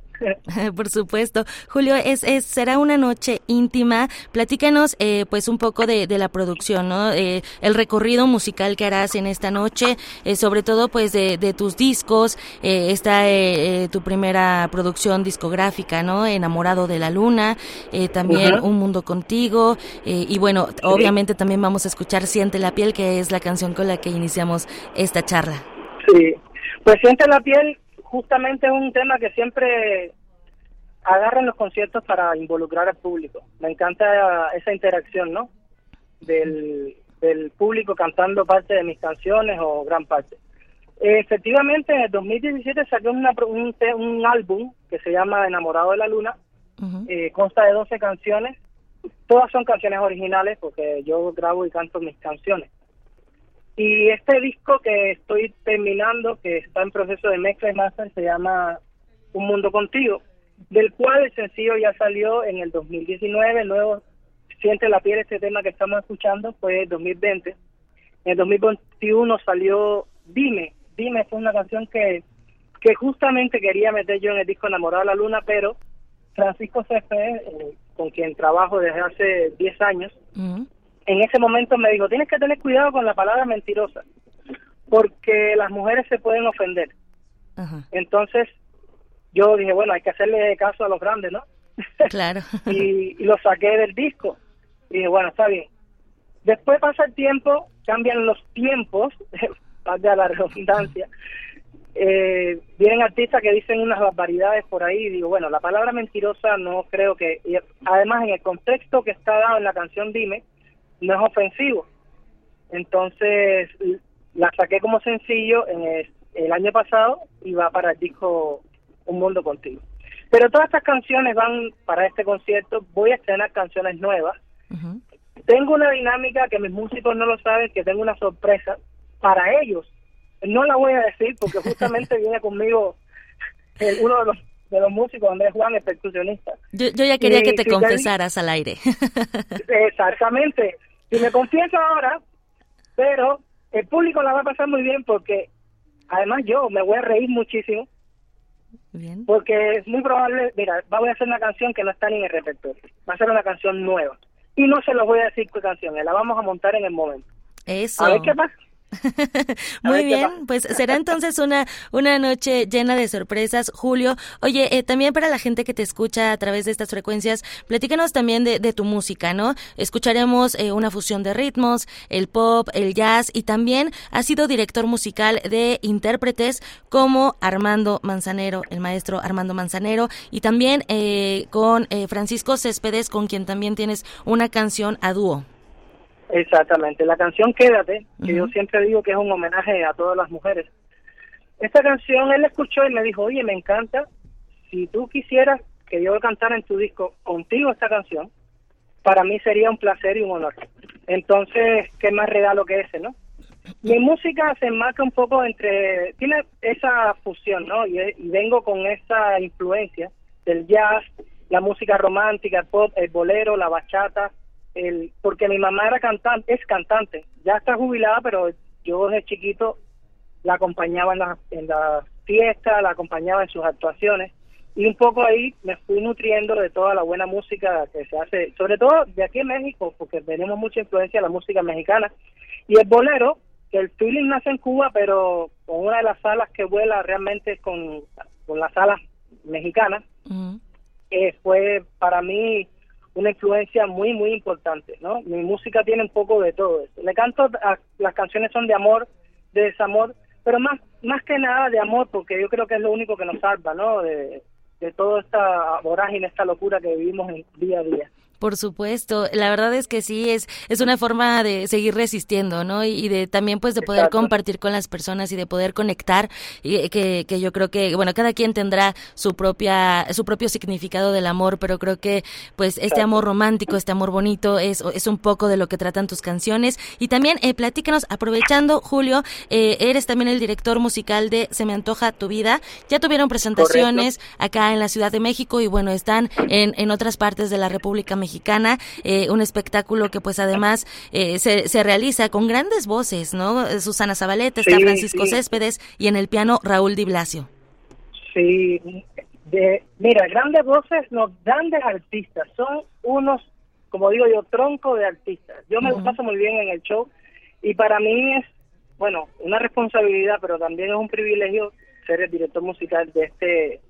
Por supuesto. Julio, es, es será una noche íntima. Platícanos eh, pues un poco de, de la producción, ¿no? Eh, el recorrido musical que harás en esta noche, eh, sobre todo pues de, de tus discos, eh, está eh, eh, tu primera producción discográfica, ¿no? Enamorado de la Luna, eh, también uh-huh. Un Mundo Contigo, eh, y bueno, obviamente también vamos a escuchar Siente la Piel, que es la canción con la que iniciamos esta charla. Sí, pues Siente la Piel justamente es un tema que siempre agarran los conciertos para involucrar al público. Me encanta esa interacción, ¿no? Del, del público cantando parte de mis canciones o gran parte. Efectivamente, en el dos mil diecisiete saqué una, un, un álbum que se llama Enamorado de la Luna. Uh-huh. Eh, consta de doce canciones. Todas son canciones originales porque yo grabo y canto mis canciones. Y este disco que estoy terminando, que está en proceso de mezcla y master, se llama Un Mundo Contigo, del cual el sencillo ya salió en el dos mil diecinueve, luego Siente la Piel, este tema que estamos escuchando, fue el dos mil veinte. En el dos mil veintiuno salió Dime, Dime, fue una canción que, que justamente quería meter yo en el disco Enamorado de la Luna, pero Francisco Céspedes, eh, con quien trabajo desde hace diez años, uh-huh. en ese momento me dijo, tienes que tener cuidado con la palabra mentirosa, porque las mujeres se pueden ofender. Ajá. Entonces, yo dije, bueno, hay que hacerle caso a los grandes, ¿no? Claro. y, y lo saqué del disco. Y dije, bueno, está bien. Después pasa el tiempo, cambian los tiempos, valga la redundancia. Eh, vienen artistas que dicen unas barbaridades por ahí y digo, bueno, la palabra mentirosa no creo que... Y además, en el contexto que está dado en la canción Dime, no es ofensivo. Entonces la saqué como sencillo en el, el año pasado y va para el disco Un Mundo Contigo. Pero todas estas canciones van para este concierto. Voy a estrenar canciones nuevas. Uh-huh. Tengo una dinámica que mis músicos no lo saben, que tengo una sorpresa para ellos. No la voy a decir porque justamente viene conmigo el, uno de los de los músicos, Andrés Juan, el percusionista. Yo, yo ya quería y, que te si confesaras te... al aire. Exactamente. Y me confieso ahora, pero el público la va a pasar muy bien porque además yo me voy a reír muchísimo. Bien. Porque es muy probable, mira, voy a hacer una canción que no está ni en el repertorio. Va a ser una canción nueva. Y no se los voy a decir qué canción, la vamos a montar en el momento. Eso. A ver qué pasa. Muy bien, pues será entonces una una noche llena de sorpresas, Julio. Oye, eh, también para la gente que te escucha a través de estas frecuencias, platícanos también de, de tu música, ¿no? Escucharemos eh, una fusión de ritmos, el pop, el jazz, y también has sido director musical de intérpretes como Armando Manzanero, el maestro Armando Manzanero, y también eh, con eh, Francisco Céspedes, con quien también tienes una canción a dúo. Exactamente, la canción Quédate, que uh-huh. yo siempre digo que es un homenaje a todas las mujeres. Esta canción él la escuchó y me dijo, oye, me encanta, si tú quisieras que yo cantara en tu disco contigo esta canción, para mí sería un placer y un honor. Entonces, qué más regalo que ese, ¿no? Mi música se enmarca un poco entre, tiene esa fusión, ¿no? Y, y vengo con esa influencia del jazz, la música romántica, el pop, el bolero, la bachata. El, porque mi mamá era cantante, es cantante, ya está jubilada, pero yo desde chiquito la acompañaba en las en la fiestas, la acompañaba en sus actuaciones, y un poco ahí me fui nutriendo de toda la buena música que se hace, sobre todo de aquí en México, porque tenemos mucha influencia de la música mexicana, y el bolero, que el feeling nace en Cuba, pero con una de las alas que vuela realmente con, con las alas mexicanas, uh-huh. eh, fue para mí una influencia muy, muy importante, ¿no? Mi música tiene un poco de todo eso. Le canto, a, las canciones son de amor, de desamor, pero más más que nada de amor, porque yo creo que es lo único que nos salva, ¿no? De, de toda esta vorágine, esta locura que vivimos en, día a día. Por supuesto, la verdad es que sí, es es una forma de seguir resistiendo, ¿no? Y, y de también pues de poder Exacto. compartir con las personas y de poder conectar, y que que yo creo que bueno, cada quien tendrá su propia su propio significado del amor, pero creo que pues Exacto. este amor romántico, este amor bonito es es un poco de lo que tratan tus canciones. Y también eh, platícanos, aprovechando, Julio, eh, eres también el director musical de Se Me Antoja Tu Vida. Ya tuvieron presentaciones Correcto. Acá en la Ciudad de México y bueno, están en en otras partes de la República Mexicana. mexicana, eh, un espectáculo que pues además eh, se, se realiza con grandes voces, ¿no? Susana Zabaleta, sí, está Francisco sí. Céspedes y en el piano Raúl Di Blasio. Sí, de, mira, grandes voces, no, grandes artistas, son unos, como digo yo, tronco de artistas. Yo me uh-huh. paso muy bien en el show y para mí es, bueno, una responsabilidad, pero también es un privilegio ser el director musical de este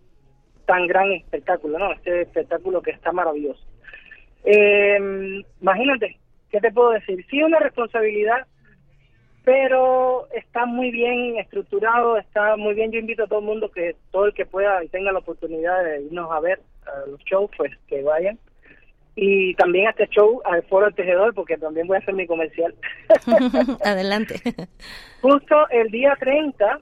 tan gran espectáculo, ¿no? Este espectáculo que está maravilloso. Eh, imagínate, ¿qué te puedo decir? Sí, una responsabilidad, pero está muy bien estructurado, está muy bien. Yo invito a todo el mundo, que todo el que pueda y tenga la oportunidad de irnos a ver a los shows, pues que vayan. Y también a este show, al Foro del Tejedor, porque también voy a hacer mi comercial. Adelante. Justo el día treinta,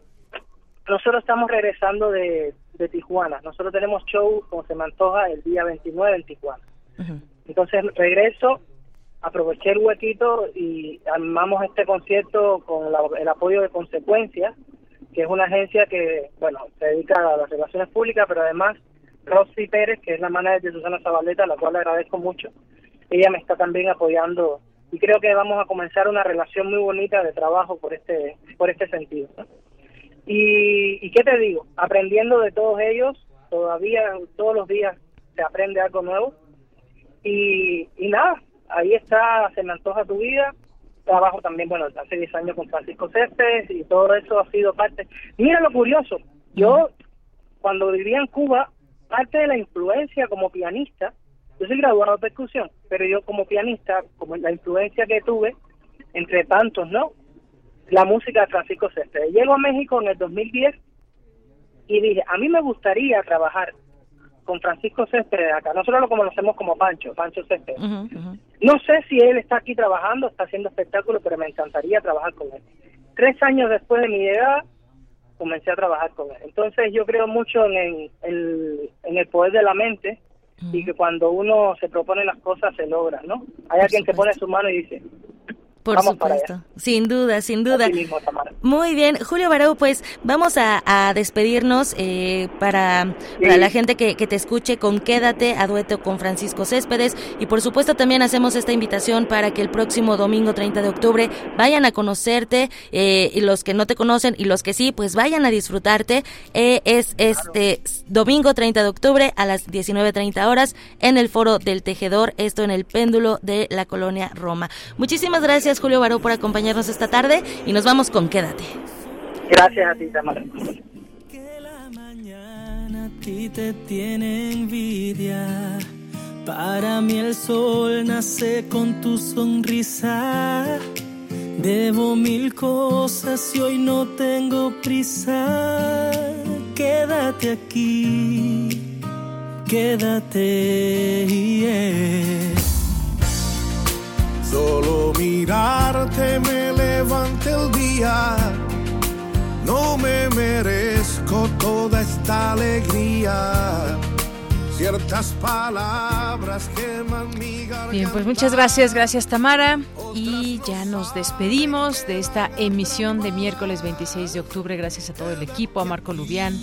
nosotros estamos regresando de, de Tijuana. Nosotros tenemos show, como se me antoja, el día veintinueve en Tijuana. Uh-huh. Entonces regreso, aproveché el huequito y armamos este concierto con la, el apoyo de Consecuencias, que es una agencia que, bueno, se dedica a las relaciones públicas, pero además Rosy Pérez, que es la manager de Susana Zabaleta, a la cual le agradezco mucho. Ella me está también apoyando y creo que vamos a comenzar una relación muy bonita de trabajo por este por este sentido, ¿no? Y, y qué te digo, aprendiendo de todos ellos, todavía todos los días se aprende algo nuevo. Y, y nada, ahí está, se me antoja tu vida. Trabajo también, bueno, hace diez años con Francisco Céspedes y todo eso ha sido parte. Mira lo curioso, yo cuando vivía en Cuba, parte de la influencia como pianista, yo soy graduado de percusión, pero yo como pianista, como la influencia que tuve, entre tantos, ¿no? La música de Francisco Céspedes. Llego a México en el dos mil diez y dije, a mí me gustaría trabajar con Francisco Céspedes acá. Nosotros lo conocemos como Pancho, Pancho Céspedes. Uh-huh, uh-huh. No sé si él está aquí trabajando, está haciendo espectáculos, pero me encantaría trabajar con él. Tres años después de mi llegada, comencé a trabajar con él. Entonces yo creo mucho en el, en, en el poder de la mente, uh-huh. y que cuando uno se propone las cosas se logra, ¿no? Hay Por alguien supuesto. Que pone su mano y dice... Por vamos supuesto, sin duda, sin duda. Mismo, Muy bien, Julio Baró, pues vamos a, a despedirnos eh, para, sí. para la gente que, que te escuche con Quédate a dueto con Francisco Céspedes y por supuesto también hacemos esta invitación para que el próximo domingo treinta de octubre vayan a conocerte, eh, y los que no te conocen y los que sí, pues vayan a disfrutarte. Eh, es este claro. domingo treinta de octubre a las diecinueve treinta horas en el Foro del Tejedor, esto en el péndulo de la Colonia Roma. Muchísimas gracias, Julio Baró, por acompañarnos esta tarde y nos vamos con Quédate. Gracias a ti, Tamara. Que la mañana a ti te tiene envidia. Para mí el sol nace con tu sonrisa. Debo mil cosas y hoy no tengo prisa. Quédate aquí, quédate, yeah. Solo mirarte me levanta el día. No me merezco toda esta alegría. Ciertas palabras queman mi garganta. Bien, pues muchas gracias, gracias Tamara. Y ya nos despedimos de esta emisión de miércoles veintiséis de octubre. Gracias a todo el equipo, a Marco Lubián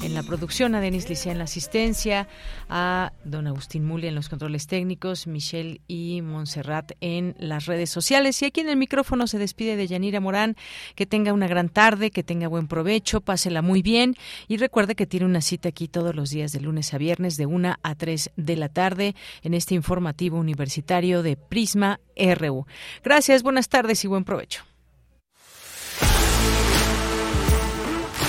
en la producción, a Denis Licea en la asistencia, a don Agustín Muli en los controles técnicos, Michelle y Montserrat en las redes sociales. Y aquí en el micrófono se despide de Deyanira Morán. Que tenga una gran tarde, que tenga buen provecho, pásela muy bien. Y recuerde que tiene una cita aquí todos los días de lunes a viernes de una a tres de la tarde en este informativo universitario de Prisma R U. Gracias, buenas tardes y buen provecho.